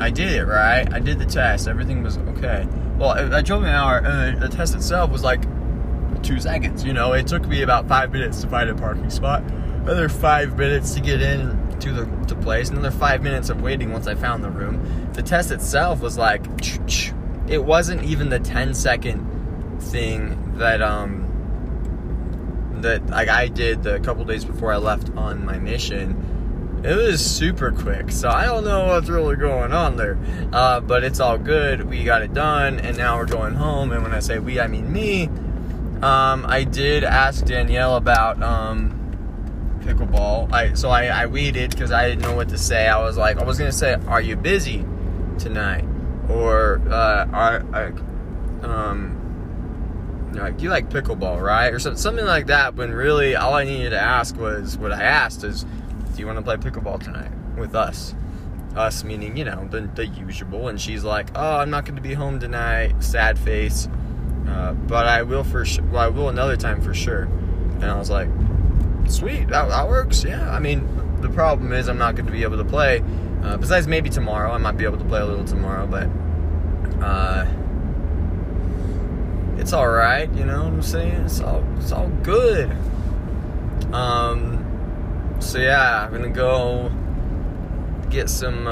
I did it, right? I did the test. Everything was okay. Well, I drove an hour, and the test itself was like 2 seconds, you know? It took me about 5 minutes to find a parking spot, another 5 minutes to get in to the place, another 5 minutes of waiting once I found the room. The test itself was like, it wasn't even the 10-second thing that, like, I did a couple days before I left on my mission. It was super quick, so I don't know what's really going on there, but it's all good. We got it done, and now we're going home, and when I say we, I mean me. I did ask Danielle about pickleball. So I waited, because I didn't know what to say. I was going to say, are you busy tonight? Or, like, you like pickleball, right? Or something like that, when really all I needed to ask was, what I asked is, do you want to play pickleball tonight with us? Us meaning, you know, the usual. And she's like, oh, I'm not going to be home tonight. Sad face. But I will I will another time for sure. And I was like, sweet, that works, yeah. I mean, the problem is I'm not going to be able to play. Besides maybe tomorrow, I might be able to play a little tomorrow, but it's all right, you know what I'm saying? It's all good. So yeah, I'm gonna go get some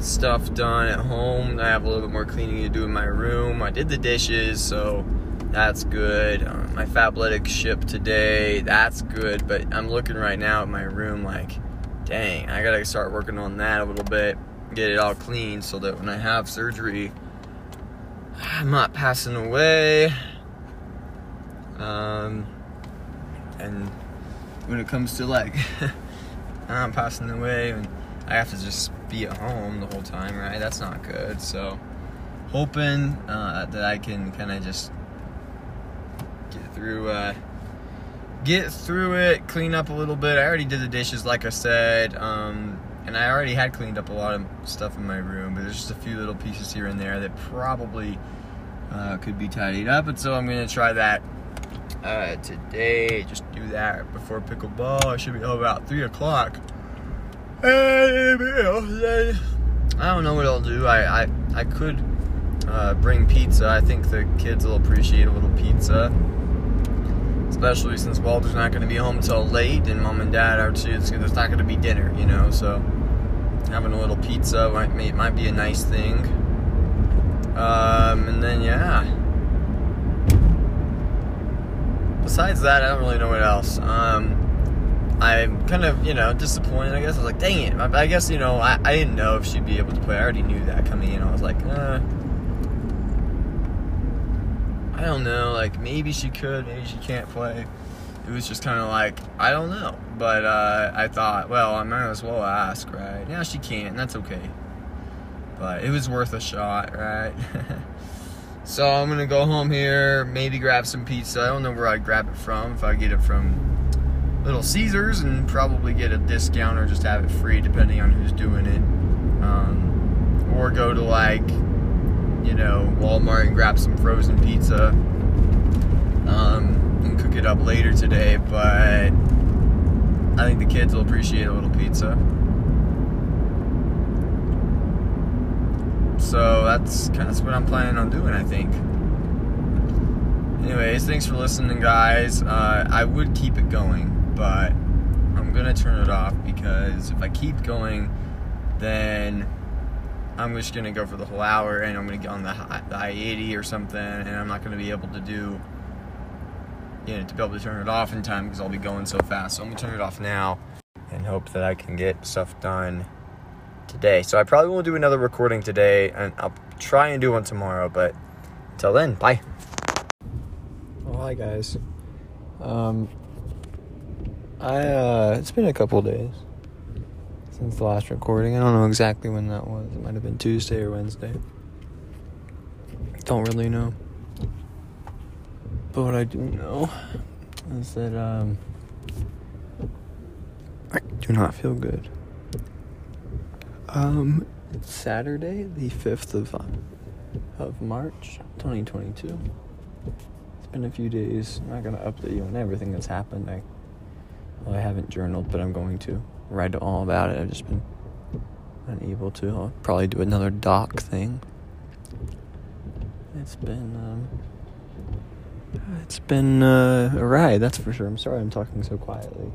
stuff done at home. I have a little bit more cleaning to do in my room. I did the dishes, so that's good. My Fabletics shipped today, that's good. But I'm looking right now at my room like, dang, I gotta start working on that a little bit, get it all clean so that when I have surgery, I'm not passing away. And when it comes to like I'm passing away and I have to just be at home the whole time, right? That's not good. So hoping that I can kind of just get through it, clean up a little bit. I already did the dishes, like I said, and I already had cleaned up a lot of stuff in my room, but there's just a few little pieces here and there that probably could be tidied up, and so I'm gonna try that today. Just do that before pickleball. I should be home about 3 o'clock. I don't know what I'll do. I could bring pizza. I think the kids will appreciate a little pizza, especially since Walter's not going to be home until late, and Mom and Dad are too. It's not going to be dinner, you know. So having a little pizza might be a nice thing. And then yeah. Besides that, I don't really know what else. I'm kind of, you know, disappointed, I guess. I was like, dang it. I guess, you know, I didn't know if she'd be able to play. I already knew that coming in. I was like, I don't know. Like, maybe she could. Maybe she can't play. It was just kind of like, I don't know. But I thought, well, I might as well ask, right? Now she can't, and that's okay. But it was worth a shot, right? So I'm going to go home here, maybe grab some pizza. I don't know where I'd grab it from. If I get it from Little Caesars, and probably get a discount or just have it free depending on who's doing it. Or go to like, you know, Walmart and grab some frozen pizza and cook it up later today. But I think the kids will appreciate a little pizza. So that's what I'm planning on doing, I think. Anyways, thanks for listening, guys. I would keep it going, but I'm going to turn it off because if I keep going, then I'm just going to go for the whole hour, and I'm going to get on the I-80 or something, and I'm not going to be able to do, you know, to be able to turn it off in time because I'll be going so fast. So I'm going to turn it off now and hope that I can get stuff done today. So I probably won't do another recording today, and I'll try and do one tomorrow, but until then, bye. Well, hi guys. It's been a couple days since the last recording. I don't know exactly when that was. It might have been Tuesday or Wednesday. Don't really know. But what I do know is that I do not feel good. It's Saturday, the 5th of March, 2022. It's been a few days. I'm not going to update you on everything that's happened. I haven't journaled, but I'm going to write all about it. I've just been unable to. I'll probably do another doc thing. It's been a ride, that's for sure. I'm sorry I'm talking so quietly.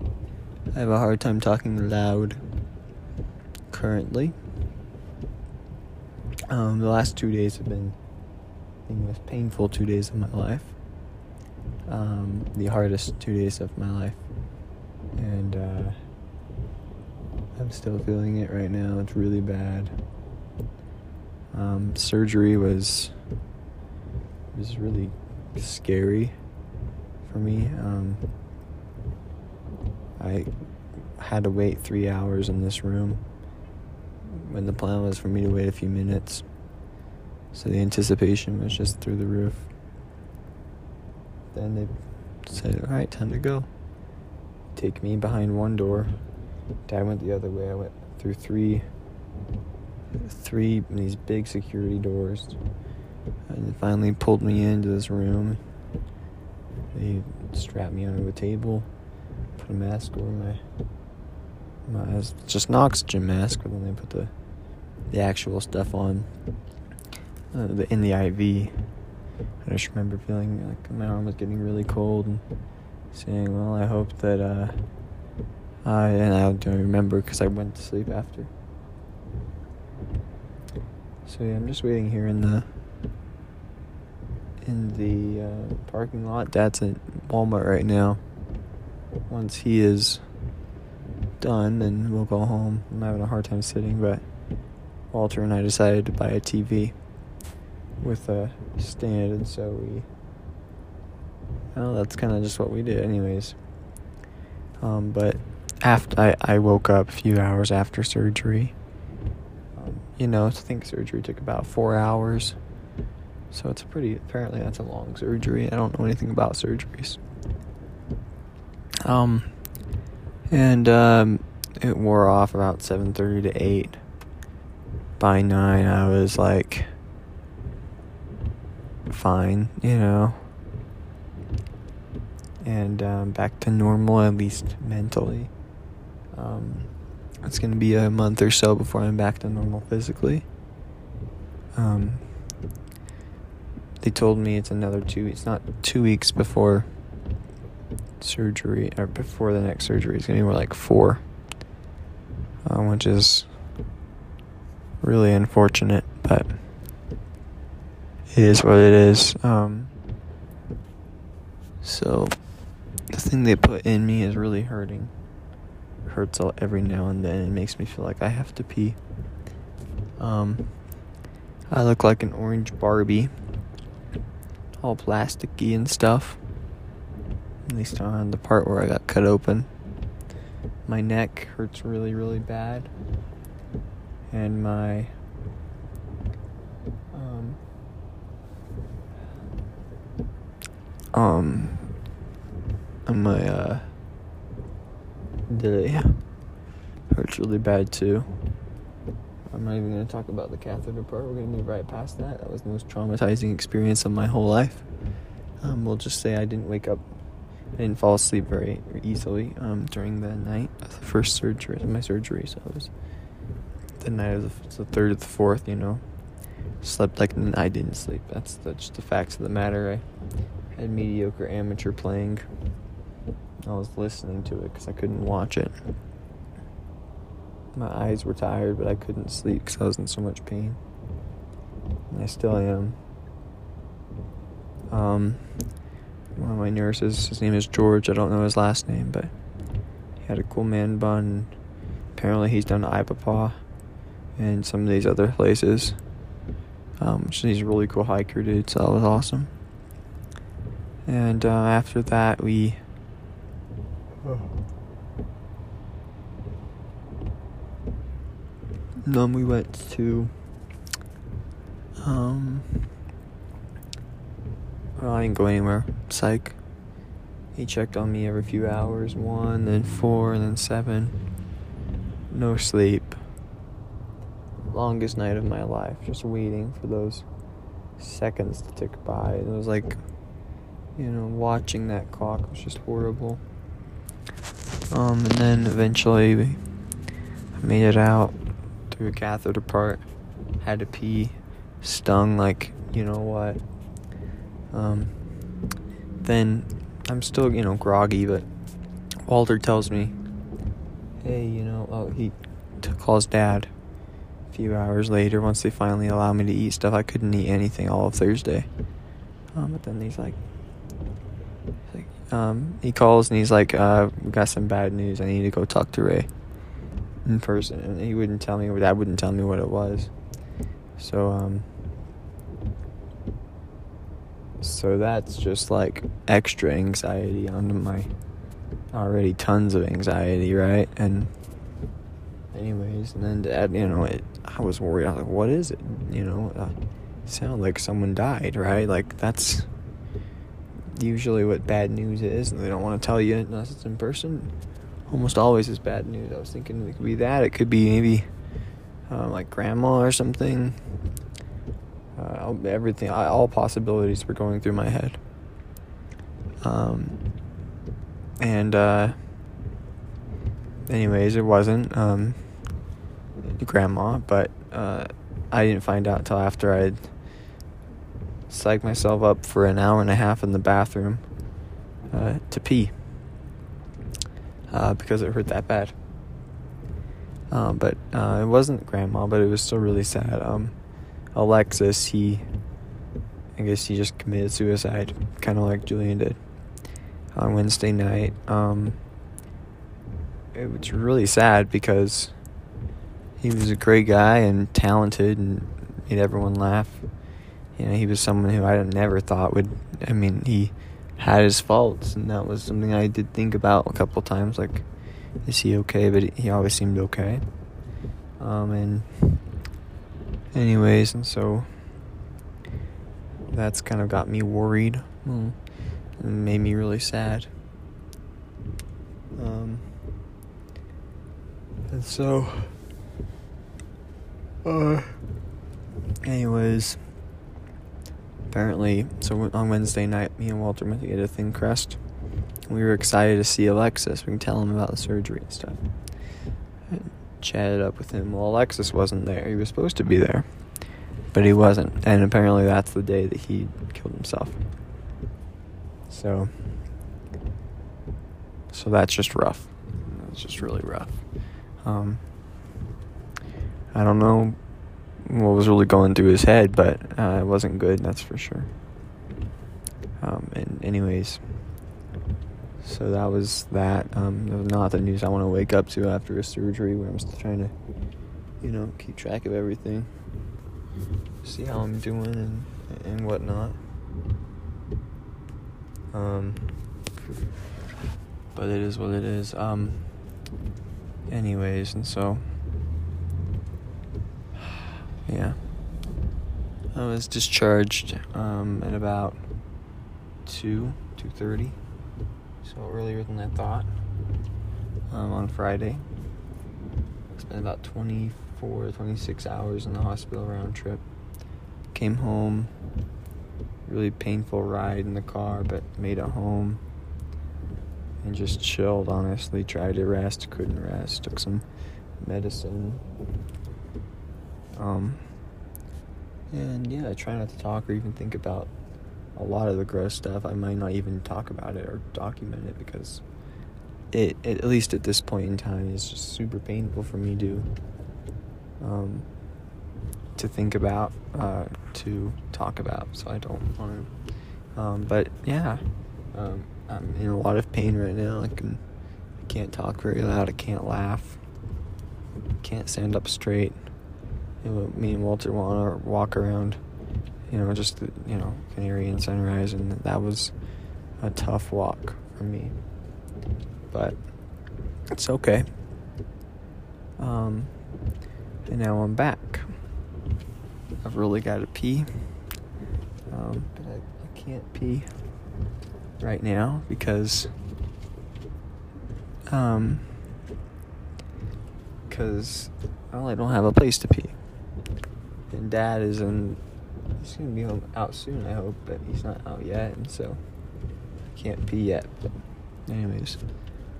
I have a hard time talking loud currently. The last 2 days have been the most painful 2 days of my life, the hardest 2 days of my life, and I'm still feeling it right now. It's really bad. Surgery was really scary for me. I had to wait 3 hours in this room when the plan was for me to wait a few minutes. So the anticipation was just through the roof. Then they said, alright, time to go. Take me behind one door. Dad went the other way. I went through three these big security doors. and finally pulled me into this room. They strapped me onto a table, put a mask over my eyes, just an oxygen mask, but then they put the actual stuff on in the IV. I just remember feeling like my arm was getting really cold and saying, well, I hope that I don't remember because I went to sleep after. So yeah, I'm just waiting here in the parking lot. Dad's at Walmart right now. Once he is done, then we'll go home. I'm having a hard time sitting, but Walter and I decided to buy a TV with a stand, and so that's kind of just what we did anyways. But after I woke up a few hours after surgery. I think surgery took about 4 hours, so it's apparently that's a long surgery. I don't know anything about surgeries. It wore off about 7:30 to 8. By 9, I was like fine, and back to normal, at least mentally. It's going to be a month or so before I'm back to normal physically. They told me it's another 2 weeks. It's not 2 weeks before surgery, or before the next surgery. It's going to be more like 4, which is really unfortunate, but it is what it is. So the thing they put in me is really hurting. Hurts every now and then. It makes me feel like I have to pee. I look like an orange Barbie, all plasticky and stuff, at least on the part where I got cut open. My neck hurts really, really bad, and my hurts really bad too. I'm not even going to talk about the catheter part. We're going to move right past that. That was the most traumatizing experience of my whole life. We'll just say I didn't fall asleep very easily during the night of the first surgery, my surgery. So it was the night of the third or the fourth, Slept like I didn't sleep. That's just the facts of the matter. I had mediocre amateur playing. I was listening to it because I couldn't watch it. My eyes were tired, but I couldn't sleep because I was in so much pain. And I still am. One of my nurses, his name is George. I don't know his last name, but he had a cool man bun. Apparently he's down to Ibapah and some of these other places. So he's a really cool hiker, dude, so that was awesome. And after that, we... Then we went to, I didn't go anywhere, psych. He checked on me every few hours, 1, then 4, and then 7, no sleep, longest night of my life, just waiting for those seconds to tick by. It was like, watching that clock was just horrible. And then eventually I made it out through a catheter part, had to pee, stung like, what. Then I'm still, groggy, but Walter tells me, hey, he calls Dad a few hours later once they finally allowed me to eat stuff. I couldn't eat anything all of Thursday. But then he's like, he calls and he's like, we got some bad news. I need to go talk to Ray in person. And he wouldn't tell me, Dad wouldn't tell me what it was. So, so that's just like extra anxiety onto my already tons of anxiety, right? And anyways, and then Dad, I was worried. I was like, what is it? It sounded like someone died, right? Like that's usually what bad news is, and they don't want to tell you unless it's in person. Almost always is bad news. I was thinking it could be that. It could be maybe like grandma or something. everything, all possibilities were going through my head. Anyways, it wasn't grandma, but I didn't find out till after I'd psyched myself up for an hour and a half in the bathroom to pee because it hurt that bad. But it wasn't grandma, but it was still really sad. Alexis, I guess he just committed suicide, kind of like Julian did on Wednesday night. It was really sad because he was a great guy and talented and made everyone laugh. You know, he was someone who I never thought would, I mean, he had his faults, and that was something I did think about a couple times, like, is he okay? But he always seemed okay. And so that's kind of got me worried and made me really sad. Apparently, so on Wednesday night, me and Walter went to get a thin crust. We were excited to see Alexis. We can tell him about the surgery and stuff. I chatted up with him. Well, Alexis wasn't there. He was supposed to be there, but he wasn't. And apparently that's the day that he killed himself. So that's just rough. That's just really rough. I don't know what was really going through his head, but it wasn't good, that's for sure. So that was that. That was not the news I want to wake up to after a surgery, where I'm still trying to, keep track of everything, see how I'm doing and whatnot. But it is what it is. Yeah. I was discharged at about 2:30. So earlier than I thought, on Friday. I spent about 26 hours in the hospital round trip. Came home, really painful ride in the car, but made it home and just chilled, honestly. Tried to rest, couldn't rest, took some medicine. I try not to talk or even think about a lot of the gross stuff. I might not even talk about it or document it because it at least at this point in time, is just super painful for me to think about, to talk about. So I don't want to. I'm in a lot of pain right now. I can't talk very loud. I can't laugh. I can't stand up straight. Me and Walter want to walk around. Canary and sunrise, and that was a tough walk for me, but it's okay. And now I'm back. I've really got to pee, but I can't pee right now because I don't have a place to pee, and Dad is in. He's going to be home out soon, I hope, but he's not out yet, and so I can't pee yet. But anyways,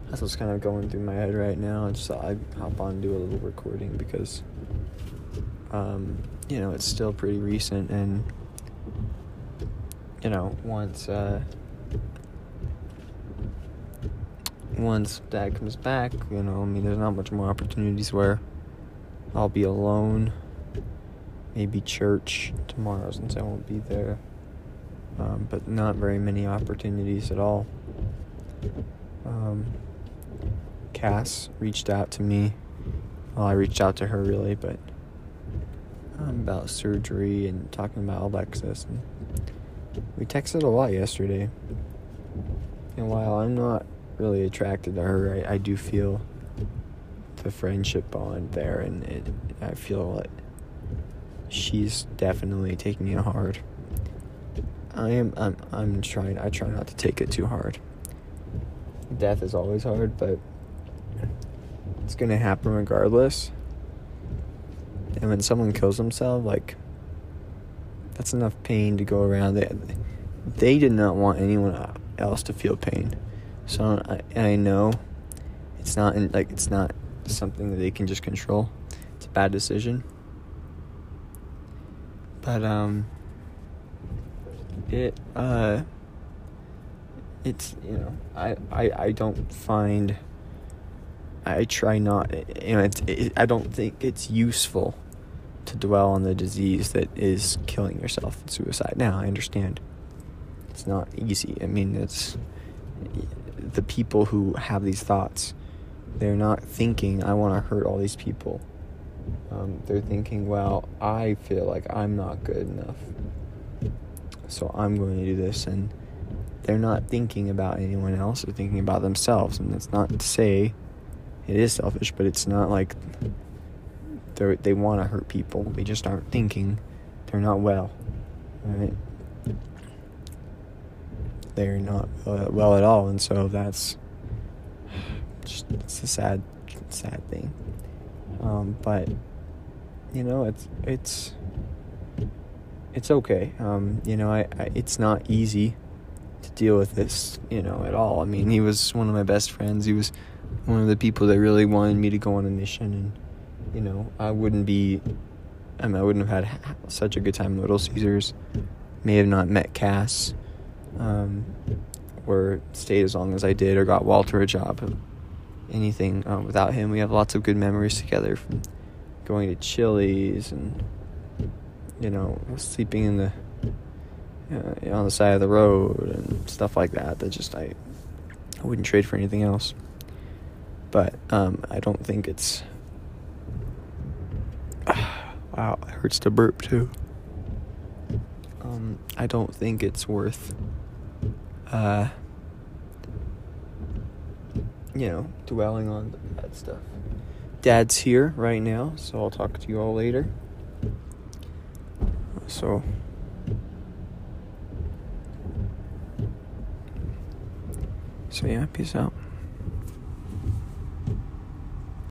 that's what's kind of going through my head right now. I just thought I'd hop on and do a little recording because, it's still pretty recent, and, once Dad comes back, there's not much more opportunities where I'll be alone. Maybe church tomorrow, since I won't be there, but not very many opportunities at all. Cass reached out to me. Well, I reached out to her, really, but about surgery and talking about Alexis. And we texted a lot yesterday, and while I'm not really attracted to her, I do feel the friendship bond there, and I feel it. She's definitely taking it hard. I try not to take it too hard. Death is always hard, but it's gonna happen regardless. And when someone kills themselves, That's enough pain to go around. They did not want anyone else to feel pain. So I know it's not it's not something that they can just control. It's a bad decision. But it's, you know, I don't find, I try not, you know, I don't think it's useful to dwell on the disease that is killing yourself and suicide. Now, I understand it's not easy. I mean, it's the people who have these thoughts, they're not thinking, I want to hurt all these people. They're thinking, well, I feel like I'm not good enough, so I'm going to do this. And they're not thinking about anyone else. They're thinking about themselves. And that's not to say it is selfish, but it's not like they want to hurt people. They just aren't thinking. They're not well. Right? They're not well at all. And so that's just, it's a sad thing. But, you know, it's okay. You know, I it's not easy to deal with this, you know, at all. I mean, he was one of my best friends. He was one of the people that really wanted me to go on a mission. And, you know, I wouldn't have had such a good time at Little Caesars. May have not met Cass, or stayed as long as I did, or got Walter a job. Anything without him. We have lots of good memories together, from going to Chili's and, you know, sleeping in the on the side of the road and stuff like that. That just I wouldn't trade for anything else. But I don't think it's. Wow, it hurts to burp too. I don't think it's worth. You know, dwelling on that stuff. Dad's here right now, so I'll talk to you all later. So, yeah, peace out.